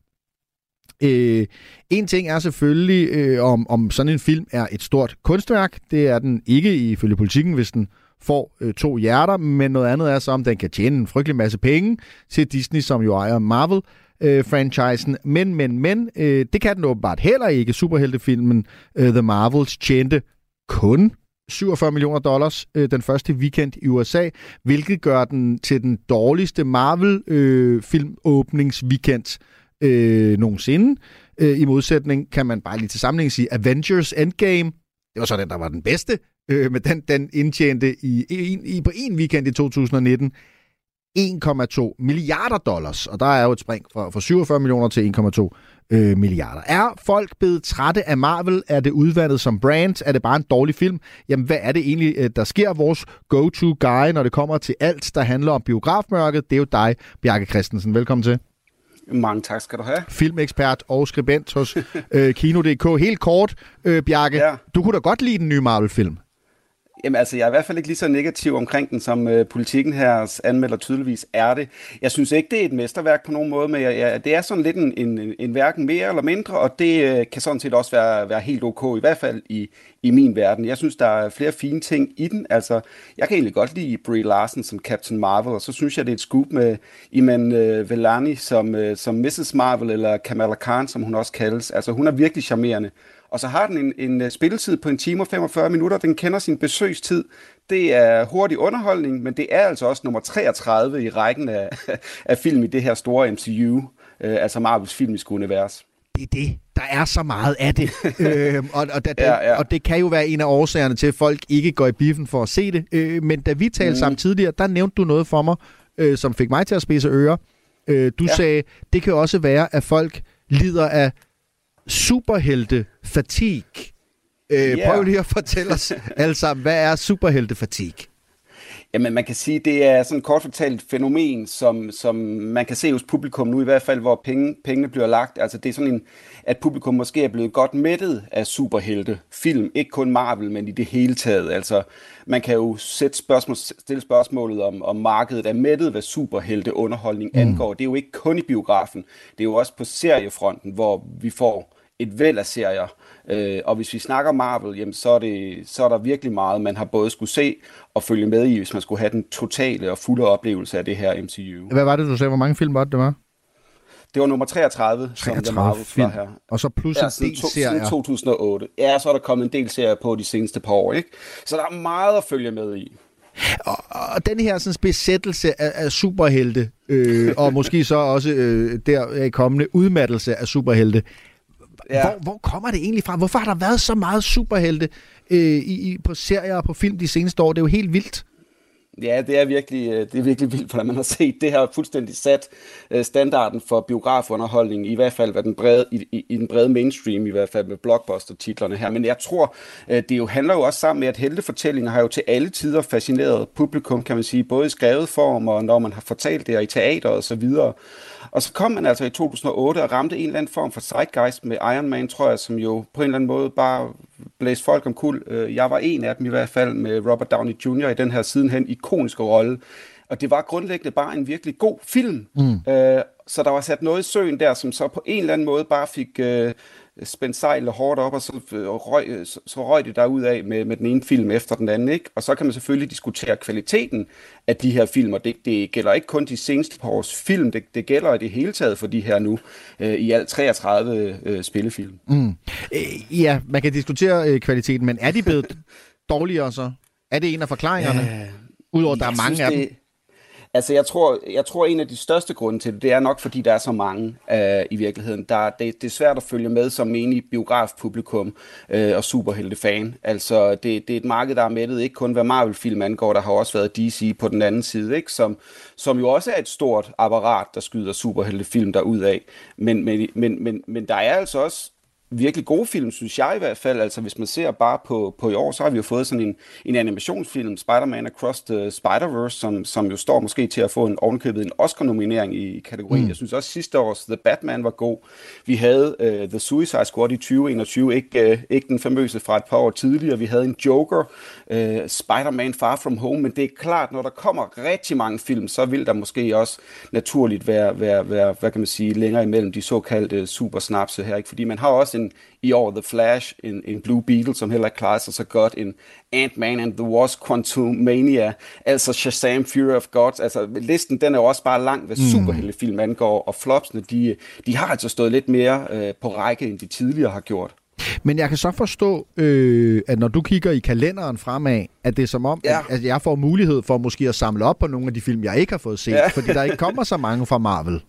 Øh, en ting er selvfølgelig, øh, om, om sådan en film er et stort kunstværk. Det er den ikke ifølge Politiken, hvis den får øh, to hjerter. Men noget andet er så, om den kan tjene en frygtelig masse penge til Disney, som jo ejer Marvel. Øh, franchisen, men, men, men, øh, det kan den åbenbart heller ikke. Superheltefilmen øh, The Marvels tjente kun syvogfyrre millioner dollars øh, den første weekend i U S A, hvilket gør den til den dårligste Marvel-filmåbningsweekend øh, øh, nogensinde. Øh, I modsætning kan man bare lige til sammenligning sige Avengers Endgame. Det var så den, der var den bedste, øh, men den, den indtjente i, i, i, på en weekend i to tusind nitten en komma to milliarder dollars, og der er jo et spring fra, fra syvogfyrre millioner til en komma to øh, milliarder. Er folk blevet trætte af Marvel? Er det udvandet som brand? Er det bare en dårlig film? Jamen, hvad er det egentlig, der sker? Vores go-to-guy, når det kommer til alt, der handler om biografmørket, det er jo dig, Bjarke Kristensen. Velkommen til. Mange tak skal du have. Filmekspert og skribent hos øh, Kino punktum d k. Helt kort, øh, Bjarke, ja. Du kunne da godt lide den nye Marvel-film. Jamen altså, jeg er i hvert fald ikke lige så negativ omkring den, som øh, Politiken her anmelder tydeligvis er det. Jeg synes ikke, det er et mesterværk på nogen måde, men jeg, jeg, det er sådan lidt en, en, en hverken mere eller mindre, og det øh, kan sådan set også være, være helt okay, i hvert fald i, i min verden. Jeg synes, der er flere fine ting i den. Altså, jeg kan egentlig godt lide Brie Larson som Captain Marvel, og så synes jeg, det er et scoop med Iman øh, Vellani som, øh, som missus Marvel, eller Kamala Khan, som hun også kaldes. Altså, hun er virkelig charmerende. Og så har den en, en spilletid på en time og femogfyrre minutter. Den kender sin besøgstid. Det er hurtig underholdning, men det er altså også nummer treogtredive i rækken af, af film i det her store M C U, øh, altså Marvels filmiske univers. Det er det. Der er så meget af det. øh, og, og, da, da, ja, ja. og det kan jo være en af årsagerne til, at folk ikke går i biffen for at se det. Øh, men da vi talte mm. sammen tidligere, der nævnte du noget for mig, øh, som fik mig til at spidse ører. Øh, du ja. sagde, det kan også være, at folk lider af superhelte-fatigue. Øh, yeah. Prøv lige at fortælle os alle sammen, hvad er superhelte-fatigue? Jamen, man kan sige, det er sådan et kort fortalt fænomen, som, som man kan se hos publikum nu, i hvert fald, hvor penge, pengene bliver lagt. Altså, det er sådan en, at publikum måske er blevet godt mættet af superheltefilm. Ikke kun Marvel, men i det hele taget. Altså, man kan jo sætte spørgsmål, stille spørgsmålet om, om markedet er mættet, hvad superhelteunderholdning mm. angår. Det er jo ikke kun i biografen. Det er jo også på seriefronten, hvor vi får et væld af serier. Øh, og hvis vi snakker Marvel, jamen, så, er det, så er der virkelig meget, man har både skulle se og følge med i, hvis man skulle have den totale og fulde oplevelse af det her M C U. Hvad var det, du sagde? Hvor mange film var det, det var? Det var nummer treogtredive, treogtredive som The Marvels var her. Og så plus ja, en del to, serier. Siden to tusind og otte. Ja, så er der kommet en del serier på de seneste par år, ikke? Så der er meget at følge med i. Og, og den her sådan, besættelse af, af superhelte, øh, og måske så også øh, der kommende udmattelse af superhelte, ja. Hvor, hvor kommer det egentlig fra? Hvorfor har der været så meget superhelte øh, i, på serier og på film de seneste år? Det er jo helt vildt. Ja, det er virkelig, det er virkelig vildt, hvordan man har set det her fuldstændig sat standarden for biografunderholdning, i hvert fald hvad den brede, i, i, i den brede mainstream, i hvert fald med blockbuster-titlerne her. Men jeg tror, det jo handler jo også sammen med, at heltefortællinger har jo til alle tider fascineret publikum, kan man sige, både i skrevet form og når man har fortalt det, og i teater og så videre. Og så kom man altså i to tusind og otte og ramte en eller anden form for zeitgeist med Iron Man, tror jeg, som jo på en eller anden måde bare blæste folk om kul. Jeg var en af dem i hvert fald med Robert Downey junior i den her sidenhen ikoniske rolle. Og det var grundlæggende bare en virkelig god film. Mm. Så der var sat noget i søen der, som så på en eller anden måde bare fik spændt sejlet hårdt op, og så røg, så røg det derudad med, med den ene film efter den anden, ikke? Og så kan man selvfølgelig diskutere kvaliteten af de her film, og det, det gælder ikke kun de seneste par års film, det, det gælder i det hele taget for de her nu, øh, i alt treogtredive øh, spillefilm. Mm. Øh, ja, man kan diskutere øh, kvaliteten, men er de blevet dårligere så? Er det en af forklaringerne? Ja, udover, der er mange synes, af det... dem. Altså, jeg tror, jeg tror, en af de største grunde til det, det er nok, fordi der er så mange øh, i virkeligheden. Der, det, det er svært at følge med som menig biografpublikum øh, og superheltefan. Altså, det, det er et marked, der er mættet ikke kun hvad Marvel-film angår, der har også været D C på den anden side, ikke? Som, som jo også er et stort apparat, der skyder superheltefilm derudad. Men, men, men, men, men der er altså også virkelig gode film, synes jeg i hvert fald. Altså, hvis man ser bare på, på i år, så har vi jo fået sådan en, en animationsfilm, Spider-Man Across the Spider-Verse, som, som jo står måske til at få en ovenkøbet en Oscar-nominering i kategorien. Mm. Jeg synes også sidste års The Batman var god. Vi havde uh, The Suicide Squad i tyve enogtyve, ikke, uh, ikke den famøse fra et par år tidligere. Vi havde en Joker, uh, Spider-Man Far From Home, men det er klart, når der kommer rigtig mange film, så vil der måske også naturligt være, være, være hvad kan man sige, længere imellem de såkaldte supersnapse her, ikke? Fordi man har også en i år The Flash, en, en Blue Beetle, som heller ikke klarer sig så godt, en Ant-Man and the Wasp, Quantumania, altså Shazam, Fury of Gods, altså listen, den er jo også bare lang, hvad mm. superheltefilm angår, og flopsene, de, de har altså stået lidt mere øh, på række, end de tidligere har gjort. Men jeg kan så forstå, øh, at når du kigger i kalenderen fremad, at det er som om, ja. at, at jeg får mulighed for måske at samle op på nogle af de film, jeg ikke har fået set, ja. fordi der ikke kommer så mange fra Marvel.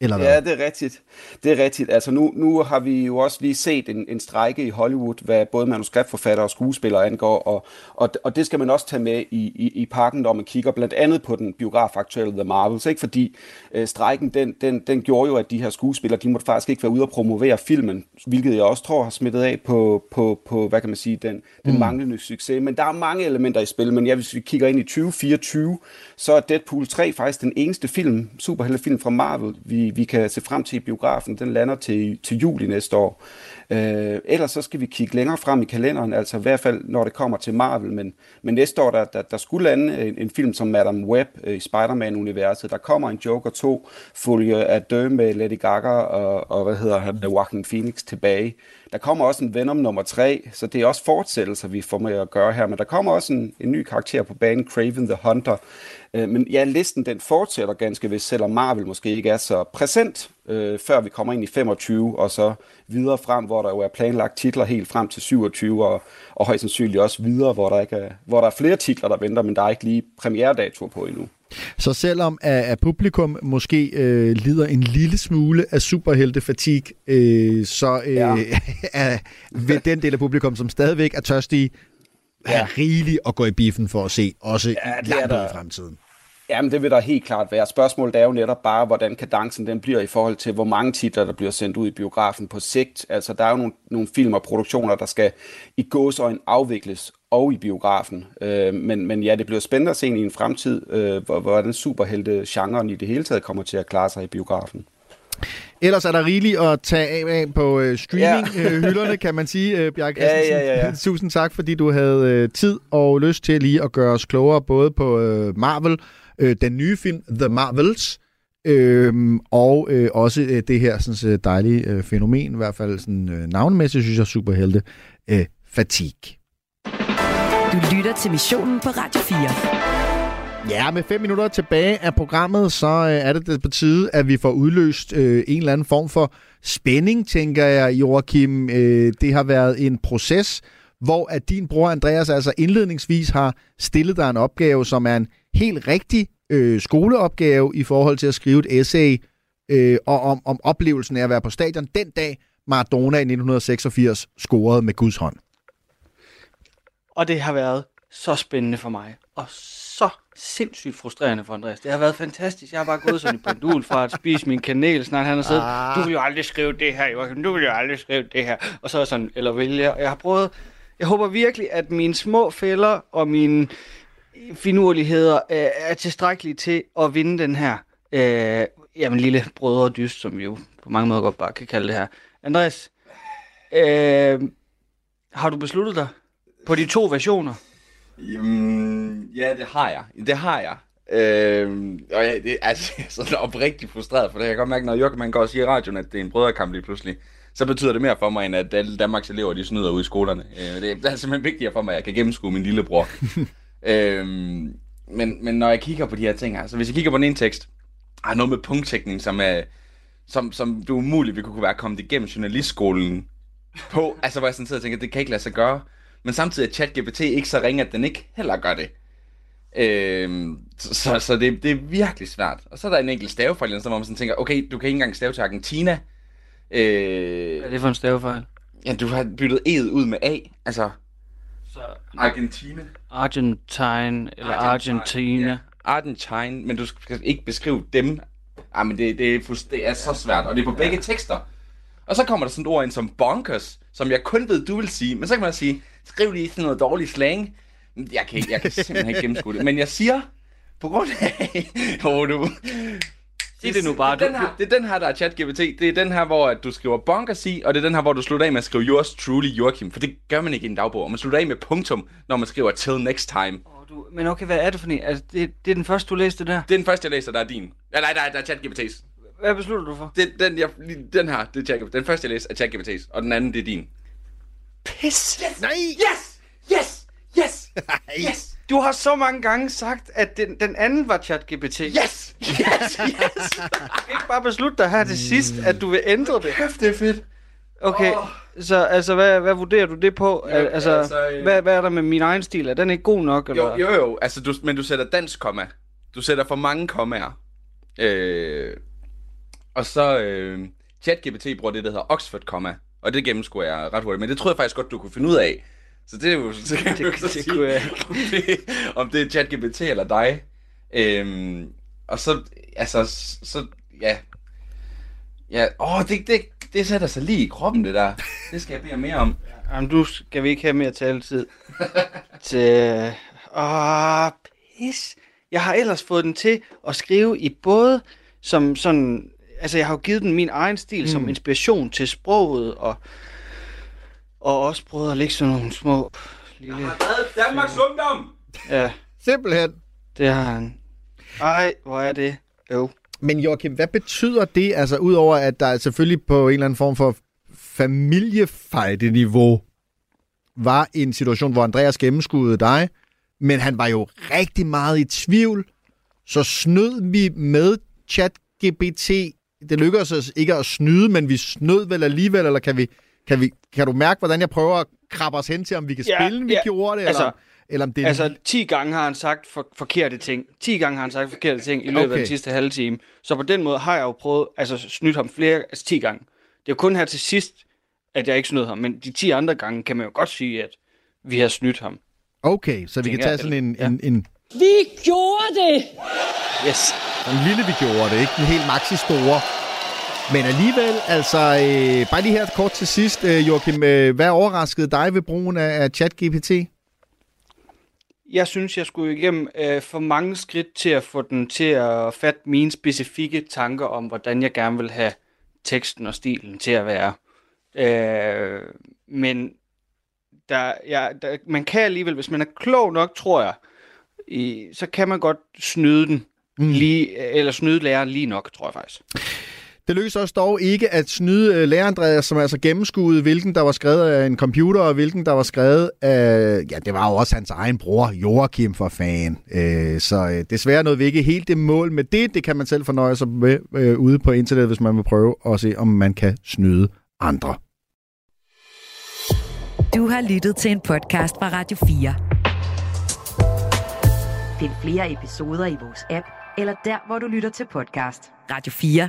Ja, det er rigtigt. Det er rigtigt. Altså nu, nu har vi jo også lige set en, en strejke i Hollywood, hvad både manuskriptforfattere og skuespillere angår, og, og, og det skal man også tage med i, i, i pakken, når man kigger blandt andet på den biografaktuelle The Marvels, ikke? Fordi øh, strejken, den, den, den gjorde jo, at de her skuespillere, de måtte faktisk ikke være ude og promovere filmen, hvilket jeg også tror har smittet af på, på, på hvad kan man sige, den, den mm. manglende succes. Men der er mange elementer i spil, men ja, hvis vi kigger ind i tyve fireogtyve, så er Deadpool tre faktisk den eneste film, superheltefilm fra Marvel, vi vi kan se frem til i biografen. Den lander til, til juli næste år. Øh, ellers så skal vi kigge længere frem i kalenderen, altså i hvert fald når det kommer til Marvel, men, men næste år, der, der, der skulle lande en, en film som Madame Web øh, i Spider-Man-universet. Der kommer en Joker to, følge af Dø med Lady Gaga og, og hvad hedder han, Joakim Phoenix tilbage. Der kommer også en Venom nummer tre, så det er også fortsættelser, vi får med at gøre her, men der kommer også en, en ny karakter på banen, Kraven the Hunter. Øh, men ja, listen den fortsætter ganske vist, selvom Marvel måske ikke er så præsent, øh, før vi kommer ind i femogtyve, og så videre frem, hvor der jo er planlagt titler helt frem til syvogtyve, og, og højst sandsynligt også videre, hvor der, ikke er, hvor der er flere titler, der venter, men der er ikke lige premieredato på endnu. Så selvom at, at publikum måske øh, lider en lille smule af superheltefatigue, øh, så øh, ja. er, ved den del af publikum, som stadigvæk er tørstige, ja. er rigeligt at gå i biffen for at se, også ja, langt ud i fremtiden. Jamen, det vil der helt klart være. Spørgsmålet er jo netop bare, hvordan kadencen den bliver i forhold til, hvor mange titler, der bliver sendt ud i biografen på sigt. Altså, der er jo nogle, nogle film og produktioner, der skal i gåseøjne afvikles og i biografen. Øh, men, men ja, det bliver spændende at se i en fremtid, øh, hvordan superhelte-genren i det hele taget kommer til at klare sig i biografen. Ellers er der rigeligt at tage af på streaminghylderne, ja. kan man sige, Bjarke Kristensen. Ja, ja, ja, ja. Tusind tak, fordi du havde tid og lyst til lige at gøre os klogere både på Marvel, den nye film The Marvels, øhm, og øh, også det her sådan, dejlige fænomen, i hvert fald sådan, navnemæssigt, synes jeg, superhelte, øh, fatigue. Du lytter til Missionen på Radio fire. Ja, med fem minutter tilbage af programmet, så er det på tide, at vi får udløst øh, en eller anden form for spænding, tænker jeg, Joakim. Øh, det har været en proces, hvor at din bror Andreas altså indledningsvis har stillet dig en opgave, som er en helt rigtig øh, skoleopgave i forhold til at skrive et essay øh, og om, om oplevelsen af at være på stadion den dag, Maradona i nitten seksogfirs scorede med Guds hånd. Og det har været så spændende for mig, og så sindssygt frustrerende for Andreas. Det har været fantastisk. Jeg har bare gået sådan i pendul fra at spise min kanel, snart han har siddet, ah. du vil jo aldrig skrive det her, Joakim, du vil jo aldrig skrive det her. Og så er sådan, eller vil jeg? Jeg har prøvet, jeg håber virkelig, at mine små fælder og mine finurligheder øh, er tilstrækkelige til at vinde den her, øh, jamen lille brødredyst, som vi jo på mange måder godt bare kan kalde det her. Andreas, øh, har du besluttet dig på de to versioner? Jamen, ja, det har jeg. Det har jeg. Øhm, og jeg, det, altså, jeg er sådan oprigtigt frustreret for det. Jeg kan godt mærke, når Joakim går og siger i radioen, at det er en brødrekamp lige pludselig, så betyder det mere for mig, end at alle Danmarks elever, de snyder ude i skolerne. Øh, det, det er simpelthen vigtigere for mig, at jeg kan gennemskue min lillebror. øhm, men, men når jeg kigger på de her ting her, så hvis jeg kigger på den ene tekst, har noget med punkttekning, som, er, som, som det umuligt vi kunne være kommet igennem journalistskolen på, altså hvor jeg sådan sidder og tænker, det kan ikke lade sig gøre. Men samtidig er ChatGPT ikke så ringe, at den ikke heller gør det. Øh, så så det, det er virkelig svært. Og så er der en enkelt stavefejl, hvor man sådan tænker, okay, du kan ikke engang stave til Argentina. Øh, Hvad er det for en stavefejl? Ja, du har byttet E'et ud med A. Altså, så, Argentina. Argentine, eller Argentina. Argentina. Ja. Argentine, men du skal ikke beskrive dem. Ej, men det, det, er, det er så svært, og det er på begge ja. tekster. Og så kommer der sådan et ord ind som bonkers, som jeg kun ved, du vil sige. Men så kan man sige, skriv lige sådan noget dårlig slang. Jeg kan, ikke, jeg kan simpelthen ikke gennemskue det. Men jeg siger, på grund af... oh, du... Sig det nu bare. Det er, den her, det er den her, der er ChatGPT. Det er den her, hvor du skriver bonkers i, og det er den her, hvor du slutter af med at skrive yours truly, Joakim. For det gør man ikke i en dagbog. Og man slutter af med punktum, når man skriver till next time. Oh, du... Men okay, hvad er det for en? Altså, det, det er den første, du læste der? Det er den første, jeg læser, der er din. Ja, nej, nej, der er ChatGPT's. Hvad beslutter du for? Det, den, jeg, den her, det er ChatGPT. Den første, jeg læser, er ChatGPT's, og den anden, det er din. Pis! Yes! Nej! Yes! Yes! Yes! Nej. Yes! Du har så mange gange sagt, at den, den anden var ChatGPT. Yes! Yes! Yes! Ikke bare beslutte dig her til sidst, at du vil ændre det. Kæft, det er fedt. Okay, oh. så altså, hvad, hvad vurderer du det på? Jo, altså, altså øh... hvad, hvad er der med min egen stil? Er den ikke god nok? Eller? Jo, jo, jo. Altså, du, men du sætter dansk komma. Du sætter for mange kommaer. Øh... Og så øh, ChatGPT bruger det, der hedder Oxford-komma, og det gennemskuer jeg ret hurtigt. Men det troede jeg faktisk godt, du kunne finde ud af. Så det er jo så kan det, det, sige, kunne jeg. Om, det, om det er ChatGPT eller dig. Øhm, og så, altså, så, ja. Ja, åh, det, det, det sætter sig lige i kroppen, det der. Det skal jeg bede mere om. Jamen, du skal vi ikke have mere taletid. til... Åh, pis. Jeg har ellers fået den til at skrive i både som sådan... Altså, jeg har jo givet den min egen stil mm. som inspiration til sproget, og, og også prøvet at lægge sådan nogle små... Lille, jeg har reddet Danmarks Ungdom! Ja. Simpelthen. Det har han. Ej, hvor er det? Jo. Men Joakim, hvad betyder det, altså udover at der selvfølgelig på en eller anden form for familiefejde-niveau var en situation, hvor Andreas gennemskudede dig, men han var jo rigtig meget i tvivl, så snød vi med ChatGPT. Det lykkedes os ikke at snyde, men vi snød vel alligevel, eller kan vi, kan vi, kan du mærke, hvordan jeg prøver at krabbe os hen til, om vi kan ja, spille, vi ja. gjorde det, altså, eller, eller om det er... Altså, ti gange har han sagt for, forkerte ting. ti gange har han sagt forkerte ting i løbet okay. af den sidste halve time. Så på den måde har jeg jo prøvet, altså, snydt ham flere, altså ti gange. Det er jo kun her til sidst, at jeg ikke snød ham, men de ti andre gange kan man jo godt sige, at vi har snydt ham. Okay, så vi kan tage sådan en, ja. en, en Vi gjorde det! Yes. Den lille, vi gjorde det, ikke den helt maxi-store. Men alligevel, altså, øh, bare lige her kort til sidst, øh, Joakim, øh, hvad overraskede dig ved brugen af, af ChatGPT? Jeg synes, jeg skulle igennem øh, for mange skridt til at få den til at fatte mine specifikke tanker om, hvordan jeg gerne vil have teksten og stilen til at være. Øh, men der, ja, der, man kan alligevel, hvis man er klog nok, tror jeg, i, så kan man godt snyde den, mm. lige, eller snyde læreren lige nok, tror jeg faktisk. Det lykkedes også dog ikke at snyde lærer Andreas, som altså gennemskuede, hvilken der var skrevet af en computer, og hvilken der var skrevet af... Ja, det var jo også hans egen bror, Joakim, for fan. Øh, så øh, desværre nåede vi ikke helt det mål med det. Det kan man selv fornøje sig med øh, ude på internettet, hvis man vil prøve at se, om man kan snyde andre. Du har lyttet til en podcast fra Radio fire. Find flere episoder i vores app, eller der, hvor du lytter til podcast. Radio fire.